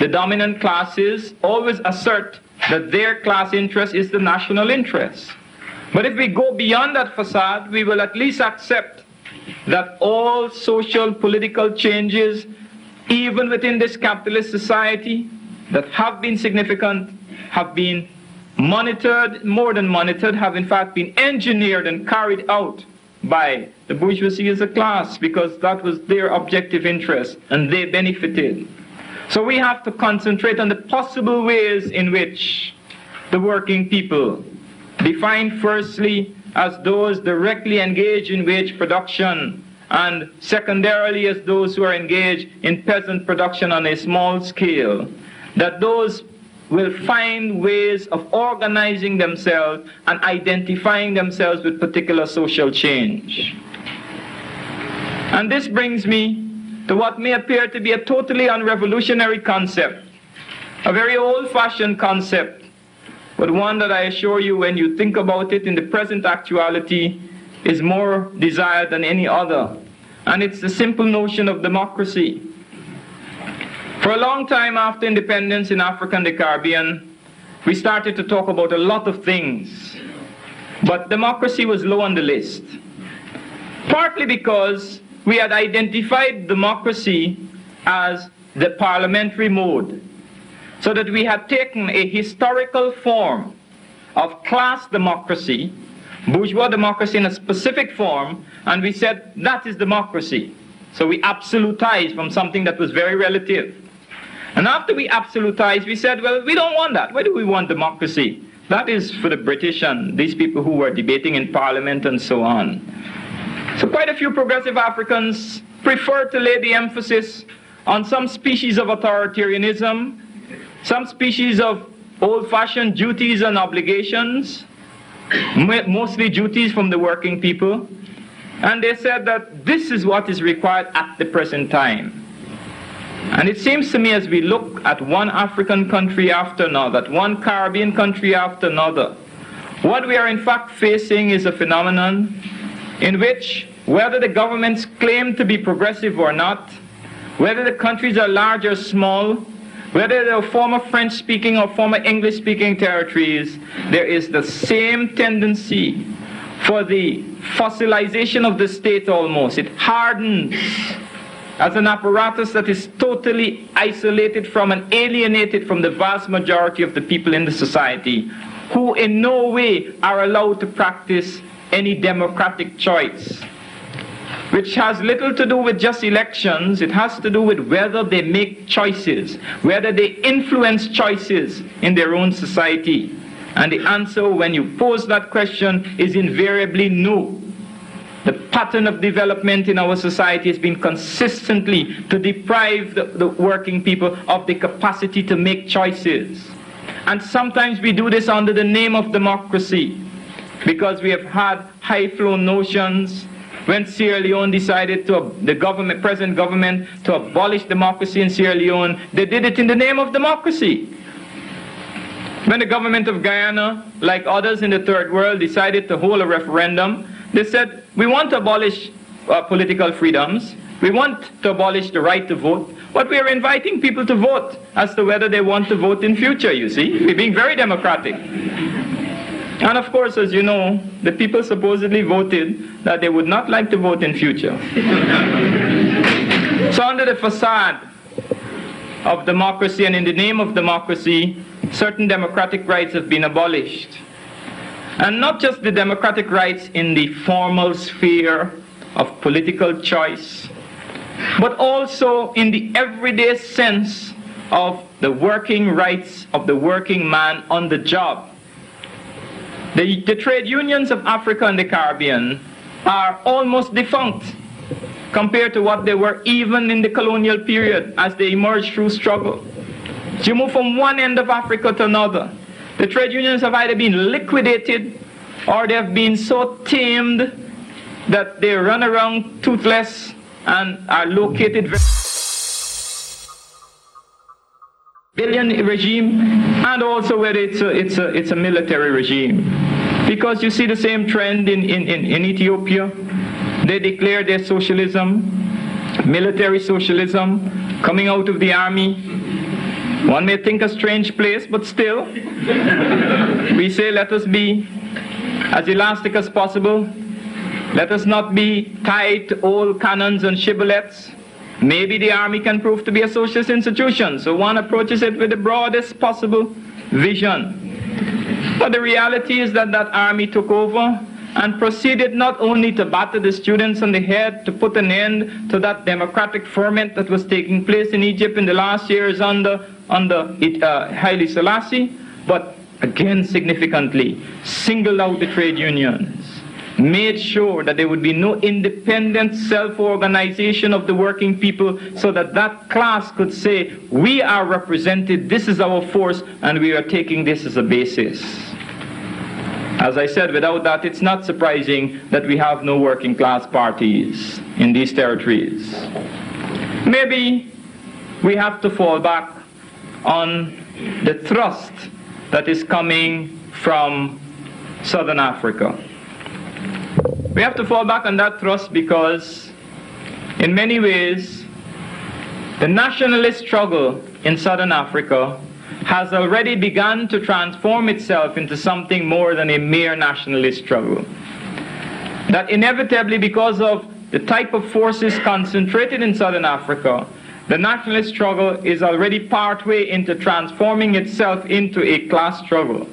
The dominant classes always assert that their class interest is the national interest. But if we go beyond that facade, we will at least accept that all social, political changes, even within this capitalist society, that have been significant, have been monitored, more than monitored, have in fact been engineered and carried out by the bourgeoisie as a class, because that was their objective interest and they benefited. So we have to concentrate on the possible ways in which the working people, defined firstly as those directly engaged in wage production and secondarily as those who are engaged in peasant production on a small scale, that those will find ways of organizing themselves and identifying themselves with particular social change. And this brings me to what may appear to be a totally unrevolutionary concept, a very old-fashioned concept, but one that I assure you, when you think about it in the present actuality, is more desired than any other. And it's the simple notion of democracy. For a long time after independence in Africa and the Caribbean, we started to talk about a lot of things, but democracy was low on the list. Partly because we had identified democracy as the parliamentary mode, so that we had taken a historical form of class democracy, bourgeois democracy in a specific form, and we said that is democracy. So we absolutized from something that was very relative. And after we absolutized, we said, well, we don't want that. Why do we want democracy? That is for the British and these people who were debating in parliament and so on. So quite a few progressive Africans prefer to lay the emphasis on some species of authoritarianism, some species of old-fashioned duties and obligations, mostly duties from the working people. And they said that this is what is required at the present time. And it seems to me, as we look at one African country after another, at one Caribbean country after another, what we are in fact facing is a phenomenon in which, whether the governments claim to be progressive or not, whether the countries are large or small, whether they are former French-speaking or former English-speaking territories, there is the same tendency for the fossilization of the state almost. It hardens as an apparatus that is totally isolated from and alienated from the vast majority of the people in the society, who in no way are allowed to practice any democratic choice, which has little to do with just elections. It has to do with whether they make choices, whether they influence choices in their own society. And the answer, when you pose that question, is invariably no. The pattern of development in our society has been consistently to deprive the working people of the capacity to make choices. And sometimes we do this under the name of democracy, because we have had high-flown notions. When Sierra Leone decided, the present government, to abolish democracy in Sierra Leone, they did it in the name of democracy. When the government of Guyana, like others in the third world, decided to hold a referendum, they said, we want to abolish political freedoms, we want to abolish the right to vote, but we are inviting people to vote as to whether they want to vote in future, you see. We're being very democratic. And of course, as you know, the people supposedly voted that they would not like to vote in future. So under the facade of democracy and in the name of democracy, certain democratic rights have been abolished. And not just the democratic rights in the formal sphere of political choice, but also in the everyday sense of the working rights of the working man on the job. The trade unions of Africa and the Caribbean are almost defunct compared to what they were even in the colonial period as they emerged through struggle. So you move from one end of Africa to another. The trade unions have either been liquidated or they have been so tamed that they run around toothless and are located very civilian regime, and also whether it's a military regime. Because you see the same trend in Ethiopia. They declare their socialism, military socialism, coming out of the army. One may think a strange place, but still, we say let us be as elastic as possible. Let us not be tied to old cannons and shibboleths. Maybe the army can prove to be a socialist institution. So one approaches it with the broadest possible vision. So the reality is that that army took over and proceeded not only to batter the students on the head, to put an end to that democratic ferment that was taking place in Egypt in the last years under Haile Selassie, but again significantly singled out the trade unions, made sure that there would be no independent self-organization of the working people so that that class could say, we are represented, this is our force, and we are taking this as a basis. As I said, without that, it's not surprising that we have no working class parties in these territories. Maybe we have to fall back on the thrust that is coming from Southern Africa. We have to fall back on that thrust because, in many ways, the nationalist struggle in Southern Africa has already begun to transform itself into something more than a mere nationalist struggle. That inevitably, because of the type of forces concentrated in Southern Africa, the nationalist struggle is already partway into transforming itself into a class struggle.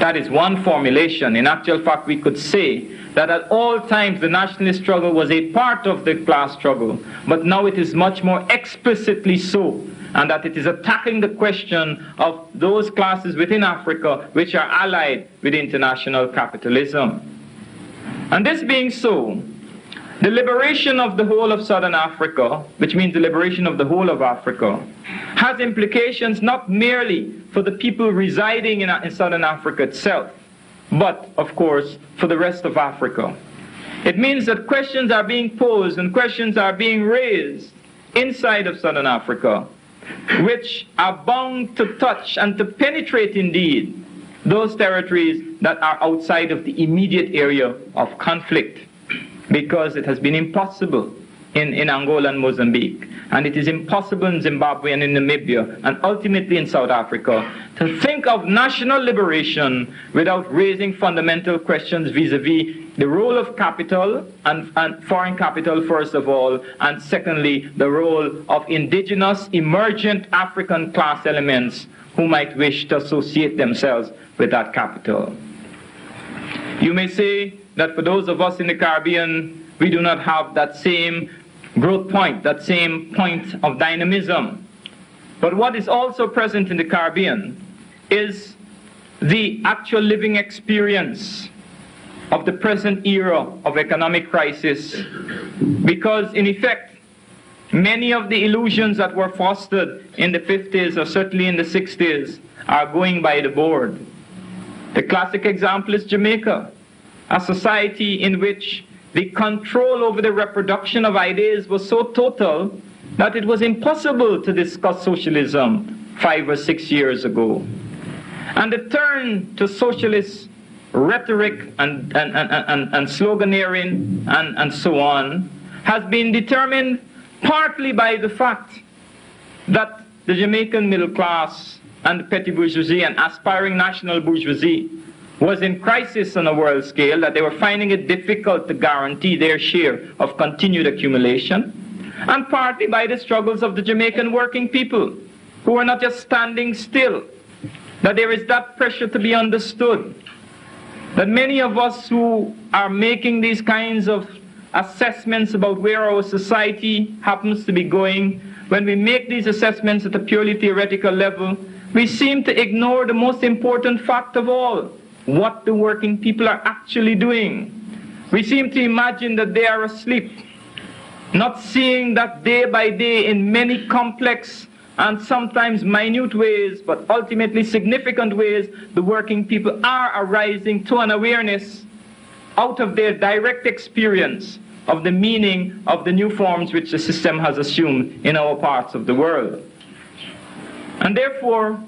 That is one formulation. In actual fact, we could say that at all times the nationalist struggle was a part of the class struggle, but now it is much more explicitly so, and that it is attacking the question of those classes within Africa which are allied with international capitalism. And this being so, the liberation of the whole of Southern Africa, which means the liberation of the whole of Africa, has implications not merely for the people residing in Southern Africa itself, but, of course, for the rest of Africa. It means that questions are being posed and questions are being raised inside of Southern Africa, which are bound to touch and to penetrate, indeed, those territories that are outside of the immediate area of conflict, because it has been impossible in Angola and Mozambique, and it is impossible in Zimbabwe and in Namibia, and ultimately in South Africa, to think of national liberation without raising fundamental questions vis-a-vis the role of capital, and foreign capital first of all, and secondly, the role of indigenous, emergent African class elements who might wish to associate themselves with that capital. You may say that for those of us in the Caribbean, we do not have that same growth point, that same point of dynamism. But what is also present in the Caribbean is the actual living experience of the present era of economic crisis, because in effect, many of the illusions that were fostered in the 50s or certainly in the 60s are going by the board. The classic example is Jamaica, a society in which the control over the reproduction of ideas was so total that it was impossible to discuss socialism 5 or 6 years ago. And the turn to socialist rhetoric and sloganeering and so on has been determined partly by the fact that the Jamaican middle class and the petty bourgeoisie and aspiring national bourgeoisie was in crisis on a world scale, that they were finding it difficult to guarantee their share of continued accumulation, and partly by the struggles of the Jamaican working people, who are not just standing still, that there is that pressure to be understood, that many of us who are making these kinds of assessments about where our society happens to be going, when we make these assessments at a purely theoretical level, we seem to ignore the most important fact of all, what the working people are actually doing. We seem to imagine that they are asleep, not seeing that day by day in many complex and sometimes minute ways, but ultimately significant ways, the working people are arising to an awareness out of their direct experience of the meaning of the new forms which the system has assumed in our parts of the world. And therefore,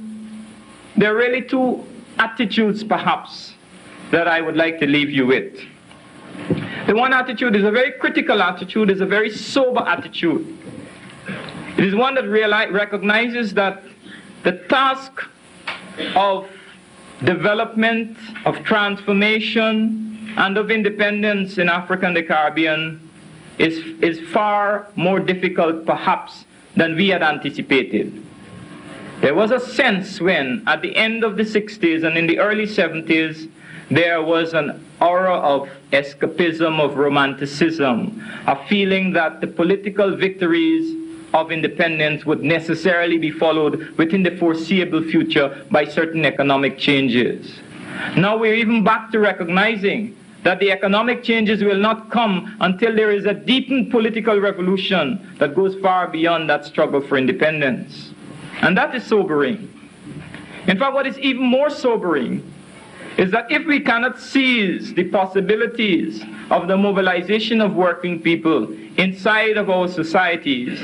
there are really two attitudes, perhaps, that I would like to leave you with. The one attitude is a very critical attitude, is a very sober attitude. It is one that recognizes that the task of development, of transformation, and of independence in Africa and the Caribbean is far more difficult, perhaps, than we had anticipated. There was a sense when, at the end of the 60s and in the early 70s, there was an aura of escapism, of romanticism, a feeling that the political victories of independence would necessarily be followed within the foreseeable future by certain economic changes. Now we're even back to recognizing that the economic changes will not come until there is a deepened political revolution that goes far beyond that struggle for independence. And that is sobering. In fact, what is even more sobering is that if we cannot seize the possibilities of the mobilization of working people inside of our societies,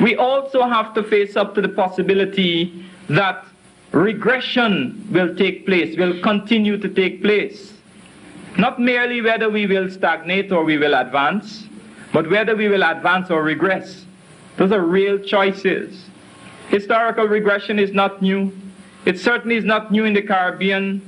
we also have to face up to the possibility that regression will take place, will continue to take place. Not merely whether we will stagnate or we will advance, but whether we will advance or regress. Those are real choices. Historical regression is not new. It certainly is not new in the Caribbean,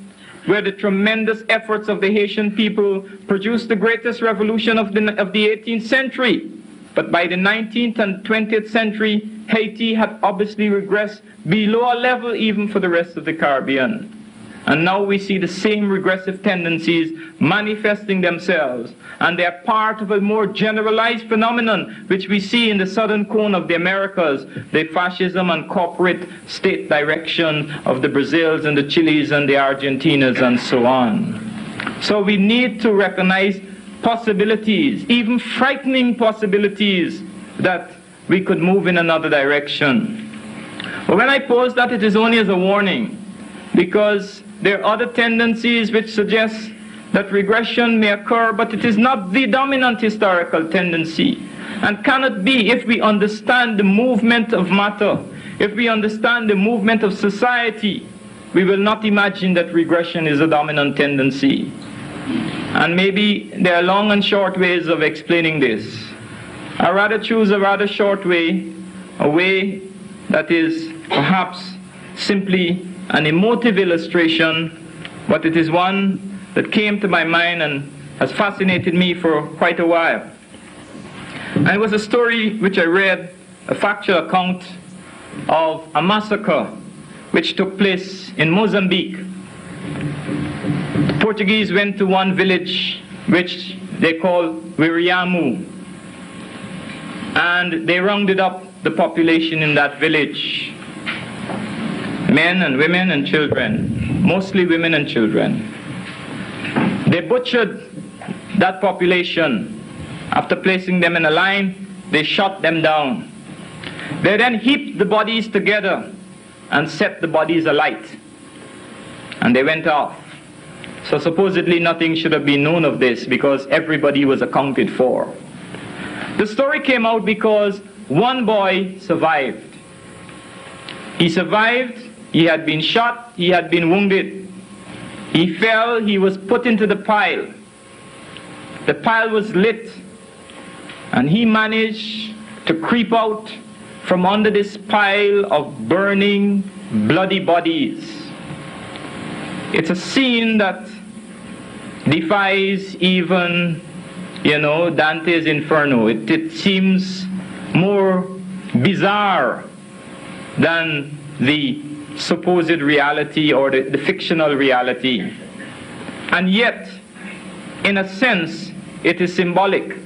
where the tremendous efforts of the Haitian people produced the greatest revolution of the 18th century. But by the 19th and 20th century, Haiti had obviously regressed below a level even for the rest of the Caribbean. And now we see the same regressive tendencies manifesting themselves, and they are part of a more generalized phenomenon which we see in the southern cone of the Americas, the fascism and corporate state direction of the Brazils and the Chiles and the Argentinas and so on. So we need to recognize possibilities, even frightening possibilities, that we could move in another direction. But when I pose that, it is only as a warning, because there are other tendencies which suggest that regression may occur, but it is not the dominant historical tendency, and cannot be if we understand the movement of matter. If we understand the movement of society, we will not imagine that regression is a dominant tendency. And maybe there are long and short ways of explaining this. I rather choose a rather short way, a way that is perhaps simply an emotive illustration, but it is one that came to my mind and has fascinated me for quite a while. And it was a story which I read, a factual account of a massacre which took place in Mozambique. The Portuguese went to one village which they call Wiriamu, and they rounded up the population in that village. Men and women and children, mostly women and children. They butchered that population. After placing them in a line, they shot them down. They then heaped the bodies together and set the bodies alight. And they went off. So supposedly nothing should have been known of this, because everybody was accounted for. The story came out because one boy survived. He survived. He had been shot, he had been wounded. He fell, he was put into the pile. The pile was lit, and he managed to creep out from under this pile of burning, bloody bodies. It's a scene that defies even, Dante's Inferno. It seems more bizarre than the supposed reality or the fictional reality. And yet, in a sense, it is symbolic,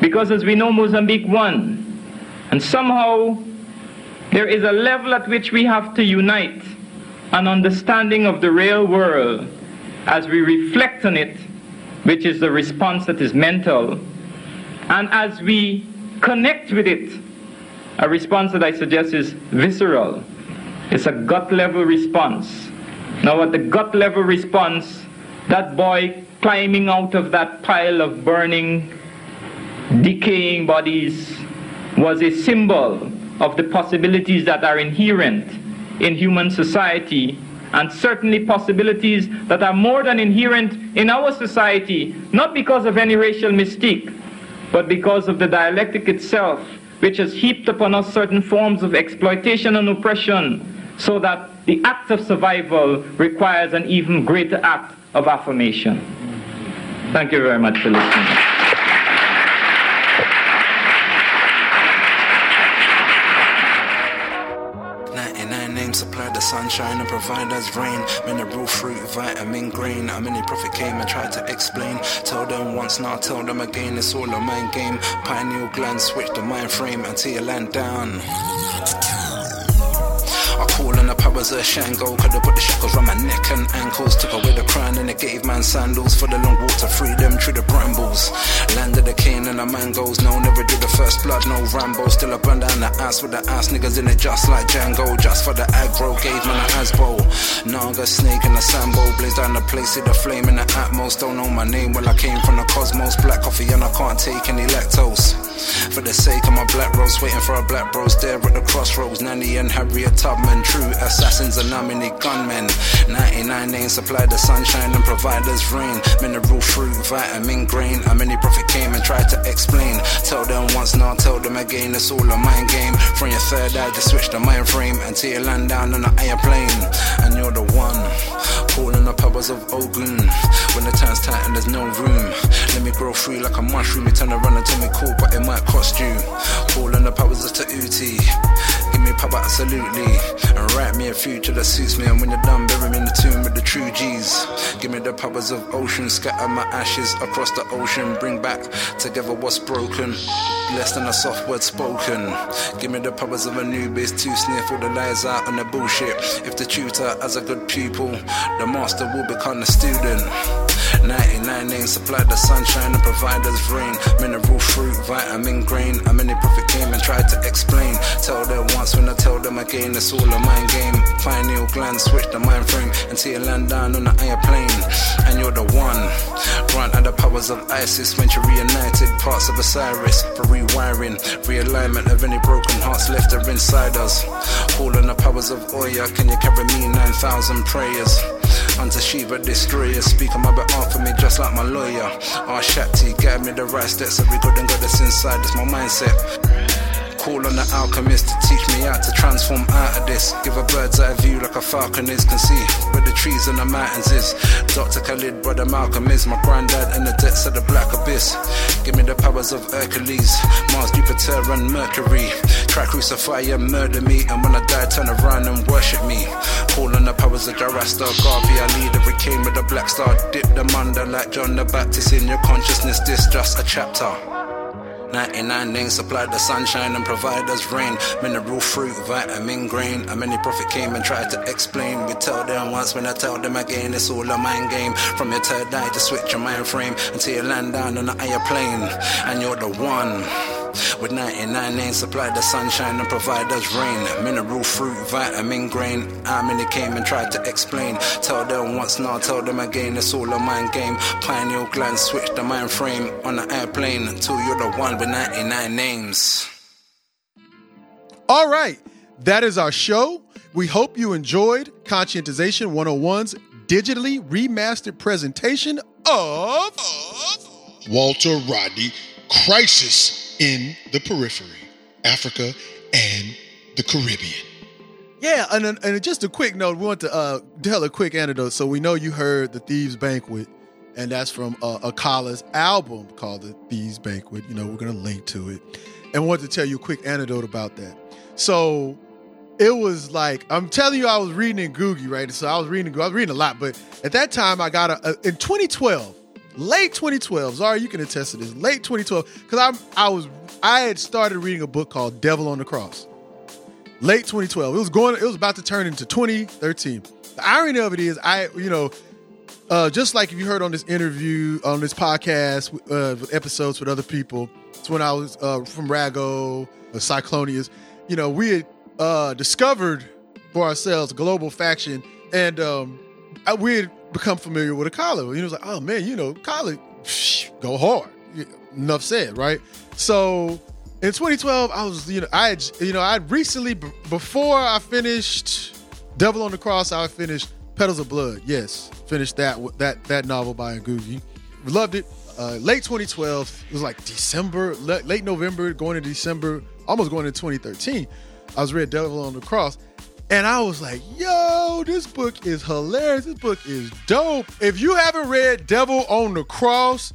because as we know, Mozambique won. And somehow, there is a level at which we have to unite an understanding of the real world as we reflect on it, which is the response that is mental, and as we connect with it, a response that I suggest is visceral. It's a gut-level response. Now at the gut-level response, that boy climbing out of that pile of burning, decaying bodies was a symbol of the possibilities that are inherent in human society, and certainly possibilities that are more than inherent in our society, not because of any racial mystique, but because of the dialectic itself, which has heaped upon us certain forms of exploitation and oppression, so that the act of survival requires an even greater act of affirmation. Thank you very much for listening. sunshine and provide us rain. Mineral fruit, vitamin grain. How many prophet came and tried to explain? Tell them once, now tell them again. It's all a mind game. Pineal gland, switch the mind frame until you land down. I call on the powers of Shango, could have put the shackles round my neck and ankles, took away the crown and it gave man sandals, for the long walk to freedom through the brambles, land of the cane and the mangoes, no, never did the first blood, no Rambo, still I burn down the ass with the ass, niggas in it just like Django, just for the aggro, gave man a Hasbro, Naga snake and a Sambo, blaze down the place, see the flame in the Atmos, don't know my name, well I came from the cosmos, black coffee and I can't take any lactose, for the sake of my black rose, waiting for a black bros, there at the crossroads, Nanny and Harriet Tubman, true assassins and nominee gunmen. 99 names supply the sunshine and provide us rain. Mineral fruit, vitamin grain. How many prophet came and tried to explain? Tell them once, now tell them again. It's all a mind game. From your third eye, just switch the mind frame until you land down on an airplane. And you're the one calling the powers of Ogun. When the time's tight and there's no room, let me grow free like a mushroom. You turn around and tell me cool, but it might cost you. Calling the powers of Ta'uti. Give me power, absolutely. And write me a future that suits me. And when you're done, bury me in the tomb with the true G's. Give me the powers of ocean. Scatter my ashes across the ocean. Bring back together what's broken. Less than a soft word spoken. Give me the powers of Anubis to sniff all the lies out and the bullshit. If the tutor has a good pupil, the master will become the student. 99 names supply the sunshine and provide us rain. Mineral fruit, vitamin grain. How many prophet came and tried to explain? Tell them once, when I tell them again, it's all a mind game. Pineal gland, switch the mind frame until you land down on the airplane. And you're the one grant at the powers of Isis, when you reunited parts of Osiris for rewiring, realignment of any broken hearts left are inside us. Calling the powers of Oya, can you carry me 9,000 prayers? Unto Shiva destroyer, speak on my behalf for me just like my lawyer. Shakti gave me the right steps, every good and goddess inside, it's my mindset. Call on the alchemist to teach me how to transform out of this. Give a bird's eye view like a falcon is, can see where the trees and the mountains is. Dr. Khalid, brother Malcolm is my granddad in the depths of the black abyss. Give me the powers of Hercules, Mars, Jupiter and Mercury. Try crucify and murder me, and when I die turn around and worship me. Call on the powers of Jarasta, Garvey, I lead every king with a black star. Dip them under like John the Baptist in your consciousness, this just a chapter. 99 names supply the sunshine and provide us rain. Mineral fruit, vitamin grain. How many prophet came and tried to explain? We tell them once, when I tell them again, it's all a mind game. From your third eye to switch your mind frame until you land down on an airplane. And you're the one with 99 names supply the sunshine and provide us rain. Mineral fruit, vitamin grain. How many came and tried to explain? Tell them once, now tell them again, it's all a mind game. Pineal gland, switch the mind frame on an airplane until you're the one with 99 names. All right, that is our show. We hope you enjoyed Conscientization 101's digitally remastered presentation of Walter Rodney, Crisis in the Periphery, Africa and the Caribbean. Yeah, and just a quick note, we want to tell a quick anecdote. So we know you heard The Thieves' Banquet, and that's from Akala's album called The Thieves' Banquet. You know, we're going to link to it. And I wanted to tell you a quick anecdote about that. So it was like, I'm telling you, I was reading in Ngũgĩ, right? So I was reading a lot. But at that time, I got in 2012, late 2012, Zari, you can attest to this, late 2012, because I had started reading a book called Devil on the Cross. Late 2012. It was about to turn into 2013. The irony of it is, just like if you heard on this interview, on this podcast, with episodes with other people, it's when I was from Rago, Cyclonius, you know, we had discovered for ourselves global faction, and we had become familiar with Akala. You know, it was like, oh man, you know, Akala, go hard. Enough said, right? So in 2012, I had recently, before I finished Devil on the Cross, I finished Petals of Blood, yes. Finished that novel by Ngũgĩ. Loved it. Late 2012, it was like December, late November, going into December, almost going into 2013. I was reading Devil on the Cross, and I was like, yo, this book is hilarious. This book is dope. If you haven't read Devil on the Cross,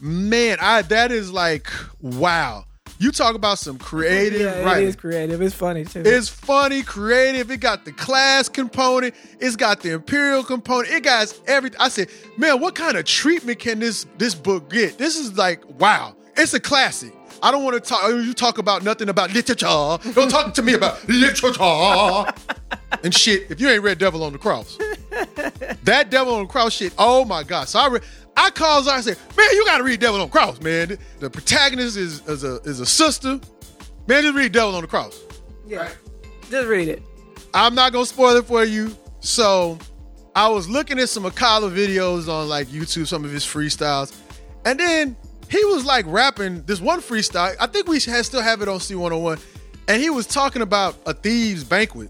man, that is like, wow. You talk about some creative writing. It is creative. It's funny, too. It's funny, creative. It got the class component. It's got the imperial component. It got everything. I said, man, what kind of treatment can this book get? This is like, wow. It's a classic. I don't want to talk. You talk about nothing about literature. Don't talk to me about literature and shit. If you ain't read Devil on the Cross, that Devil on the Cross shit. Oh my God! So I called Zari and said, "Man, you got to read Devil on the Cross, man. The protagonist is a sister. Man, just read Devil on the Cross. Yeah, right? Just read it. I'm not gonna spoil it for you. So I was looking at some Akala videos on like YouTube, some of his freestyles, and then." He was like rapping this one freestyle. I think we still have it on C101. And he was talking about a thieves' banquet.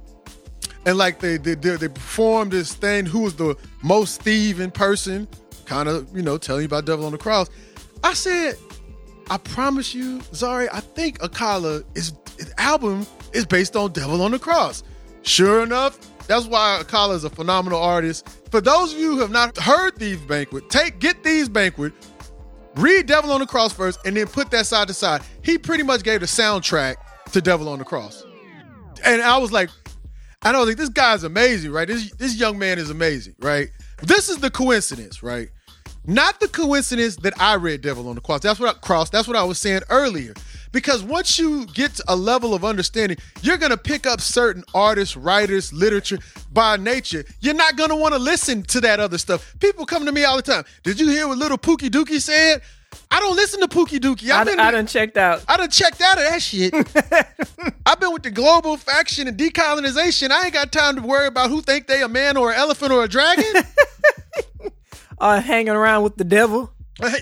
And like they performed this thing, who was the most thieving person, kind of, you know, telling you about Devil on the Cross. I said, I promise you, Zari, I think Akala, his album is based on Devil on the Cross. Sure enough, that's why Akala is a phenomenal artist. For those of you who have not heard Thieves' Banquet, get Thieves' Banquet, read Devil on the Cross first, and then put that side to side. He pretty much gave the soundtrack to Devil on the Cross. And I was like, this guy's amazing, right? This young man is amazing, right? This is the coincidence, right? Not the coincidence that I read Devil on the Cross. That's what I was saying earlier. Because once you get to a level of understanding, you're going to pick up certain artists, writers, literature by nature. You're not going to want to listen to that other stuff. People come to me all the time. Did you hear what little Pookie Dookie said? I don't listen to Pookie Dookie. I done checked out. I done checked out of that shit. I've been with the global faction and decolonization. I ain't got time to worry about who think they a man or an elephant or a dragon. Hanging around with the devil.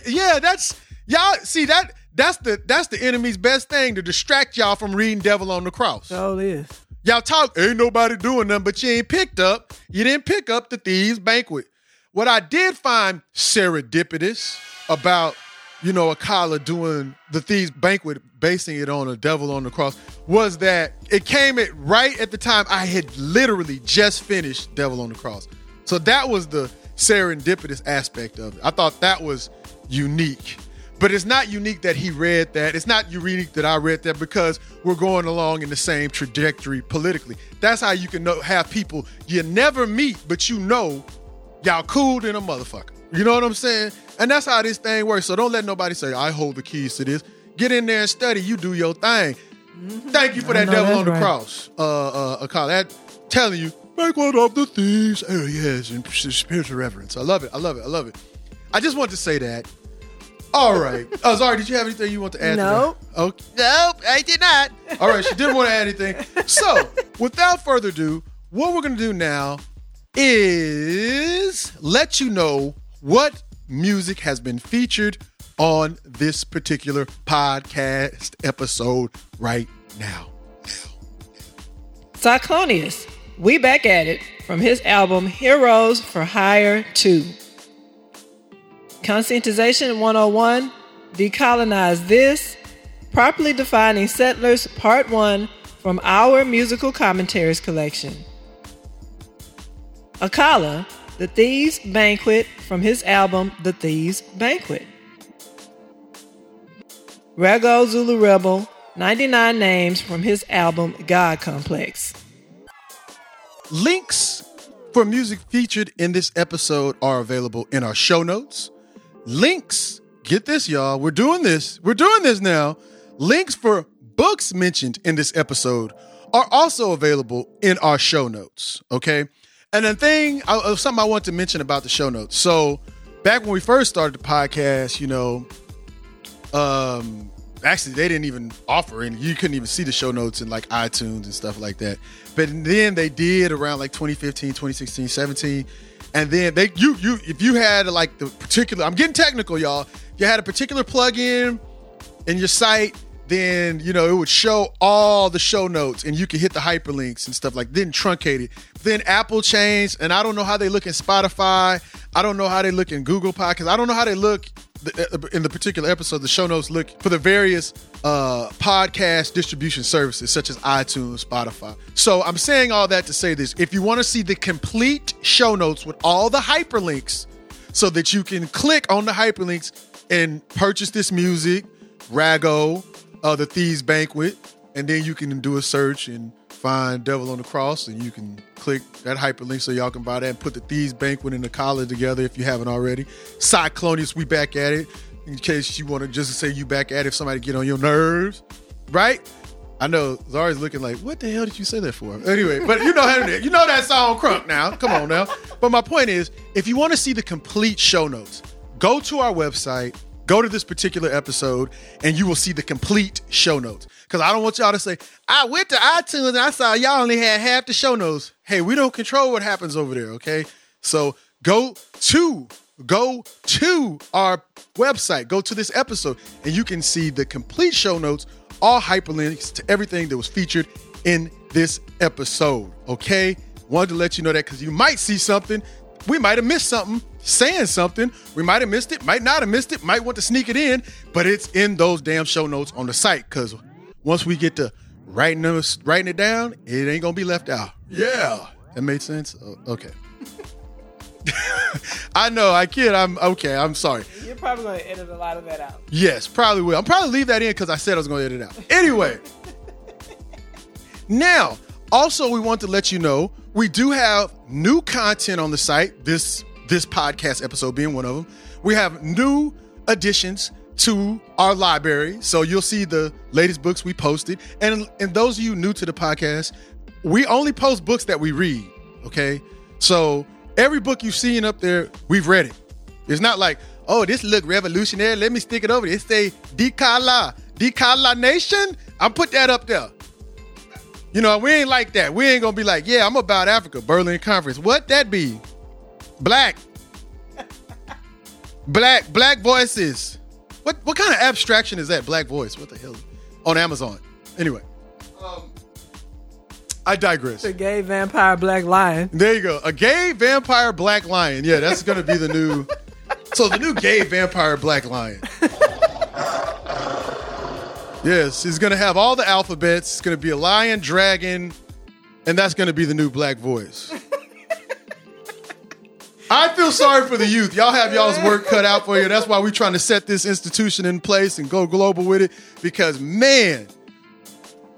Yeah, that's... Y'all, see, that's the enemy's best thing, to distract y'all from reading Devil on the Cross. Oh, it is. Y'all talk, ain't nobody doing nothing, but you didn't pick up the Thieves' Banquet. What I did find serendipitous about, you know, Akala doing the Thieves' Banquet, basing it on a Devil on the Cross, was that it came at right at the time I had literally just finished Devil on the Cross. So that was the serendipitous aspect of it. I thought that was unique. But it's not unique that he read that. It's not unique that I read that, because we're going along in the same trajectory politically. That's how you can have people you never meet, but you know y'all cool than a motherfucker. You know what I'm saying? And that's how this thing works. So don't let nobody say, I hold the keys to this. Get in there and study. You do your thing. Thank you for that Devil on the Cross. Akala, that telling you, make one of the thieves. Oh, yes, and spiritual reverence. I love it. I love it. I love it. I just want to say that. All right. Oh, Zari, did you have anything you want to add to that? Okay. Nope, I did not. All right, she didn't want to add anything. So, without further ado, what we're going to do now is let you know what music has been featured on this particular podcast episode right now. Cyclonius, we back at it from his album Heroes for Hire 2. Conscientization 101, Decolonize This, Properly Defining Settlers, Part 1, from our Musical Commentaries collection. Akala, The Thieves' Banquet, from his album The Thieves' Banquet. Rago Zulu Rebel, 99 Names, from his album God Complex. Links for music featured in this episode are available in our show notes. Links, get this, y'all. We're doing this now. Links for books mentioned in this episode are also available in our show notes, okay? And something I want to mention about the show notes. So back when we first started the podcast, you know, actually they didn't even offer any. You couldn't even see the show notes in like iTunes and stuff like that. But then they did around like 2015, 2016, 17. And then if you had like the particular, I'm getting technical, y'all. If you had a particular plugin in your site, then, you know, it would show all the show notes and you could hit the hyperlinks and stuff like, then truncate it. Then Apple changed, and I don't know how they look in Spotify. I don't know how they look in Google Podcasts. I don't know how they look in the particular episode. The show notes look for the various podcast distribution services such as iTunes, Spotify. So I'm saying all that to say this. If you want to see the complete show notes with all the hyperlinks so that you can click on the hyperlinks and purchase this music, Rago, The Thieves' Banquet, and then you can do a search and find Devil on the Cross, and you can click that hyperlink so y'all can buy that and put The Thieves' Banquet and Akala together if you haven't already. Cyclonius, we back at it. In case you want to just say you back at it if somebody get on your nerves, right? I know Zari's looking like, what the hell did you say that for? Anyway, but you know that song crunk now. Come on now. But my point is, if you want to see the complete show notes, go to our website, go to this particular episode, and you will see the complete show notes. Because I don't want y'all to say, I went to iTunes and I saw y'all only had half the show notes. Hey, we don't control what happens over there, okay? So go to our website, go to this episode, and you can see the complete show notes, all hyperlinks to everything that was featured in this episode, okay? Wanted to let you know that because you might see something. We might have missed something, saying something. We might have missed it, might not have missed it, might want to sneak it in, but it's in those damn show notes on the site because once we get to writing it down, it ain't going to be left out. Yeah. That made sense? Okay. I know, I kid. I'm sorry. You're probably going to edit a lot of that out. Yes, probably will. I'll probably leave that in because I said I was going to edit it out. Anyway. Now, also we want to let you know, we do have new content on the site, this podcast episode being one of them. We have new additions to our library. So you'll see the latest books we posted. And those of you new to the podcast, we only post books that we read, okay? So every book you've seen up there, we've read it. It's not like, oh, this look revolutionary. Let me stick it over. It say Decolonization. I put that up there. You know, we ain't like that. We ain't going to be like, yeah, I'm about Africa. Berlin Conference. What that be? Black voices. What kind of abstraction is that? Black voice. What the hell? On Amazon. Anyway. I digress. A gay vampire black lion. There you go. A gay vampire black lion. Yeah, that's going to be the new... So the new gay vampire black lion. Yes, he's going to have all the alphabets. It's going to be a lion, dragon, and that's going to be the new black voice. I feel sorry for the youth. Y'all have y'all's work cut out for you. That's why we're trying to set this institution in place and go global with it because, man...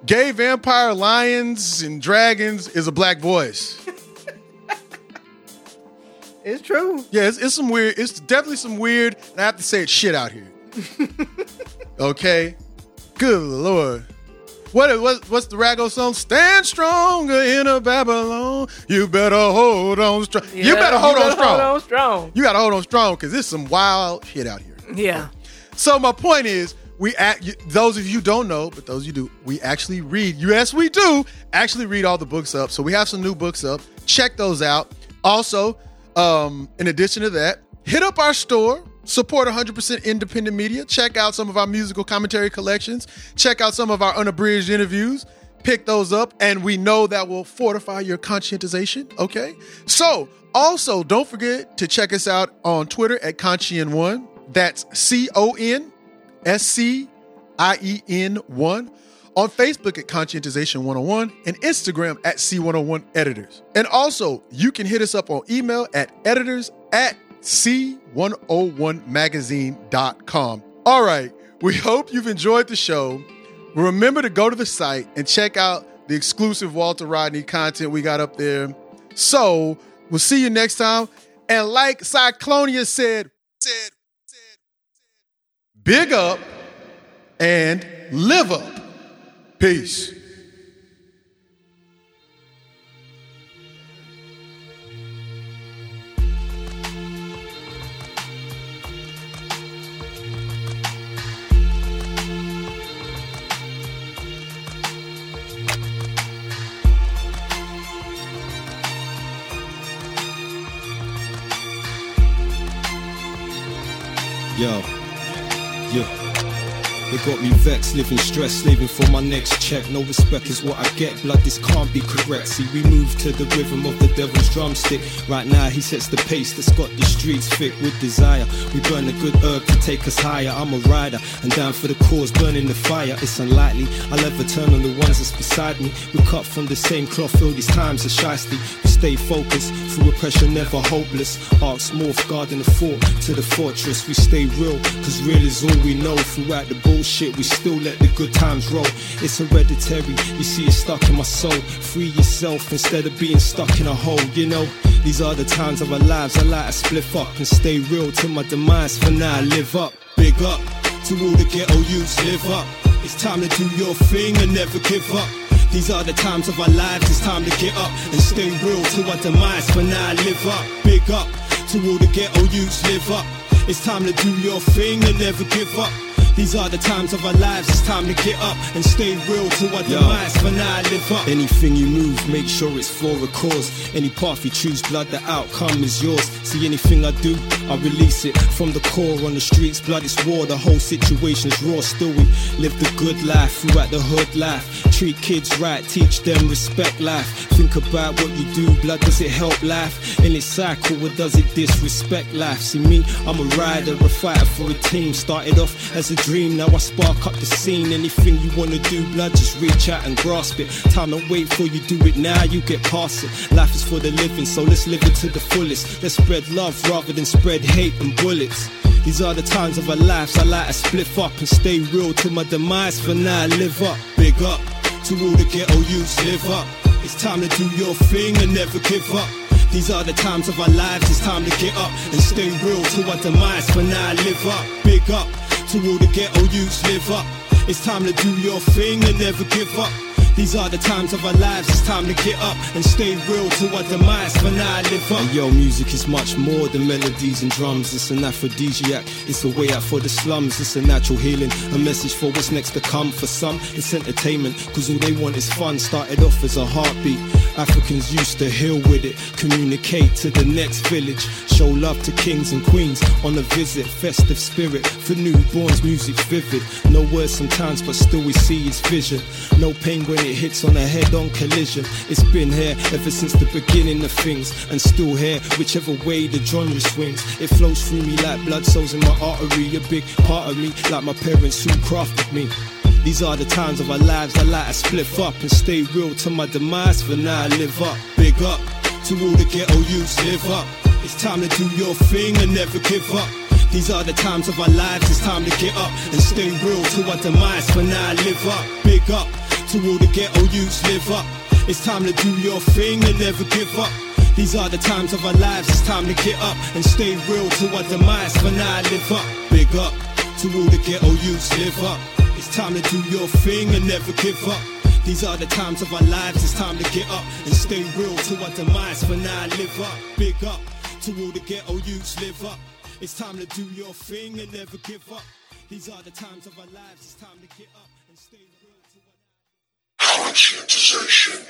Gay vampire lions and dragons is a black voice. It's true. Yeah, it's some weird. It's definitely some weird, and I have to say it's shit out here. Okay, good Lord. What's the Rago song? Stand stronger in a Babylon. You better hold on strong. Yeah, you better hold on strong. You gotta hold on strong because it's some wild shit out here. Yeah. So my point is. Those of you who don't know, but those of you do, we actually read. Yes, we do actually read all the books up. So we have some new books up. Check those out. Also, in addition to that, hit up our store. Support 100% independent media. Check out some of our musical commentary collections. Check out some of our unabridged interviews. Pick those up. And we know that will fortify your conscientization. Okay? So, also, don't forget to check us out on Twitter at Conscient1. That's C-O-N. SCIEN1 on Facebook at Conscientization 101 and Instagram at C101 Editors. And also, you can hit us up on email at editors@c101magazine.com. All right, we hope you've enjoyed the show. Remember to go to the site and check out the exclusive Walter Rodney content we got up there. So, we'll see you next time. And like Cyclonius said, big up and live up. Peace. Yo. Yeah, they got me vexed, living stressed, slaving for my next check. No respect is what I get, blood, this can't be correct. See, we move to the rhythm of the devil's drumstick. Right now he sets the pace that's got the streets thick with desire. We burn a good herb to take us higher. I'm a rider, and down for the cause, burning the fire. It's unlikely I'll ever turn on the ones that's beside me. We cut from the same cloth, though these times are shisty. We stay focused, through oppression never hopeless. Arcs morph, guarding the fort to the fortress. We stay real, cause real is all we know. Throughout the bull bullshit, we still let the good times roll. It's hereditary, you see it stuck in my soul. Free yourself instead of being stuck in a hole, you know. These are the times of our lives, I like to spliff up and stay real till my demise. For now I live up, big up to all the ghetto youths, live up. It's time to do your thing and never give up. These are the times of our lives, it's time to get up and stay real to our demise. For now I live up, big up to all the ghetto youths, live up. It's time to do your thing and never give up. These are the times of our lives, it's time to get up and stay real to our demise. For now I live up. Anything you move, make sure it's for a cause. Any path you choose, blood, the outcome is yours. See, anything I do, I release it from the core. On the streets, blood is war, the whole situation's raw. Still we live the good life throughout the hood life. Treat kids right, teach them respect life. Think about what you do, blood, does it help life? In its cycle, or does it disrespect life? See me, I'm a rider, a fighter for a team. Started off as a dream, now I spark up the scene. Anything you wanna do, blood, just reach out and grasp it. Time to wait for you do it now, you get past it. Life is for the living, so let's live it to the fullest. Let's spread love rather than spread hate and bullets. These are the times of our lives, I like to split up and stay real to my demise. For now I live up, big up to all the ghetto youths, live up. It's time to do your thing and never give up. These are the times of our lives, it's time to get up and stay real to our demise. For now I live up, big up to all the ghetto youths, live up. It's time to do your thing and never give up. These are the times of our lives, it's time to get up and stay real to our demise. For now I live up. And yo, music is much more than melodies and drums. It's an aphrodisiac, it's a way out for the slums. It's a natural healing, a message for what's next to come. For some, it's entertainment, cause all they want is fun. Started off as a heartbeat, Africans used to heal with it. Communicate to the next village, show love to kings and queens on a visit. Festive spirit for newborns, music vivid. No words sometimes, but still we see his vision. No pain when it hits on a head-on collision. It's been here ever since the beginning of things, and still here whichever way the genre swings. It flows through me like blood cells in my artery, a big part of me, like my parents who crafted me. These are the times of our lives, I like to split up and stay real to my demise. For now I live up, big up to all the ghetto youths, live up. It's time to do your thing and never give up. These are the times of our lives, it's time to get up and stay real to our demise. For now I live up, big up to all the ghetto youths, live up. It's time to do your thing and never give up. These are the times of our lives, it's time to get up and stay real to our demise. For now I live up, big up to all the ghetto youths, live up. It's time to do your thing and never give up. These are the times of our lives, it's time to get up and stay real to our demise. For now I live up, big up to all the ghetto youths, live up. It's time to do your thing and never give up. These are the times of our lives, it's time to get up and stay real to our demise. Conscientization